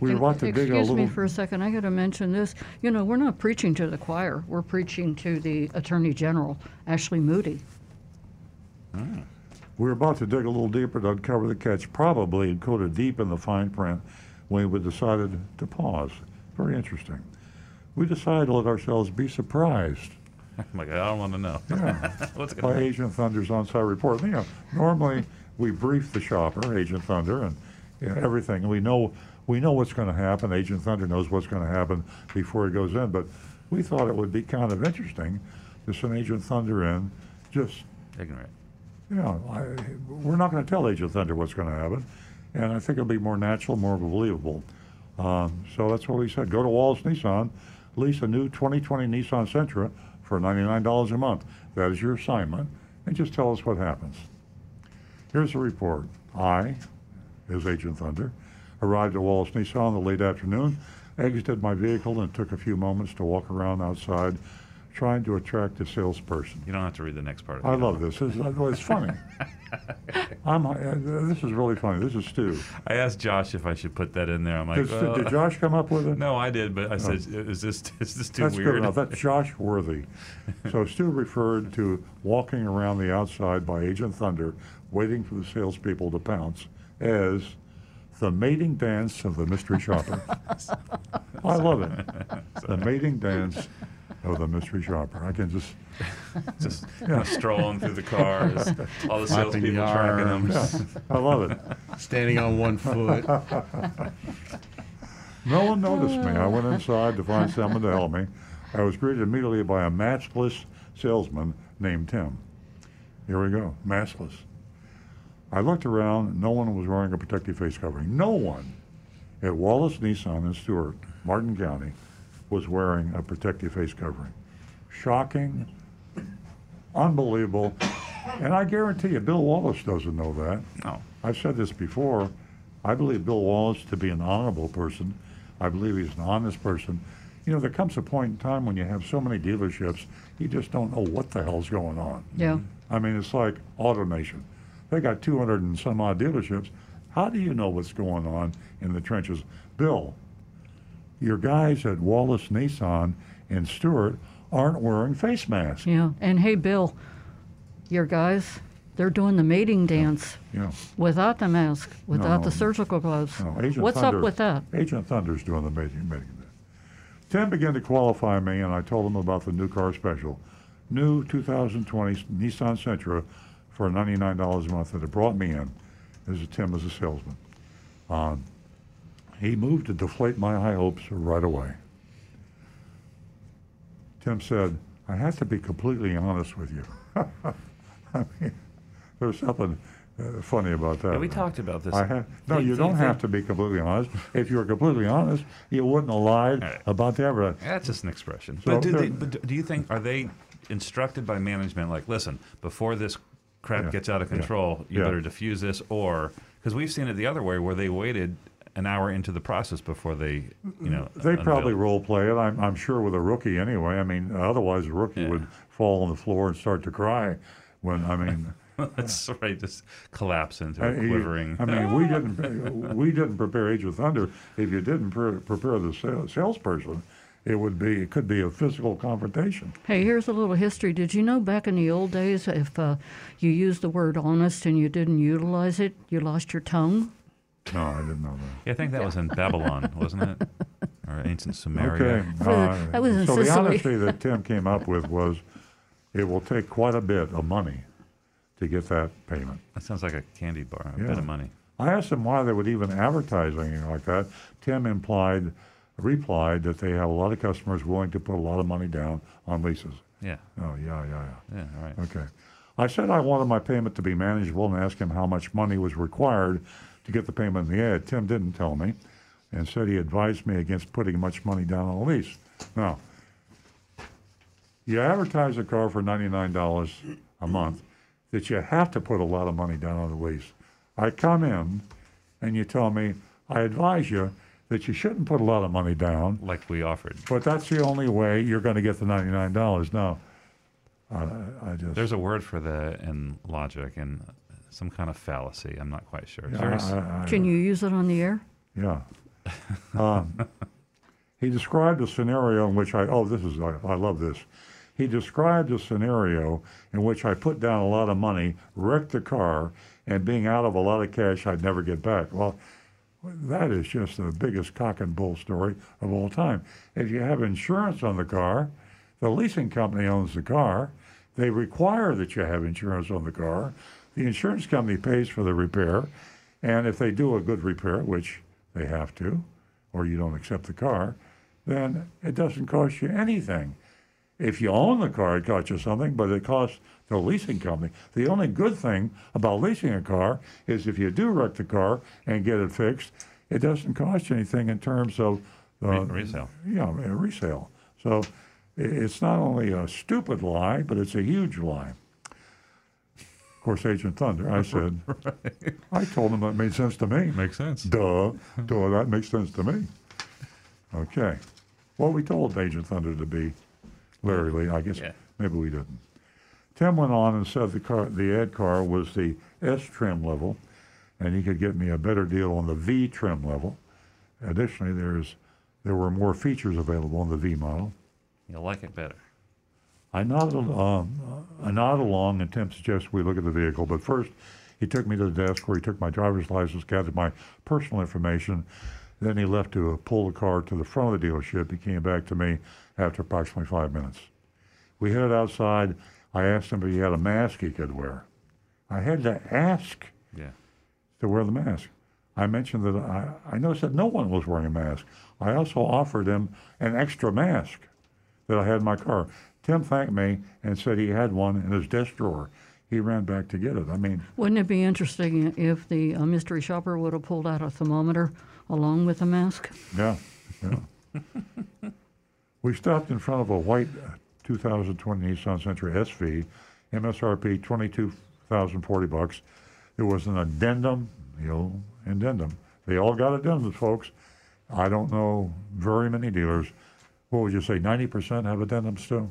We about to dig a little. Excuse me for a second. I got to mention this. You know, we're not preaching to the choir. We're preaching to the Attorney General, Ashley Moody. Ah. We're about to dig a little deeper to uncover the catch, probably encoded deep in the fine print, when we decided to pause. Very interesting. We decided to let ourselves be surprised. I'm like, I don't want to know. Yeah. What's going on? By Agent Thunder's onsite report. You know, normally we brief the shopper, Agent Thunder, and you know, everything. We know we know what's going to happen. Agent Thunder knows what's going to happen before he goes in. But we thought it would be kind of interesting to send Agent Thunder in, just ignorant. You know, I, we're not going to tell Agent Thunder what's going to happen, and I think it'll be more natural, more believable. Um, so that's what we said. Go to Wallace Nissan, lease a new twenty twenty Nissan Sentra for ninety-nine dollars a month. That is your assignment, and just tell us what happens. Here's the report. I, as Agent Thunder, arrived at Wallace Nissan in the late afternoon, exited my vehicle, and took a few moments to walk around outside, trying to attract a salesperson. You don't have to read the next part. Of I love this. It's, it's funny. I'm, uh, this is really funny. This is Stu. I asked Josh if I should put that in there. I'm like, did, well, did Josh come up with it? No, I did, but I said, oh. is this is this too That's weird? Good enough. That's Josh Worthy. So Stu referred to walking around the outside by Agent Thunder, waiting for the salespeople to pounce, as the mating dance of the mystery shopper. I love it. The mating dance Oh, the mystery shopper. I can just just yeah. kind of strolling through the cars, all the salespeople tracking them. Yeah. I love it. Standing on one foot. No one noticed me. I went inside to find someone to help me. I was greeted immediately by a maskless salesman named Tim. Here we go, maskless. I looked around. No one was wearing a protective face covering. No one at Wallace Nissan in Stewart, Martin County, was wearing a protective face covering. Shocking, unbelievable, and I guarantee you, Bill Wallace doesn't know that. No. I've said this before. I believe Bill Wallace to be an honorable person. I believe he's an honest person. You know, there comes a point in time when you have so many dealerships, you just don't know what the hell's going on. Yeah. I mean, it's like AutoNation. They got two hundred and some odd dealerships. How do you know what's going on in the trenches? Bill, your guys at Wallace Nissan and Stewart aren't wearing face masks. Yeah, and hey, Bill, your guys, they're doing the mating dance yeah. Yeah. without the mask, without no, no, the surgical gloves. No. What's Thunder, up with that? Agent Thunder's doing the mating, mating dance. Tim began to qualify me, and I told him about the new car special. New two thousand twenty Nissan Sentra for ninety-nine dollars a month that it brought me in as a Tim as a salesman. Um, He moved to deflate my high hopes right away. Tim said, I have to be completely honest with you. I mean, there's something uh, funny about that. Yeah, we right? talked about this. I have, no, you don't have to be completely honest. If you were completely honest, you wouldn't have lied right. about the evidence. That's just an expression. So but, do they, but do you think, are they instructed by management, like, listen, before this crap yeah, gets out of control, yeah, you yeah. better diffuse this, or, because we've seen it the other way where they waited an hour into the process before they, you know, they unveiled. Probably role play it. I'm, I'm sure with a rookie anyway. I mean, otherwise a rookie yeah. would fall on the floor and start to cry. When I mean, that's yeah. right, just collapse into I, a quivering. I mean, we didn't we didn't prepare Age of Thunder. If you didn't pre prepare the sales, salesperson, it would be it could be a physical confrontation. Hey, here's a little history. Did you know back in the old days, if uh, you used the word honest and you didn't utilize it, you lost your tongue? No, I didn't know that. Yeah, I think that was in Babylon, wasn't it? Or ancient Samaria. Okay. Uh, that was in so Sicily. The honesty that Tim came up with was it will take quite a bit of money to get that payment. That sounds like a candy bar, a yeah. bit of money. I asked him why they would even advertise anything like that. Tim implied, replied that they have a lot of customers willing to put a lot of money down on leases. Yeah. Oh, yeah, yeah, yeah. Yeah, all right. Okay. I said I wanted my payment to be manageable and asked him how much money was required to get the payment in the ad. Tim didn't tell me and said he advised me against putting much money down on a lease. Now, you advertise a car for ninety-nine dollars a month that you have to put a lot of money down on the lease. I come in and you tell me, I advise you that you shouldn't put a lot of money down. Like we offered. But that's the only way you're going to get the ninety-nine dollars. Now, I, I just... There's a word for that in logic, and some kind of fallacy. I'm not quite sure. Yeah, I, I, I, Can you use it on the air? Yeah. Um, he described a scenario in which I, oh, this is, I, I love this. He described a scenario in which I put down a lot of money, wrecked the car, and being out of a lot of cash I'd never get back. Well, that is just the biggest cock and bull story of all time. If you have insurance on the car, the leasing company owns the car. They require that you have insurance on the car. The insurance company pays for the repair, and if they do a good repair, which they have to, or you don't accept the car, then it doesn't cost you anything. If you own the car, it costs you something, but it costs the leasing company. The only good thing about leasing a car is if you do wreck the car and get it fixed, it doesn't cost you anything in terms of uh, resale. Yeah, resale. So it's not only a stupid lie, but it's a huge lie. Of course, Agent Thunder, I said, right. I told him that made sense to me. Makes sense. Duh. Duh, that makes sense to me. Okay. Well, we told Agent Thunder to be Larry Lee. I guess yeah. maybe we didn't. Tim went on and said the car, the ad car was the S trim level, and he could get me a better deal on the V trim level. Additionally, there's there were more features available on the V model. You'll like it better. I nodded, um, I nodded along, and Tim suggested we look at the vehicle. But first, he took me to the desk where he took my driver's license, gathered my personal information, Then he left to pull the car to the front of the dealership. He came back to me after approximately five minutes. We headed outside. I asked him if he had a mask he could wear. I had to ask yeah. to wear the mask. I mentioned that I, I noticed that no one was wearing a mask. I also offered him an extra mask that I had in my car. Tim thanked me and said he had one in his desk drawer. He ran back to get it. I mean, wouldn't it be interesting if the uh, mystery shopper would have pulled out a thermometer along with a mask? Yeah, yeah. We stopped in front of a white two thousand twenty Nissan Sentra S V, M S R P twenty-two thousand forty bucks. There was an addendum, you know, addendum. They all got addendums, folks. I don't know very many dealers. What would you say, ninety percent have addendums still?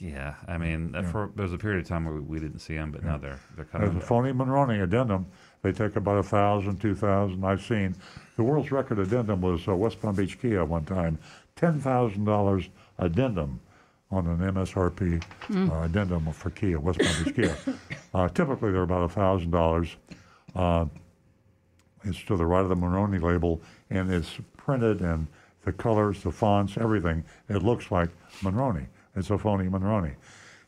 Yeah, I mean, yeah. For, there was a period of time where we, we didn't see them, but yeah. now they're they're kind of. There's a phony Monroney addendum. They take about a thousand, two thousand. I've seen the world's record addendum was uh, West Palm Beach Kia one time, ten thousand dollars addendum on an M S R P mm. uh, addendum for Kia, West Palm Beach Kia. Uh, typically, they're about a thousand dollars. It's to the right of the Monroney label, and it's printed and the colors, the fonts, everything. It looks like Monroney. It's a phony Monroney.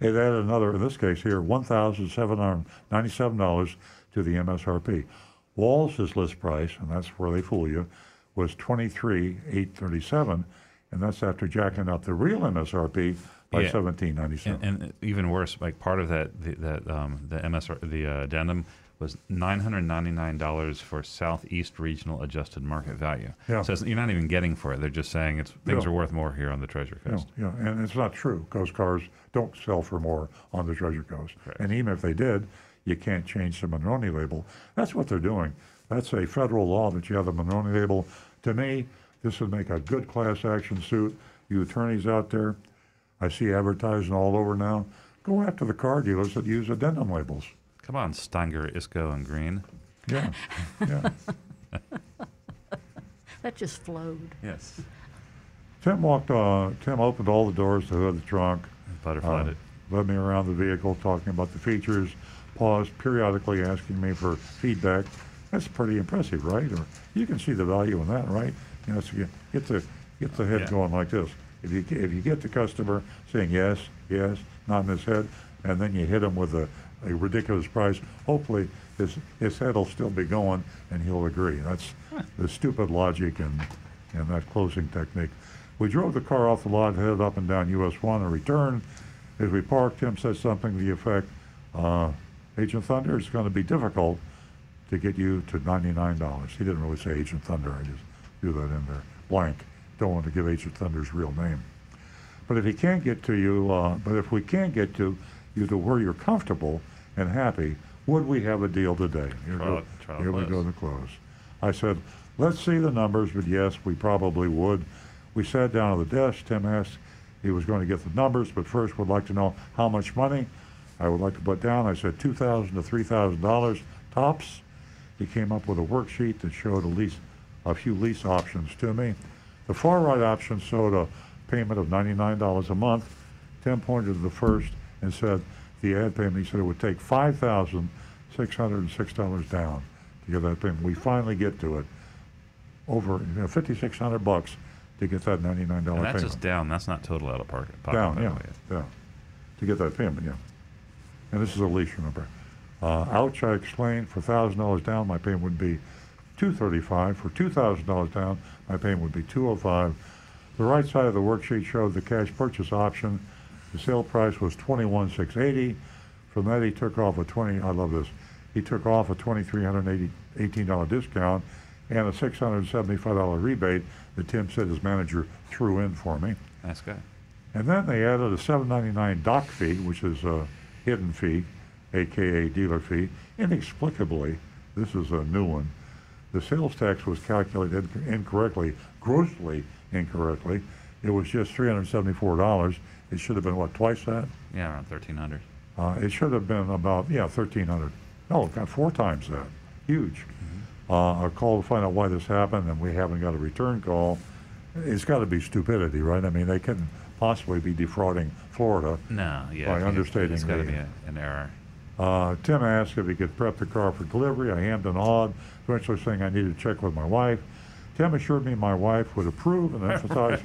It added another, in this case here, one thousand seven hundred ninety-seven dollars to the M S R P. Walls' list price, and that's where they fool you, was twenty-three thousand eight hundred thirty-seven dollars, and that's after jacking up the real M S R P by yeah. seventeen ninety-seven. And, and even worse, like part of that, the, that um, the M S R, the uh, addendum was nine hundred ninety-nine dollars for Southeast Regional Adjusted Market Value. Yeah. So it's, you're not even getting for it. They're just saying it's things yeah. are worth more here on the Treasure Coast. Yeah, yeah. And it's not true because cars don't sell for more on the Treasure Coast. Right. And even if they did, you can't change the Monroney label. That's what they're doing. That's a federal law that you have the Monroney label. To me, this would make a good class action suit. You attorneys out there, I see advertising all over now. Go after the car dealers that use addendum labels. Come on, Stanger, Isco, and Green. Yeah, yeah. That just flowed. Yes. Tim walked. Uh, Tim opened all the doors, the hood, the trunk. Butterflied uh, it. Led me around the vehicle, talking about the features. Paused periodically, asking me for feedback. That's pretty impressive, right? Or you can see the value in that, right? You know, so you get the get the head yeah. going like this. If you if you get the customer saying yes, yes, nodding his head, and then you hit him with a a ridiculous price, hopefully his, his head will still be going and he'll agree. That's the stupid logic and, and that closing technique. We drove the car off the lot, headed up and down U S one and returned. As we parked, Tim said something to the effect, uh, Agent Thunder, it's going to be difficult to get you to ninety-nine dollars. He didn't really say Agent Thunder. I just threw that in there. Blank. Don't want to give Agent Thunder's real name. But if he can't get to you, uh, but if we can't get to you to where you're comfortable and happy, would we have a deal today? Here, go, here we go to close. I said, let's see the numbers, but yes, we probably would. We sat down at the desk. Tim asked he was going to get the numbers, but first would like to know how much money I would like to put down. I said two thousand to three thousand dollars tops. He came up with a worksheet that showed a, lease, a few lease options to me. The far right option showed a payment of ninety-nine dollars a month. Tim pointed to the first and said the ad payment, he said it would take five thousand six hundred six dollars down to get that payment. We finally get to it. Over you know, fifty-six hundred bucks to get that ninety-nine dollar and that's payment. That's just down. That's not total out of pocket. pocket down, yeah, yeah. To get that payment, yeah. And this is a lease, remember. Uh, ouch, I explained, for one thousand dollars down, my payment would be two hundred thirty-five dollars. For two thousand dollars down, my payment would be two hundred five dollars. The right side of the worksheet showed the cash purchase option. The sale price was twenty-one thousand six hundred eighty dollars. From that, he took off a twenty. I love this. He took off a two thousand three hundred eighteen dollars discount and a six hundred seventy-five dollars rebate that Tim said his manager threw in for me. Nice guy. And then they added a seven ninety-nine dock fee, which is a hidden fee, A K A dealer fee. Inexplicably, this is a new one. The sales tax was calculated incorrectly, grossly incorrectly. It was just three hundred seventy-four dollars. It should have been, what, twice that? Yeah, around thirteen hundred dollars. Uh, it should have been about, yeah, thirteen hundred dollars. No, got four times that. Huge. Mm-hmm. uh, a call to find out why this happened, and we haven't got a return call. It's got to be stupidity, right? I mean, they couldn't possibly be defrauding Florida no, yeah, by understating. It's got to be a, an error. Uh, Tim asked if he could prep the car for delivery. I hemmed and hawed, eventually saying I needed to check with my wife. Tim assured me my wife would approve, and that's what right.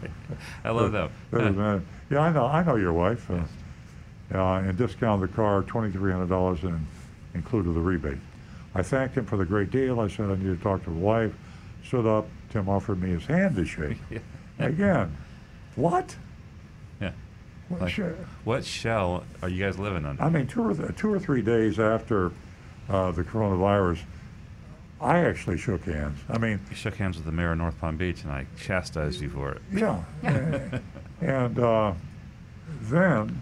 I. I love that. Uh, yeah, I know. I know your wife. Uh, yes. uh, and discounted the car twenty-three hundred dollars and included the rebate. I thanked him for the great deal. I said I need to talk to the wife. Stood up. Tim offered me his hand to shake. Yeah. Again, what? Yeah. What, like, shall, what shell are you guys living under? I mean, two or th two or three days after uh, the coronavirus. I actually shook hands. I mean, you shook hands with the mayor of North Palm Beach, and I chastised you for it. Yeah, and, and uh, then,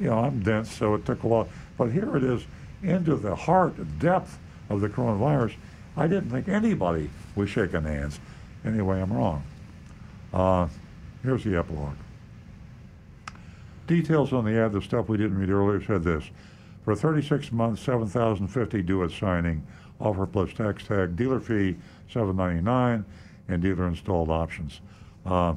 you know, I'm dense, so it took a while. But here it is, into the heart, depth of the coronavirus. I didn't think anybody was shaking hands. Anyway, I'm wrong. Uh, here's the epilogue. Details on the ad, the stuff we didn't read earlier, said this: for thirty-six months, seven thousand fifty dollars due at signing. Offer plus tax tag, dealer fee seven ninety-nine, and dealer installed options. Uh,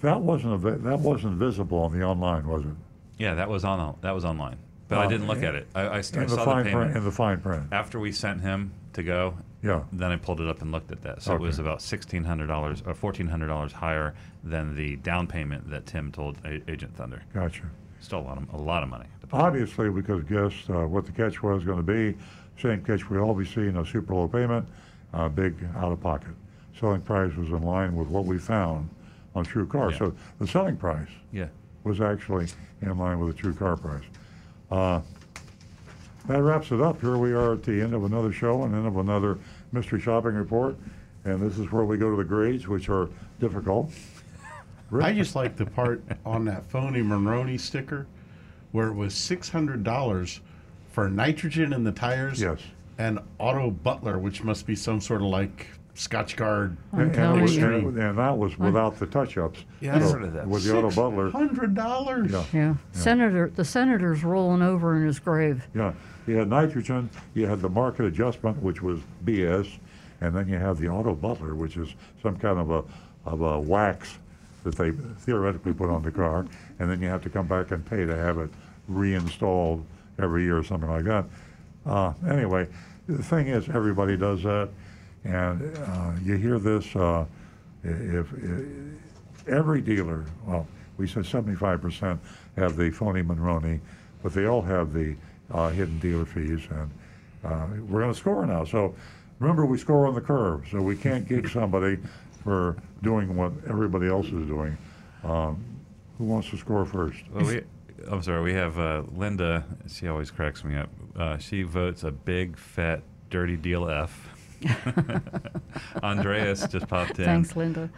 that wasn't a, that wasn't visible on the online, was it? Yeah, that was on that was online, but uh, I didn't look and, at it. I, I, I saw the, fine the payment print, in the fine print after we sent him to go. Yeah. Then I pulled it up and looked at that. So okay. It was about sixteen hundred dollars or fourteen hundred dollars higher than the down payment that Tim told A Agent Thunder. Gotcha. Still a lot of a lot of money. Obviously, we could have guessed uh, what the catch was going to be. Same catch we always see, no super low payment, uh, big out of pocket. Selling price was in line with what we found on True Car. Yeah. So the selling price yeah. was actually in line with the True Car price. Uh, that wraps it up. Here we are at the end of another show and end of another Mystery Shopping Report. And this is where we go to the grades, which are difficult. Rick? I just like the part on that phony Monroney sticker where it was six hundred dollars for nitrogen in the tires, yes, and Auto Butler, which must be some sort of like Scotch Guard. And, and, was, and, and that was without the touch-ups. Yeah, so heard of that. With the Auto Butler, hundred dollars. Yeah. Yeah. yeah, senator, the senator's rolling over in his grave. Yeah, you had nitrogen, you had the market adjustment, which was B S, and then you have the Auto Butler, which is some kind of a of a wax that they theoretically put on the car, and then you have to come back and pay to have it reinstalled every year or something like that. Uh, anyway, the thing is, everybody does that, and uh, you hear this. Uh, if, if every dealer, well, we said seventy-five percent have the phony Monroney, but they all have the uh, hidden dealer fees, and uh, we're going to score now. So remember, we score on the curve, so we can't gig somebody for doing what everybody else is doing. Um, who wants to score first? Well, we I'm sorry, we have uh, Linda. She always cracks me up. Uh, she votes a big, fat, dirty deal F. Andreas just popped in. Thanks, Linda.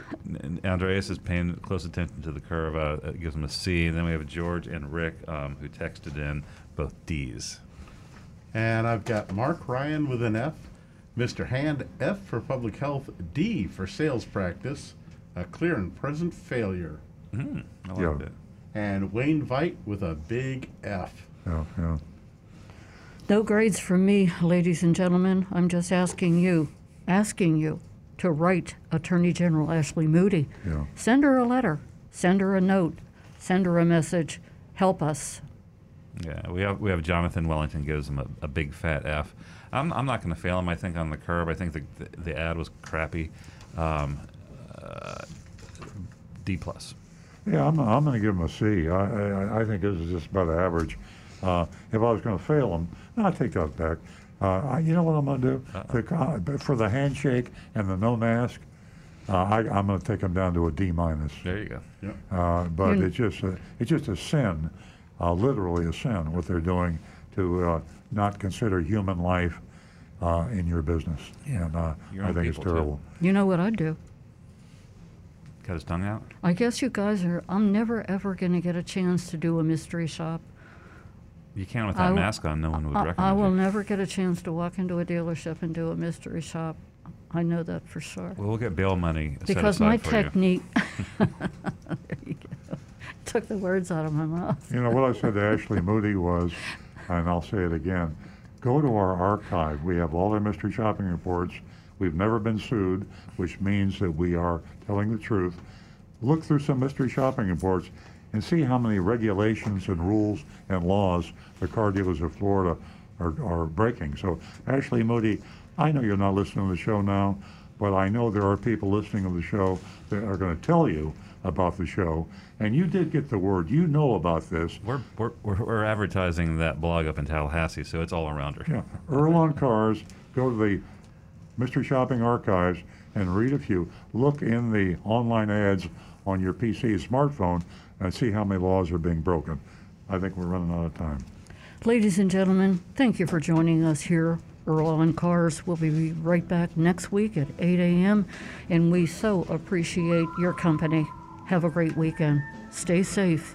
N Andreas is paying close attention to the curve. Uh, it gives him a C. And then we have George and Rick um, who texted in both D's. And I've got Mark Ryan with an F, Mister Hand F for public health, D for sales practice, a clear and present failure. Mm-hmm. I like yeah. that. And Wayne Veit with a big F. Yeah, yeah. No grades from me, ladies and gentlemen. I'm just asking you, asking you to write Attorney General Ashley Moody. Yeah. Send her a letter. Send her a note. Send her a message. Help us. Yeah, we have we have Jonathan Wellington gives him a, a big fat F. I'm I'm not going to fail him. I think on the curb. I think the the, the ad was crappy. Um, uh, D plus. Yeah, I'm, I'm going to give them a C. I, I, I think this is just about average. Uh, if I was going to fail them, no, I take that back. Uh, I, you know what I'm going to do? Uh-uh. the, uh, for the handshake and the no mask, uh, I, I'm going to take them down to a D minus. There you go. Yep. Uh, but mm. it's just a, it's just a sin, uh, literally a sin, what they're doing to uh, not consider human life uh, in your business. Yeah. And uh, I think it's terrible. Too. You know what I'd do? Cut his tongue out? I guess you guys are, I'm never ever going to get a chance to do a mystery shop. You can with that I, mask on, no one would I, recognize I will it. Never get a chance to walk into a dealership and do a mystery shop. I know that for sure. Well, we'll get bail money because set aside my for technique, you. There you go. Took the words out of my mouth. You know, what I said to Ashley Moody was, and I'll say it again, go to our archive. We have all our mystery shopping reports. We've never been sued, which means that we are telling the truth. Look through some mystery shopping reports and see how many regulations and rules and laws the car dealers of Florida are, are breaking. So, Ashley Moody, I know you're not listening to the show now, but I know there are people listening to the show that are going to tell you about the show, and you did get the word. You know about this. We're we're, we're advertising that blog up in Tallahassee, so it's all around her. Yeah, Earl on Cars. Go to the Mystery Shopping Archives and read a few. Look in the online ads on your P C smartphone and see how many laws are being broken. I think we're running out of time. Ladies and gentlemen, thank you for joining us here, Earl on Cars. We'll be right back next week at eight a m, and we so appreciate your company. Have a great weekend. Stay safe.